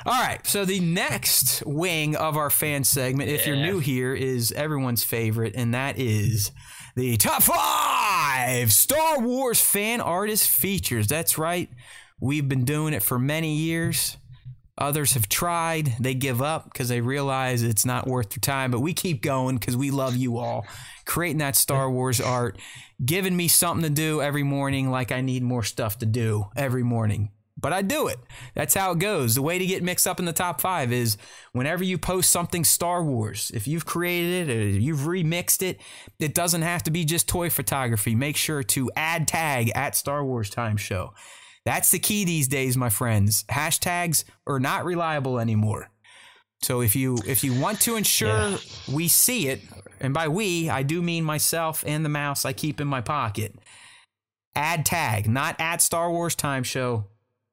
All right, so the next wing of our fan segment, if you're new here, is everyone's favorite, and that is the Top 5 Star Wars Fan Artist Features. That's right. We've been doing it for many years. Others have tried. They give up because they realize it's not worth their time, but we keep going because we love you all. Creating that Star Wars art, giving me something to do every morning, like I need more stuff to do every morning. But I do it. That's how it goes. The way to get mixed up in the top 5 is whenever you post something Star Wars, if you've created it or you've remixed it, it doesn't have to be just toy photography. Make sure to add tag at Star Wars Time Show. That's the key these days, my friends. Hashtags are not reliable anymore. So if you want to ensure we see it, and by we, I do mean myself and the mouse I keep in my pocket, add tag, not at Star Wars Time Show.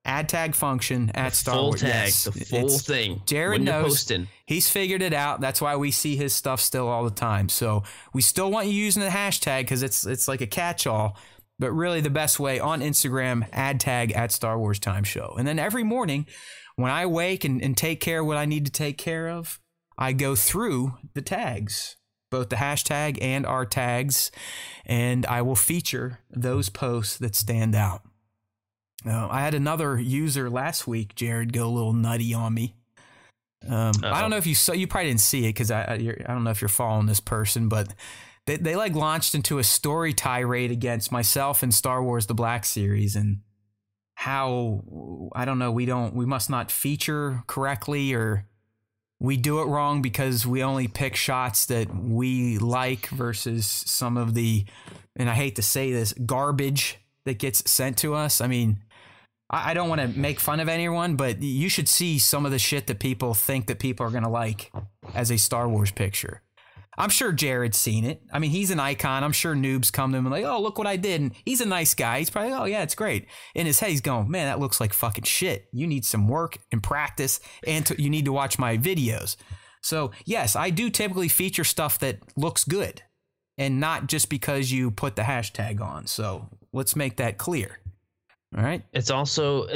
Add tag function at Star Wars. Full tag, yes. The full thing. Jared knows. He's figured it out. That's why we see his stuff still all the time. So we still want you using the hashtag because it's like a catch-all. But really the best way on Instagram, add tag at Star Wars Time Show. And then every morning when I wake and take care of what I need to take care of, I go through the tags, both the hashtag and our tags, and I will feature those posts that stand out. I had another user last week, Jared, go a little nutty on me. I don't know if you saw, you probably didn't see it because I don't know if you're following this person, but they like launched into a story tirade against myself and Star Wars The Black Series and how, I don't know, we must not feature correctly or we do it wrong because we only pick shots that we like versus some of the, and I hate to say this, garbage that gets sent to us. I mean, I don't want to make fun of anyone, but you should see some of the shit that people think that people are going to like as a Star Wars picture. I'm sure Jared's seen it. I mean, he's an icon. I'm sure noobs come to him and like, oh, look what I did. And he's a nice guy. He's probably, oh, yeah, it's great. In his head, he's going, man, that looks like fucking shit. You need some work and practice, and you need to watch my videos. So, yes, I do typically feature stuff that looks good and not just because you put the hashtag on. So let's make that clear. All right. It's also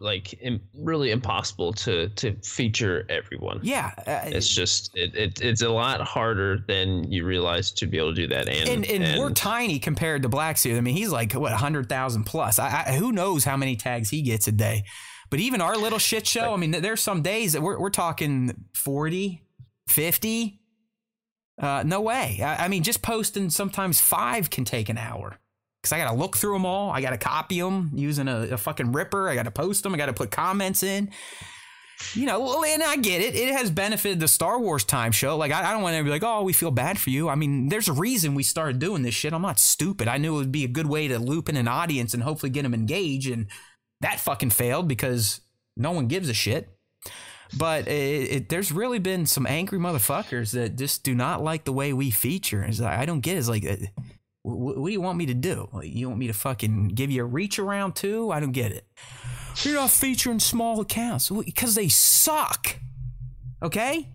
like really impossible to feature everyone. Yeah. It's a lot harder than you realize to be able to do that. And we're tiny compared to Black Series. I mean, he's like, what, 100,000 plus. I who knows how many tags he gets a day. But even our little shit show, I mean, there's some days that we're talking 40, 50. No way. I mean, just posting sometimes 5 can take an hour. Because I got to look through them all. I got to copy them using a fucking ripper. I got to post them. I got to put comments in. you know, well, and I get it. It has benefited the Star Wars Time Show. Like, I don't want to be like, oh, we feel bad for you. I mean, there's a reason we started doing this shit. I'm not stupid. I knew it would be a good way to loop in an audience and hopefully get them engaged. And that fucking failed because no one gives a shit. But there's really been some angry motherfuckers that just do not like the way we feature. It's like, I don't get it. It's like, what do you want me to do? Like, you want me to fucking give you a reach around too? I don't get it. You're not featuring small accounts because they suck. Okay?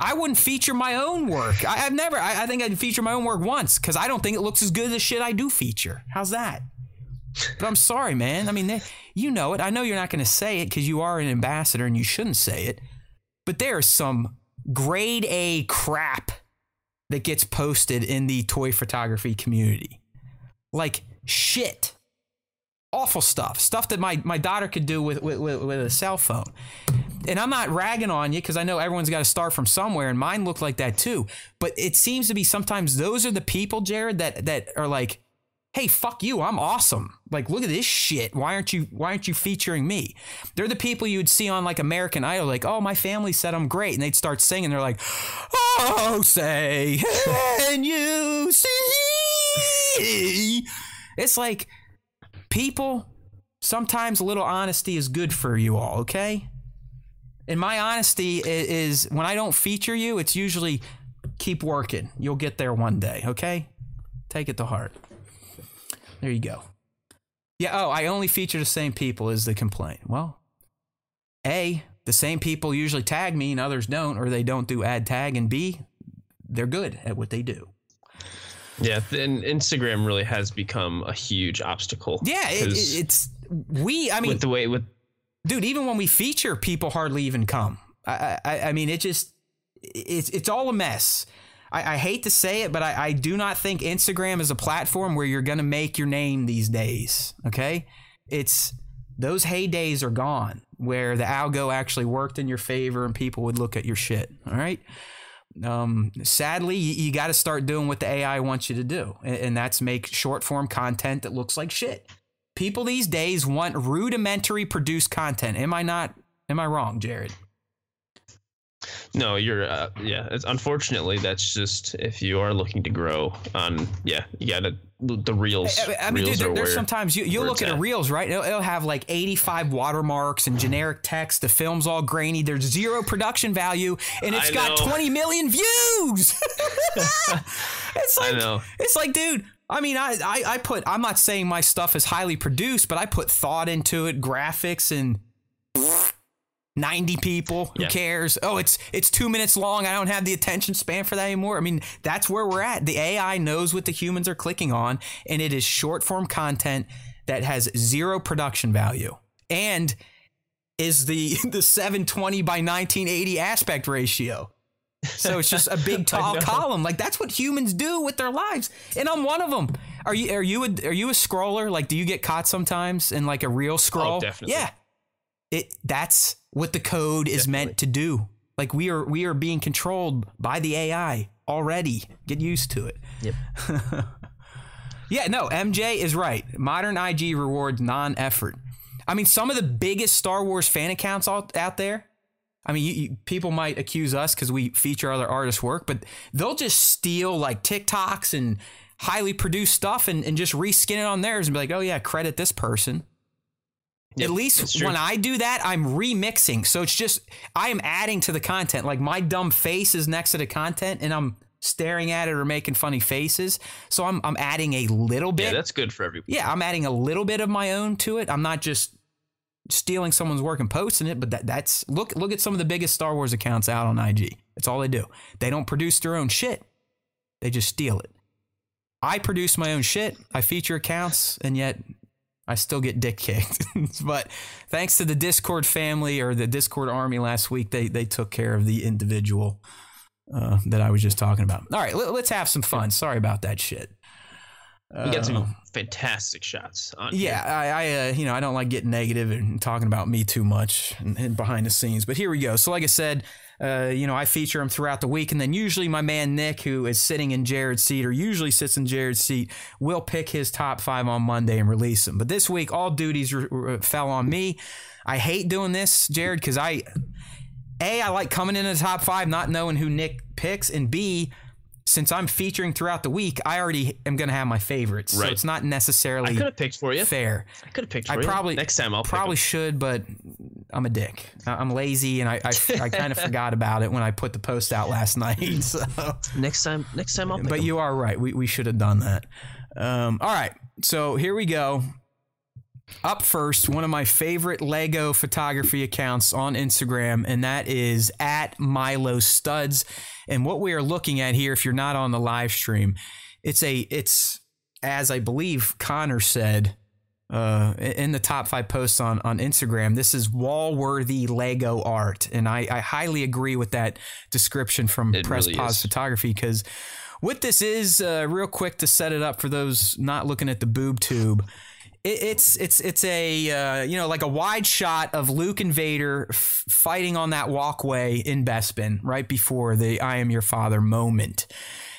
I wouldn't feature my own work. I think I'd feature my own work once because I don't think it looks as good as shit I do feature. How's that? But I'm sorry, man. I mean, you know it. I know you're not going to say it because you are an ambassador and you shouldn't say it. But there is some grade A crap that gets posted in the toy photography community. Like shit. Awful stuff that my daughter could do with a cell phone. And I'm not ragging on you because I know everyone's got to start from somewhere, and mine looked like that too. But it seems to be sometimes those are the people, Jared, that are like, hey, fuck you, I'm awesome. Like, look at this shit. Why aren't you featuring me? They're the people you would see on like American Idol, like, oh, my family said I'm great, and they'd start singing. They're like, oh, say can you see? It's like, people, sometimes a little honesty is good for you all, okay? And my honesty is when I don't feature you, it's usually keep working. You'll get there one day, okay? Take it to heart. There you go. Yeah, oh, I only feature the same people is the complaint. Well, A, the same people usually tag me and others don't, or they don't do ad tag, and B, they're good at what they do. Yeah, and Instagram really has become a huge obstacle. Yeah, dude, even when we feature, people hardly even come. It's all a mess. I hate to say it, but I do not think Instagram is a platform where you're going to make your name these days. Okay, it's those heydays are gone where the algo actually worked in your favor and people would look at your shit. All right. Sadly, you got to start doing what the AI wants you to do, and that's make short form content that looks like shit. People these days want rudimentary produced content. Am I wrong, Jared? No, you're it's unfortunately that's just if you are looking to grow on you gotta the reels. I mean, reels, dude, there's sometimes you'll look at a reels, right? It'll have like 85 watermarks and generic text. The film's all grainy. There's zero production value, and it's got 20 million views. It's like, I know. It's like, dude. I mean, I'm not saying my stuff is highly produced, but I put thought into it, graphics and. 90 people, who cares? Oh, it's 2 minutes long. I don't have the attention span for that anymore. I mean, that's where we're at. The AI knows what the humans are clicking on, and it is short form content that has zero production value and is the 720 by 1980 aspect ratio. So it's just a big tall column. Like, that's what humans do with their lives, and I'm one of them. Are you a scroller? Like, do you get caught sometimes in like a real scroll? Oh, definitely. Yeah. That's what the code is meant to do. Like, we are being controlled by the AI already. Get used to it. Yep. MJ is right. Modern IG rewards non-effort. I mean, some of the biggest Star Wars fan accounts out there. I mean, people might accuse us because we feature other artists' work, but they'll just steal like TikToks and highly produced stuff and just reskin it on theirs and be like, oh yeah, credit this person. At least when I do that, I'm remixing. So it's just, I am adding to the content. Like, my dumb face is next to the content and I'm staring at it or making funny faces. So I'm adding a little bit. Yeah, that's good for everybody. Yeah, I'm adding a little bit of my own to it. I'm not just stealing someone's work and posting it, but that's look at some of the biggest Star Wars accounts out on IG. That's all they do. They don't produce their own shit. They just steal it. I produce my own shit. I feature accounts, and yet I still get dick kicked. But thanks to the Discord family or the Discord army last week, they took care of the individual that I was just talking about. All right, let's have some fun. Sorry about that shit. We got some fantastic shots on here. I don't like getting negative and talking about me too much and behind the scenes, but here we go. So like I said, I feature him throughout the week, and then usually my man Nick, who is sitting in Jared's seat or usually sits in Jared's seat, will pick his top five on Monday and release them. But this week, all duties fell on me. I hate doing this, Jared, because I like coming into the top five, not knowing who Nick picks, and B, since I'm featuring throughout the week, I already am going to have my favorites. Right. So it's not necessarily fair. I could have picked for you. Next time I'll probably should, but I'm a dick. I'm lazy, and I kind of forgot about it when I put the post out last night. So next time I'll pick But you are right. We should have done that. All right. So here we go. Up first, one of my favorite Lego photography accounts on Instagram, and that is @MiloStuds. And what we are looking at here, if you're not on the live stream, it's as I believe Connor said in the top five posts on Instagram, this is wall-worthy Lego art. And I highly agree with that description from Press Pause Photography, because what this is, real quick to set it up for those not looking at the boob tube, It's a like a wide shot of Luke and Vader fighting on that walkway in Bespin right before the "I am your father" moment,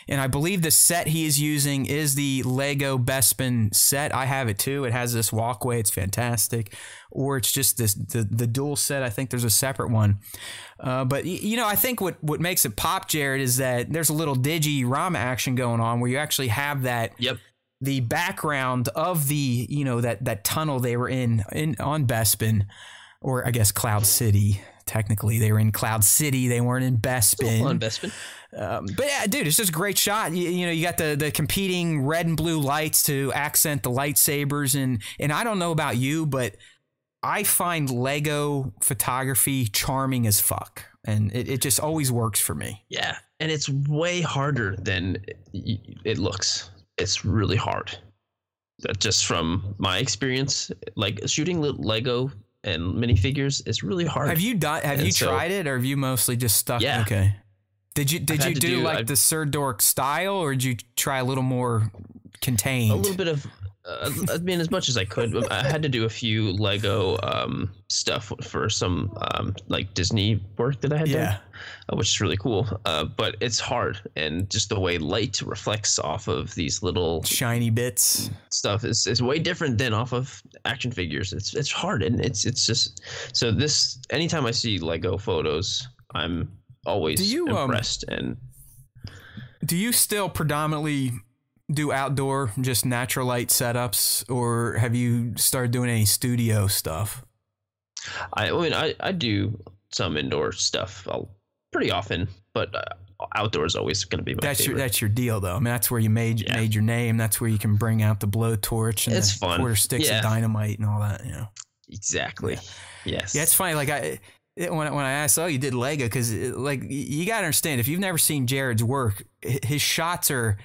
and I believe the set he is using is the Lego Bespin set. I have it too. It has this walkway. It's fantastic, or it's just this the dual set. I think there's a separate one, but I think what makes it pop, Jared, is that there's a little digi-rama action going on where you actually have that. Yep. The background of the, that tunnel they were in on Bespin, or I guess Cloud City. Technically, they were in Cloud City. They weren't in Bespin. Still on Bespin. But yeah, dude, it's just a great shot. You got the competing red and blue lights to accent the lightsabers. And I don't know about you, but I find Lego photography charming as fuck. And it just always works for me. Yeah. And it's way harder than it looks. It's really hard. That just from my experience, like shooting Lego and minifigures is really hard. Have you tried it, or have you mostly just stuck? Yeah. Okay. Did you do the Sir Dork style, or did you try a little more contained? A little bit of, as much as I could. I had to do a few Lego stuff for some Disney work that I had done. Which is really cool, but it's hard, and just the way light reflects off of these little shiny bits stuff is way different than off of action figures. It's hard, and it's just so. This anytime I see Lego photos, I'm always impressed. And do you still predominantly do outdoor, just natural light setups, or have you started doing any studio stuff? I do some indoor stuff. Pretty often, but outdoor is always going to be my favorite. That's your deal, though. I mean, that's where you made your name. That's where you can bring out the blowtorch and the quarter sticks of dynamite and all that. Exactly. Yeah. Yes. Yeah, it's funny. Like when I asked, you did Lego, because you got to understand, if you've never seen Jared's work, his shots are.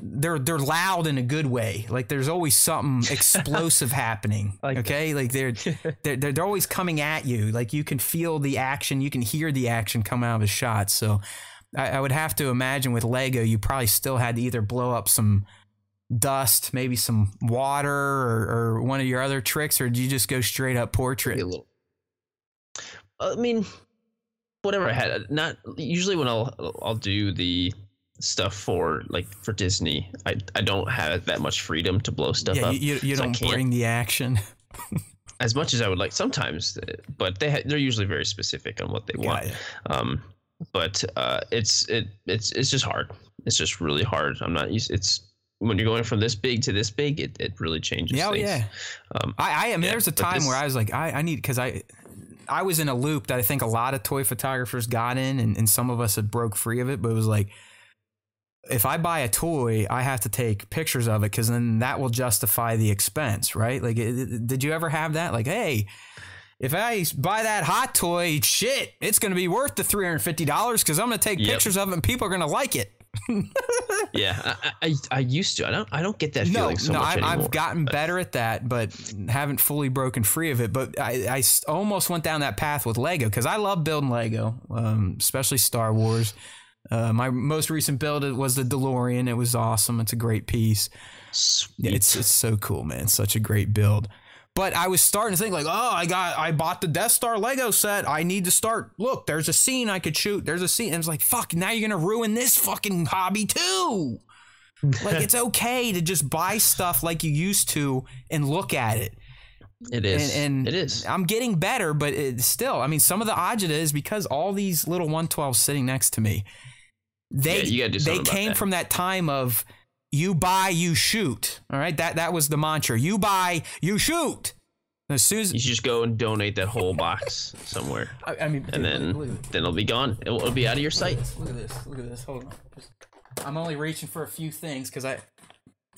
They're loud in a good way. Like there's always something explosive happening. Like they're always coming at you. Like you can feel the action, you can hear the action come out of his shots. So I would have to imagine with Lego, you probably still had to either blow up some dust, maybe some water, or one of your other tricks, or do you just go straight up portrait? Whatever I had. Not usually when I'll do the stuff for Disney, I don't have that much freedom to blow stuff up. You don't bring the action as much as I would like sometimes, but they're usually very specific on what they want. Yeah. But it's just hard. It's just really hard. I'm not used. It's when you're going from this big to this big, it really changes. Yeah, things. Yeah. There's a time where I was like, I need, because I was in a loop that I think a lot of toy photographers got in, and some of us had broke free of it, but it was like, if I buy a toy, I have to take pictures of it, because then that will justify the expense, right? Like, did you ever have that? Like, hey, if I buy that hot toy, shit, it's going to be worth the $350 because I'm going to take pictures of it and people are going to like it. Yeah, I used to. I don't get that feeling much anymore. I've gotten better at that, but haven't fully broken free of it. But I almost went down that path with Lego, because I love building Lego, especially Star Wars. My most recent build was the DeLorean. It was awesome. It's a great piece. Yeah, it's so cool, man. It's such a great build. But I was starting to think like, oh, I bought the Death Star Lego set. I need to start. Look, there's a scene I could shoot. There's a scene. And it's like, fuck, now you're going to ruin this fucking hobby too. Like, it's okay to just buy stuff like you used to and look at it. It is. And it is. I'm getting better, but it's still, I mean, some of the agita is because all these little 112s sitting next to me, they came from that time of you buy, you shoot. All right. That was the mantra. You buy, you shoot. And as soon as you just go and donate that whole box somewhere. I mean, and then it'll be gone. It'll be out of your sight. Look at this. Hold on. I'm only reaching for a few things because I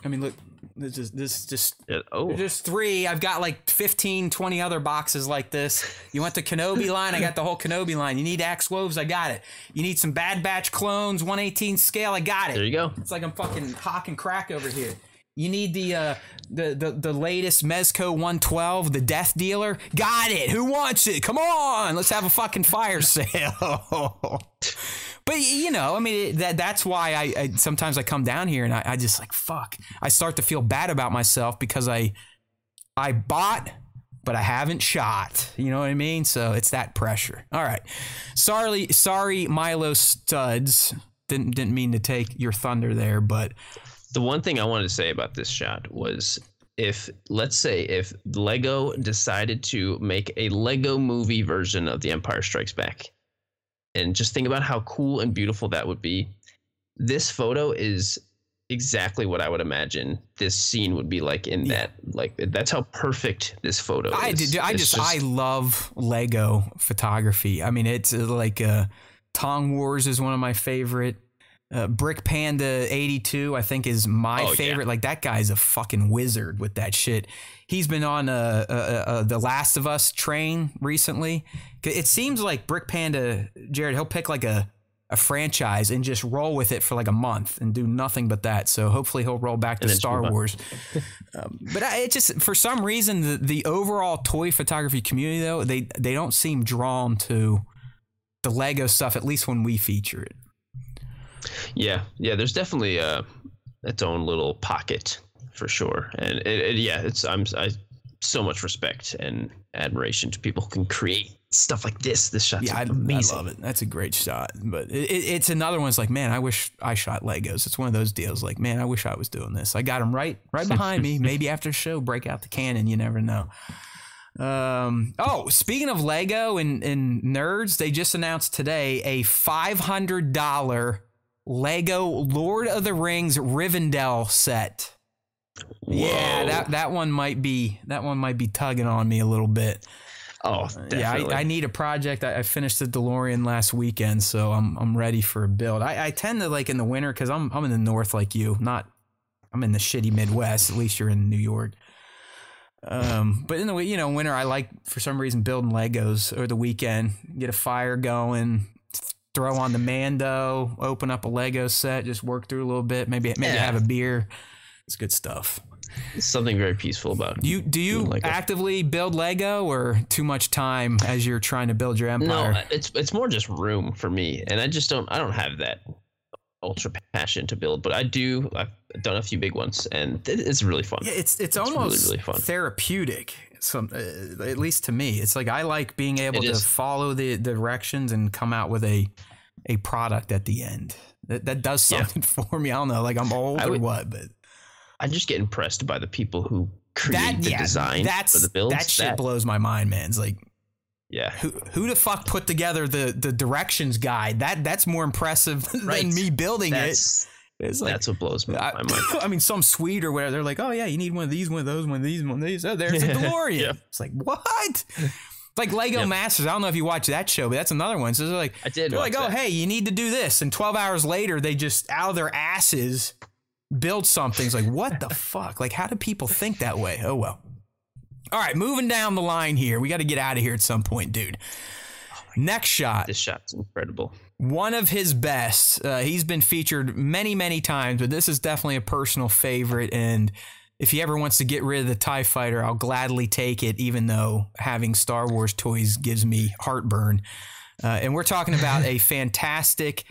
mean, look, there's three. I've got like 15, 20 other boxes like this. You want the Kenobi line? I got the whole Kenobi line. You need Axe Wolves? I got it. You need some Bad Batch clones, 118 scale? I got it. There you go. It's like I'm fucking hawking crack over here. You need the latest Mezco 112, the Death Dealer? Got it. Who wants it? Come on. Let's have a fucking fire sale. But, you know, I mean, that's why I sometimes I come down here and I just like, fuck, I start to feel bad about myself because I bought, but I haven't shot. You know what I mean? So it's that pressure. All right. Sorry, Milo Studs. Didn't mean to take your thunder there. But the one thing I wanted to say about this shot was if Lego decided to make a Lego movie version of The Empire Strikes Back. And just think about how cool and beautiful that would be. This photo is exactly what I would imagine this scene would be like in that. Like, that's how perfect this photo is. I love Lego photography. I mean, it's like Tong Wars is one of my favorite. Brick Panda 82, I think, is my favorite. Yeah. Like, that guy's a fucking wizard with that shit. He's been on The Last of Us train recently. It seems like Brick Panda, Jared, he'll pick like a franchise and just roll with it for like a month and do nothing but that. So hopefully he'll roll back to Star Wars. But it just, for some reason, the overall toy photography community, though, they don't seem drawn to the Lego stuff, at least when we feature it. Yeah, there's definitely its own little pocket for sure, and I so much respect and admiration to people who can create stuff like this. This shot's amazing. I love it. That's a great shot, but it's another one. It's like, man, I wish I shot Legos. It's one of those deals. Like, man, I wish I was doing this. I got them right behind me. Maybe after the show, break out the cannon. You never know. Speaking of Lego and nerds, they just announced today a $500. Lego Lord of the Rings Rivendell set. Whoa. Yeah, that one might be tugging on me a little bit. Oh, definitely. Yeah, I need a project. I finished the DeLorean last weekend, so I'm ready for a build. I tend to like in the winter because I'm in the north like you. I'm in the shitty Midwest. At least you're in New York. But in the winter, I like for some reason building Legos over the weekend. Get a fire going. Throw on the Mando, open up a Lego set, just work through a little bit. Maybe have a beer. It's good stuff. It's something very peaceful about it. Do you actively build Lego or too much time as you're trying to build your empire? No, it's more just room for me, and I don't have that ultra passion to build, but I've done a few big ones, and it's really fun. Yeah, it's almost really, really fun. Therapeutic. At least to me, it's like I like being able to follow the directions and come out with a product at the end that does something for me. I don't know, like I'm old or what, but I just get impressed by the people who create the design for the builds. That shit blows my mind, man. It's like, yeah, who the fuck put together the directions guide? That's more impressive than me building it. It's like, that's what blows my mind. I mean, some suite or whatever, they're like, oh, yeah, you need one of these, one of those, one of these, one of these. Oh, there's a DeLorean. Yeah. It's like, what? It's like Lego Masters. I don't know if you watch that show, but that's another one. So they're like, oh, hey, you need to do this. And 12 hours later, they just out of their asses build something. It's like, what the fuck? Like, how do people think that way? Oh, well. All right, moving down the line here. We got to get out of here at some point, dude. Next shot. This shot's incredible. One of his best. He's been featured many, many times, but this is definitely a personal favorite. And if he ever wants to get rid of the TIE Fighter, I'll gladly take it, even though having Star Wars toys gives me heartburn. And we're talking about a fantastic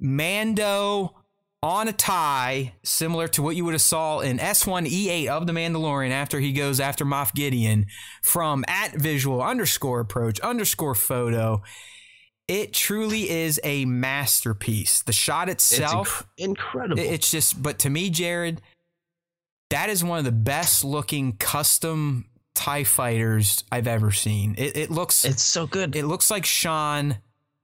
Mando on a tie, similar to what you would have saw in S1E8 of The Mandalorian after he goes after Moff Gideon, from @visual_approach_photo. It truly is a masterpiece. The shot itself, it's incredible. It's just, but to me, Jared, that is one of the best looking custom TIE fighters I've ever seen. It's so good. It looks like Sean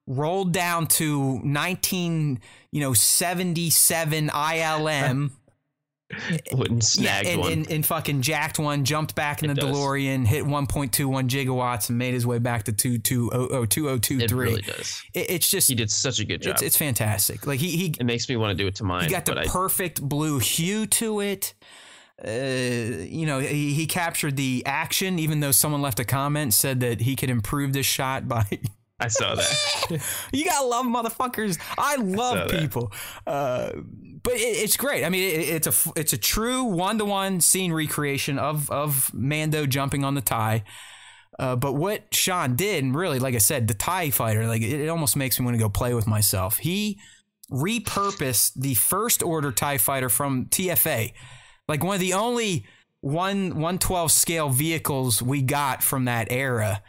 rolled down to 1977 ILM. Wouldn't snag one. And fucking jacked one, jumped back in the DeLorean, hit 1.21 gigawatts, and made his way back to 2023. It really does. It's just, he did such a good job. It's fantastic. Like it makes me want to do it to mine. He got the perfect blue hue to it. He captured the action, even though someone left a comment, said that he could improve this shot by. I saw that. You gotta love motherfuckers. I love people. But it's great. I mean, it's a true one-to-one scene recreation of Mando jumping on the TIE. But what Sean did, and really, like I said, the TIE fighter, like it almost makes me want to go play with myself. He repurposed the First Order TIE fighter from TFA, like one of the only 1/112 scale vehicles we got from that era.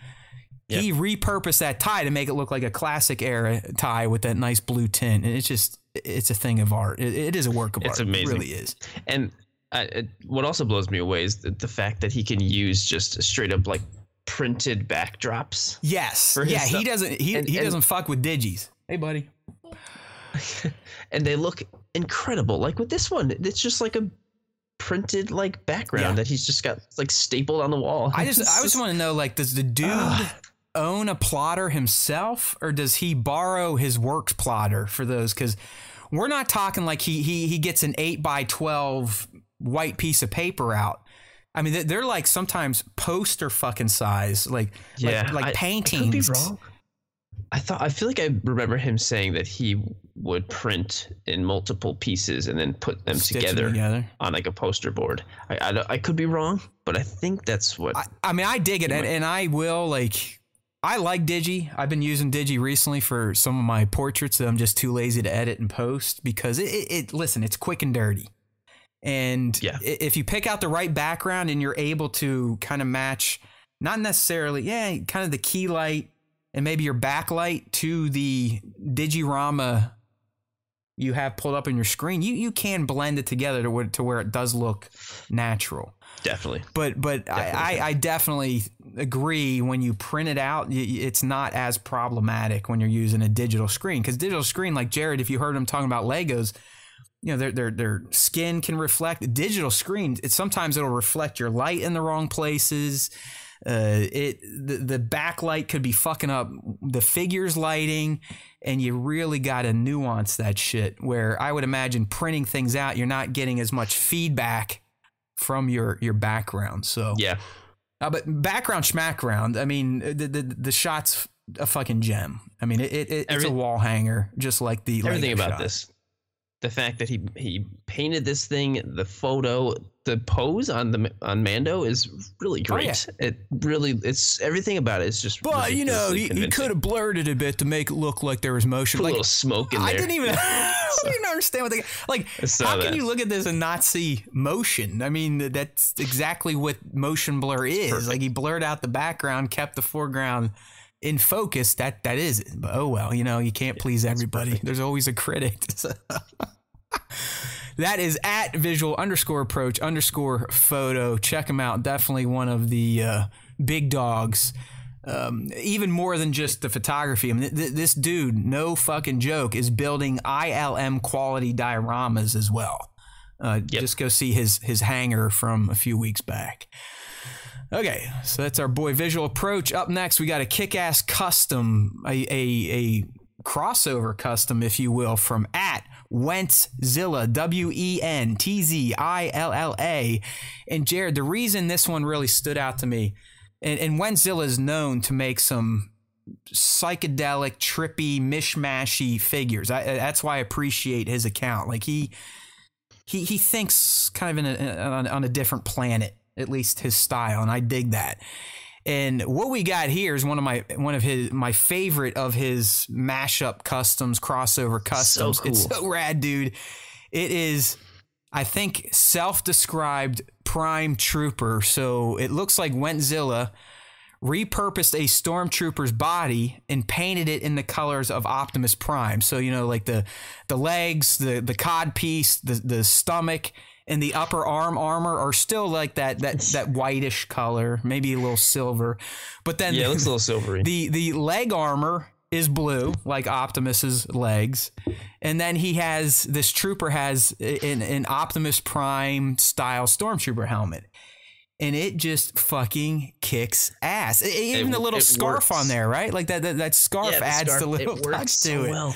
Yep. He repurposed that TIE to make it look like a classic era TIE with that nice blue tint. And it's just, it's a thing of art. It is a work of art. It's amazing. It really is. And what also blows me away is the fact that he can use just straight up like printed backdrops. Yes. Yeah. Stuff. He doesn't fuck with digis. Hey, buddy. And they look incredible. Like with this one, it's just like a printed like background that he's just got like stapled on the wall. I just want to know, like, does the dude own a plotter himself, or does he borrow his work plotter for those? Because we're not talking like he gets an 8x12 white piece of paper out. I mean, they're like sometimes poster fucking size, like paintings. I could be wrong. I feel like I remember him saying that he would print in multiple pieces and then put them together on like a poster board. I could be wrong, but I think that's what. I mean, I dig it, and I will like. I like Digi. I've been using Digi recently for some of my portraits that I'm just too lazy to edit and post, because it's quick and dirty. And if you pick out the right background and you're able to kind of match, not necessarily, kind of the key light, and maybe your backlight to the Digirama you have pulled up on your screen, you can blend it together to where it does look natural. Definitely. But definitely. I definitely agree, when you print it out, it's not as problematic when you're using a digital screen. Because digital screen, like Jared, if you heard him talking about Legos, their skin can reflect. Digital screens, sometimes it'll reflect your light in the wrong places. The backlight could be fucking up the figure's lighting, and you really gotta nuance that shit, where I would imagine printing things out, you're not getting as much feedback from your background. So but background schmackground, I mean, the shot's a fucking gem. I mean, it's a wall hanger, just like the everything Lego about shot. This the fact that he painted this thing, the photo, the pose on Mando is really great. Oh, yeah. It really, it's everything about it is just. But really, he could have blurred it a bit to make it look like there was motion. Put a little smoke in there. I didn't understand what they like. How can you look at this and not see motion? I mean, that's exactly what motion blur is. Perfect. Like, he blurred out the background, kept the foreground in focus. That is it. But oh well, you can't please everybody. Perfect. There's always a critic. That is @visual_approach_photo. Check them out. Definitely one of the big dogs. Even more than just the photography. I mean, this dude, no fucking joke, is building ILM quality dioramas as well. Just go see his hanger from a few weeks back. Okay, so that's our boy Visual Approach. Up next, we got a kick-ass custom, a crossover custom, if you will, from @Wentzilla, WENTZILLA. And Jared, the reason this one really stood out to me, and Wentzilla is known to make some psychedelic, trippy, mishmashy figures. That's why I appreciate his account. Like he thinks kind of on a different planet, at least his style, and I dig that. And what we got here is one of my favorite of his mashup customs, crossover customs. So cool. It's so rad, dude. It is, I think, self-described Prime Trooper. So it looks like Wentzilla repurposed a stormtrooper's body and painted it in the colors of Optimus Prime. So, you know, like the legs, the cod piece, the stomach, and the upper arm armor are still like that whitish color, maybe a little silver. But then it looks a little silvery. The leg armor is blue, like Optimus's legs. And then this trooper has an Optimus Prime style stormtrooper helmet. And it just fucking kicks ass. Even the little scarf works on there, right? Like that scarf adds the little touch to it. Well.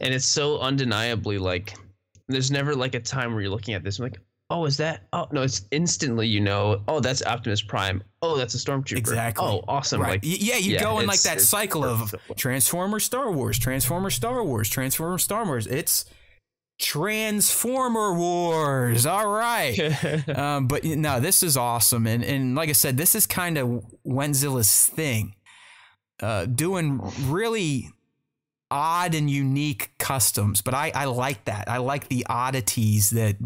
And it's so undeniably like, there's never like a time where you're looking at this and like, oh, is that? Oh, no, it's instantly, you know, oh, that's Optimus Prime. Oh, that's a stormtrooper. Exactly. Oh, awesome. Right. Like, you go in like that cycle of Transformers, Star Wars, Transformers, Star Wars, Transformers, Star Wars. It's Transformer Wars. All right. But no, this is awesome. And like I said, this is kind of Wentzilla's thing, doing really odd and unique customs. But I like that. I like the oddities that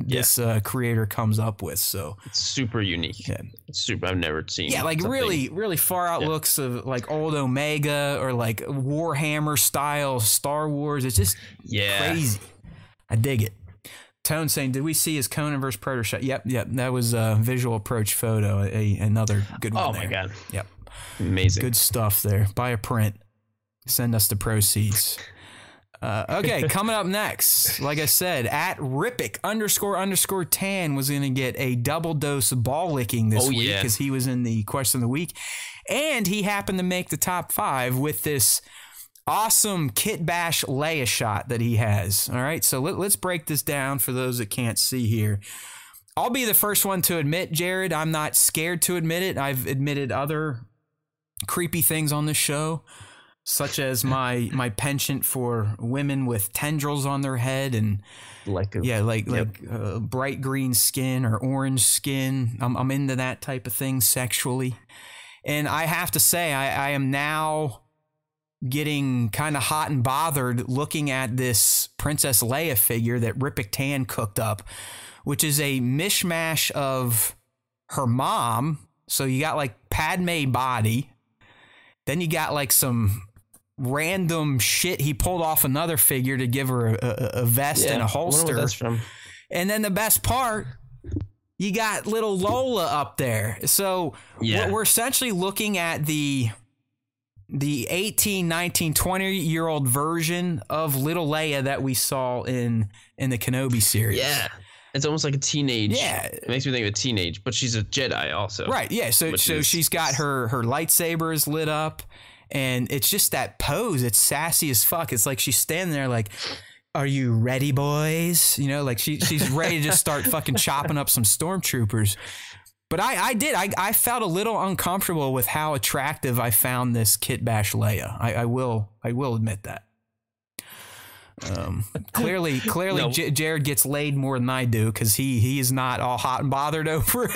this creator comes up with. So it's super unique. Yeah. It's super. I've never seen. Yeah, like something really, really far out looks of like old Omega or like Warhammer style Star Wars. It's just crazy. I dig it. Tone saying, did we see his Conan vs. Predator shot? Yep. That was a visual approach photo. Another good one. Oh, my God. Yep. Amazing. Good stuff there. Buy a print. Send us the proceeds. Okay, coming up next, like I said, at Rippick __ Tan was going to get a double dose of ball licking this week because he was in the question of the week. And he happened to make the top 5 with this awesome Kit Bash Leia shot that he has. All right, so let's break this down for those that can't see here. I'll be the first one to admit, Jared, I'm not scared to admit it. I've admitted other creepy things on this show, such as my penchant for women with tendrils on their head and like bright green skin or orange skin. I'm into that type of thing sexually. And I have to say, I am now getting kind of hot and bothered looking at this Princess Leia figure that Rippick Tan cooked up, which is a mishmash of her mom. So you got like Padme body. Then you got like some random shit he pulled off another figure to give her a vest and a holster. That's from. And then the best part, you got little Lola up there. So we're essentially looking at the 18, 19, 20-year-old version of little Leia that we saw in the Kenobi series. Yeah. It's almost like a teenage. Yeah. It makes me think of a teenage, but she's a Jedi also. Right. Yeah. So she's got her lightsaber is lit up, and it's just that pose. It's sassy as fuck. It's like she's standing there like, are you ready, boys? You know, like she's ready to just start fucking chopping up some stormtroopers. But I felt a little uncomfortable with how attractive I found this Kit Bash Leia. I will admit that. Clearly, no. Jared gets laid more than I do because he is not all hot and bothered over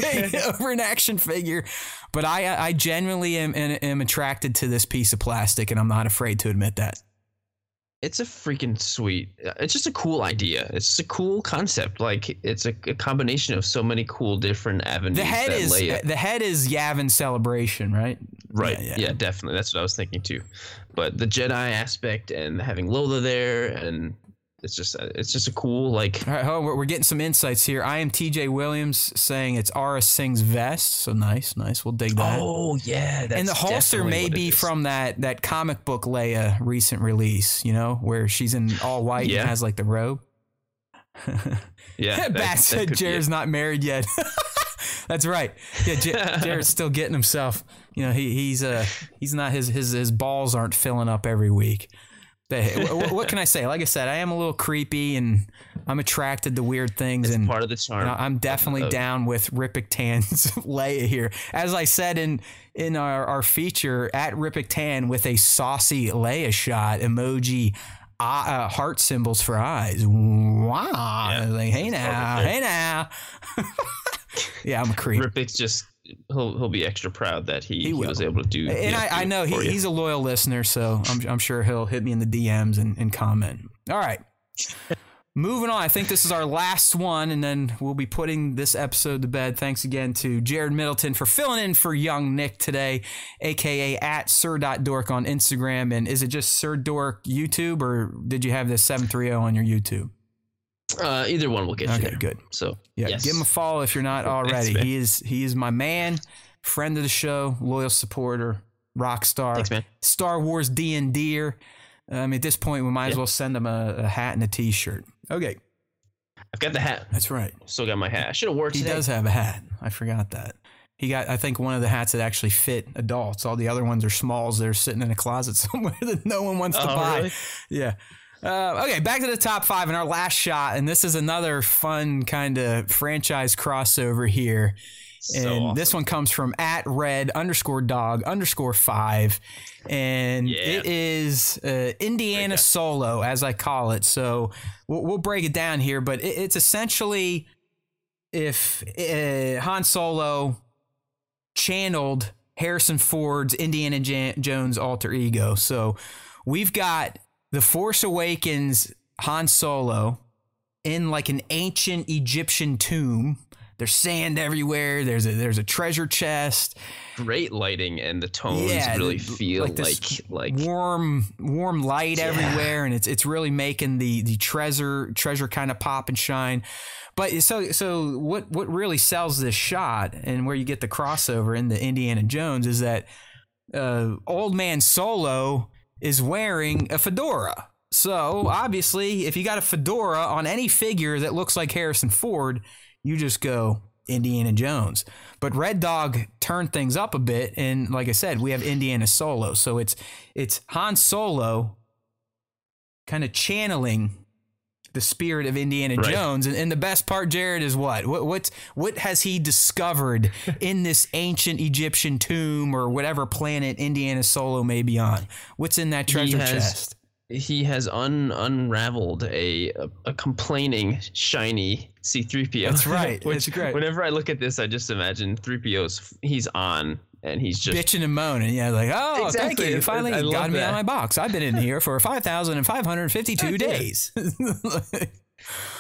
an action figure. But I genuinely am attracted to this piece of plastic, and I'm not afraid to admit that. It's a freaking sweet. It's just a cool idea. It's just a cool concept. Like it's a combination of so many cool different avenues. The head is Yavin Celebration, right? Right. Yeah, definitely. That's what I was thinking too. But the Jedi aspect and having Lola there, and it's just a cool like. All right, we're getting some insights here. I am TJ Williams saying it's Ara Singh's vest. So nice. We'll dig that. Oh yeah, that's and the holster may be from that comic book Leia recent release. You know where she's in all white and has like the robe. Yeah, Bat said Jared's not married yet. That's right. Yeah, Jared's still getting himself. You know, he's not his balls aren't filling up every week. What can I say? Like I said, I am a little creepy and I'm attracted to weird things. It's and part of the charm. And I'm definitely down with Rippick Tan's Leia here. As I said in our feature at Rippick Tan with a saucy Leia shot emoji. Heart symbols for eyes. Wow. Yeah. Like, hey now. Yeah, I'm a creep. Rippick's just he'll be extra proud that he was able to do. And I know he's a loyal listener, so I'm sure he'll hit me in the DMs and comment. All right. Moving on, I think this is our last one, and then we'll be putting this episode to bed. Thanks again to Jared Middleton for filling in for young Nick today, a.k.a. at sir.dork on Instagram. And is it just Sir Dork YouTube, or did you have this 730 on your YouTube? Either one will get you there. Good. So, yes. Give him a follow if you're not already. He is my man, friend of the show, loyal supporter, rock star. Thanks, man. Star Wars D&D-er. At this point, we might as well send him a hat and a T-shirt. Okay. I've got the hat. That's right. Still got my hat. I should have worn it today. He does have a hat. I forgot that. He got, I think, one of the hats that actually fit adults. All the other ones are smalls that are sitting in a closet somewhere that no one wants to buy. Really? Yeah. Okay, back to the top five and our last shot. And this is another fun kind of franchise crossover here. So and awesome. This one comes from @red_dog_5. And it is Indiana Solo, as I call it. So we'll break it down here. But it's essentially if Han Solo channeled Harrison Ford's Indiana Jones alter ego. So we've got The Force Awakens Han Solo in like an ancient Egyptian tomb. There's sand everywhere. There's a treasure chest. Great lighting, and the tones really feel like warm light everywhere, and it's really making the treasure kind of pop and shine. But so what really sells this shot and where you get the crossover in the Indiana Jones is that old man Solo is wearing a fedora. So obviously, if you got a fedora on any figure that looks like Harrison Ford, you just go Indiana Jones. But Red Dog turned things up a bit, and like I said, we have Indiana Solo. So it's Han Solo kind of channeling the spirit of Indiana Jones. And the best part, Jared, is what has he discovered in this ancient Egyptian tomb or whatever planet Indiana Solo may be on? What's in that treasure chest? He has unraveled a complaining shiny C-3PO. That's right. That's great. Whenever I look at this, I just imagine 3PO's. He's on, and he's just bitching and moaning. Yeah, like thank you. You finally got me out of my box. I've been in here for 5,552 days.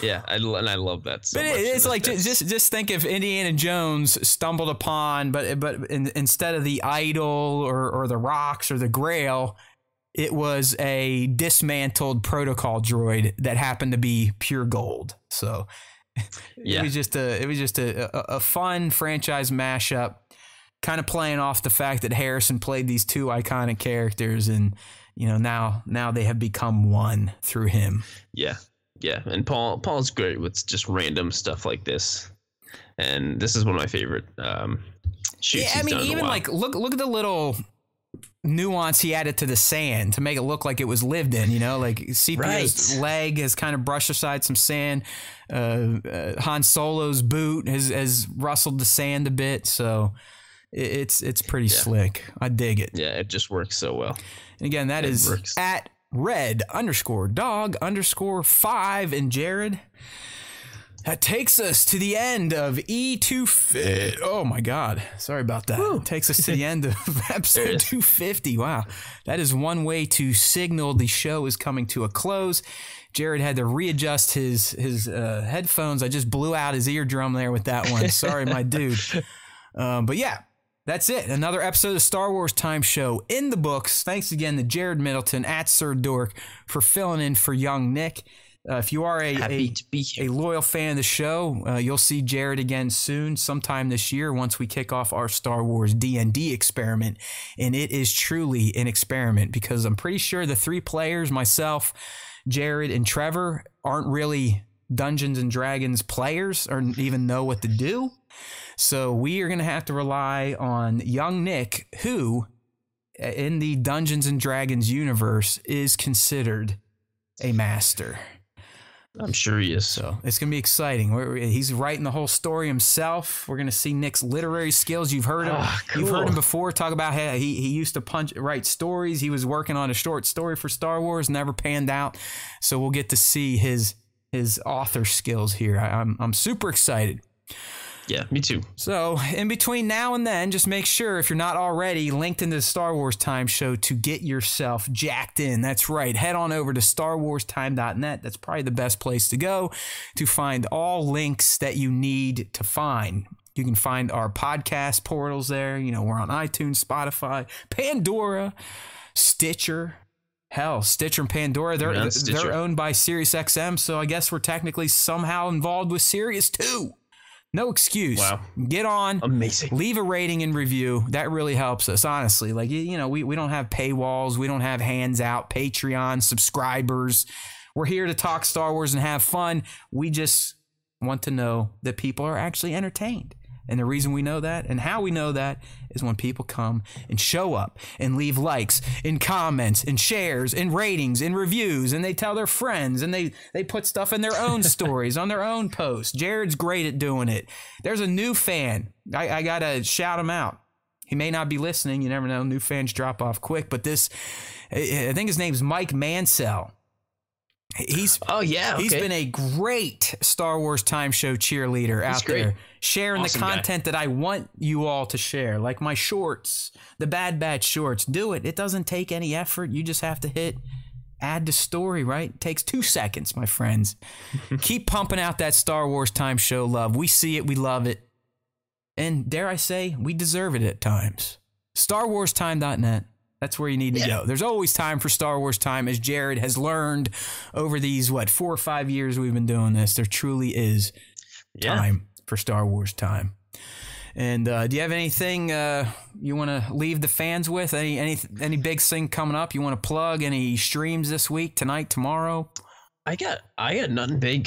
Yeah, and I love that so much. But it's like just think if Indiana Jones stumbled upon, but instead of the idol or the rocks or the Grail, it was a dismantled protocol droid that happened to be pure gold. So it was just a fun franchise mashup, kind of playing off the fact that Harrison played these two iconic characters, and you know now they have become one through him. Yeah, yeah, and Paul's great with just random stuff like this, and this is one of my favorite shoots. Yeah, I mean, even like look at the little nuance he added to the sand to make it look like it was lived in, you know, like C-3PO's leg has kind of brushed aside some sand. Han Solo's boot has rustled the sand a bit, so it's pretty slick. I dig it. Yeah, it just works so well. And again, that is at @red_dog_5. And Jared, that takes us to the end of E250. Oh, my God. Sorry about that. Woo. It takes us to the end of episode 250. Wow. That is one way to signal the show is coming to a close. Jared had to readjust his headphones. I just blew out his eardrum there with that one. Sorry, my dude. But yeah, that's it. Another episode of Star Wars Time Show in the books. Thanks again to Jared Middleton at Sir Dork for filling in for young Nick. If you are a loyal fan of the show, you'll see Jared again soon, sometime this year, once we kick off our Star Wars D&D experiment. And it is truly an experiment because I'm pretty sure the three players, myself, Jared, and Trevor, aren't really Dungeons and Dragons players or even know what to do. So we are going to have to rely on young Nick, who in the Dungeons and Dragons universe is considered a master. I'm sure he is. So it's going to be exciting. He's writing the whole story himself. We're going to see Nick's literary skills. You've heard him. Cool. You've heard him before talk about how he used to write stories. He was working on a short story for Star Wars, never panned out. So we'll get to see his author skills here. I'm super excited. Yeah, me too. So in between now and then, just make sure if you're not already linked into the Star Wars Time Show to get yourself jacked in. That's right. Head on over to StarWarsTime.net. That's probably the best place to go to find all links that you need to find. You can find our podcast portals there. You know, we're on iTunes, Spotify, Pandora, Stitcher. Hell, Stitcher and Pandora, they're owned by SiriusXM, so I guess we're technically somehow involved with Sirius too. No excuse. Wow. Get on. Amazing. Leave a rating and review. That really helps us, honestly. Like, you know, we don't have paywalls. We don't have hands out, Patreon, subscribers. We're here to talk Star Wars and have fun. We just want to know that people are actually entertained. And the reason we know that and how we know that is when people come and show up and leave likes and comments and shares and ratings and reviews, and they tell their friends, and they put stuff in their own stories, on their own posts. Jared's great at doing it. There's a new fan. I got to shout him out. He may not be listening. You never know. New fans drop off quick. But this, I think his name's Mike Mansell. He's been a great Star Wars Time Show cheerleader out there, sharing awesome the content guy that I want you all to share, like my shorts, the Bad Batch shorts. Do it. It doesn't take any effort. You just have to hit add to story, right? It takes 2 seconds, my friends. Keep pumping out that Star Wars Time Show love. We see it. We love it. And dare I say, we deserve it at times. StarWarsTime.net. That's where you need to go. There's always time for Star Wars Time, as Jared has learned over these, 4 or 5 years we've been doing this. There truly is time for Star Wars Time. And do you have anything you want to leave the fans with? Any big thing coming up you want to plug? Any streams this week, tonight, tomorrow? I got nothing big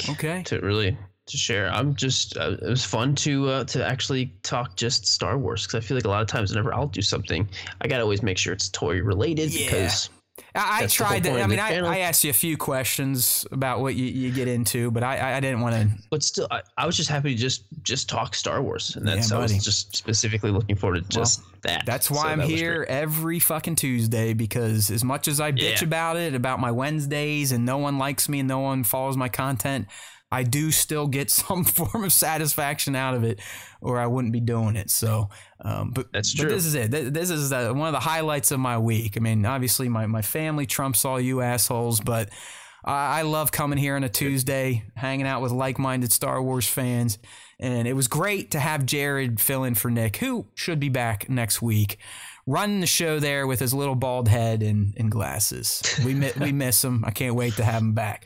to share. It was fun to actually talk just Star Wars, because I feel like a lot of times whenever I'll do something, I gotta always make sure it's toy related because I tried that. I mean, I asked you a few questions about what you get into, but I didn't want to. But still, I was just happy to just talk Star Wars, and that's I was just specifically looking forward to that. That's why I'm here every fucking Tuesday, because as much as I bitch about it, about my Wednesdays, and no one likes me and no one follows my content, I do still get some form of satisfaction out of it, or I wouldn't be doing it. So, but that's true. But this is it. This is one of the highlights of my week. I mean, obviously my family trumps all you assholes, but I love coming here on a Tuesday, hanging out with like-minded Star Wars fans. And it was great to have Jared fill in for Nick, who should be back next week, running the show there with his little bald head and glasses. We miss him. I can't wait to have him back.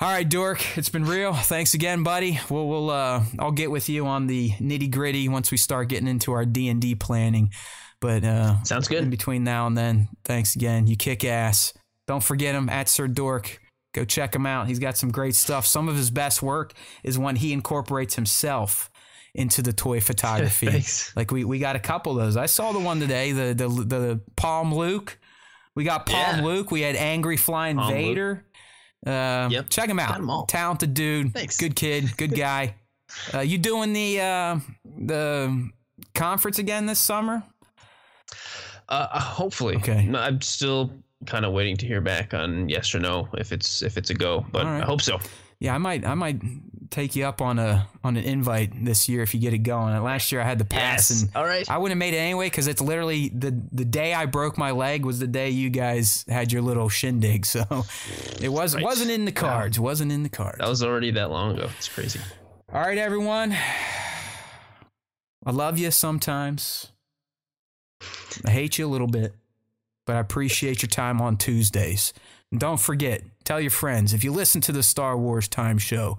All right, Dork, it's been real. Thanks again, buddy. I'll get with you on the nitty gritty once we start getting into our D&D planning. But sounds good. In between now and then, thanks again. You kick ass. Don't forget him at Sir Dork. Go check him out. He's got some great stuff. Some of his best work is when he incorporates himself into the toy photography. Thanks. Like we got a couple of those. I saw the one today, the Palm Luke. We got Palm Luke. We had Angry Flying Palm Vader. Luke. Check him out. Talented dude. Thanks. Good kid, good guy. You doing the conference again this summer? Hopefully. Okay. No, I'm still kind of waiting to hear back on yes or no if it's a go, but right. I hope so. Yeah, I might take you up on an invite this year if you get it going. Last year I had the pass, and all right. I wouldn't have made it anyway, because it's literally the day I broke my leg was the day you guys had your little shindig. So it wasn't in the cards. Yeah. Wasn't in the cards. That was already that long ago. It's crazy. All right, everyone. I love you sometimes. I hate you a little bit, but I appreciate your time on Tuesdays. And don't forget, tell your friends, if you listen to the Star Wars Time Show,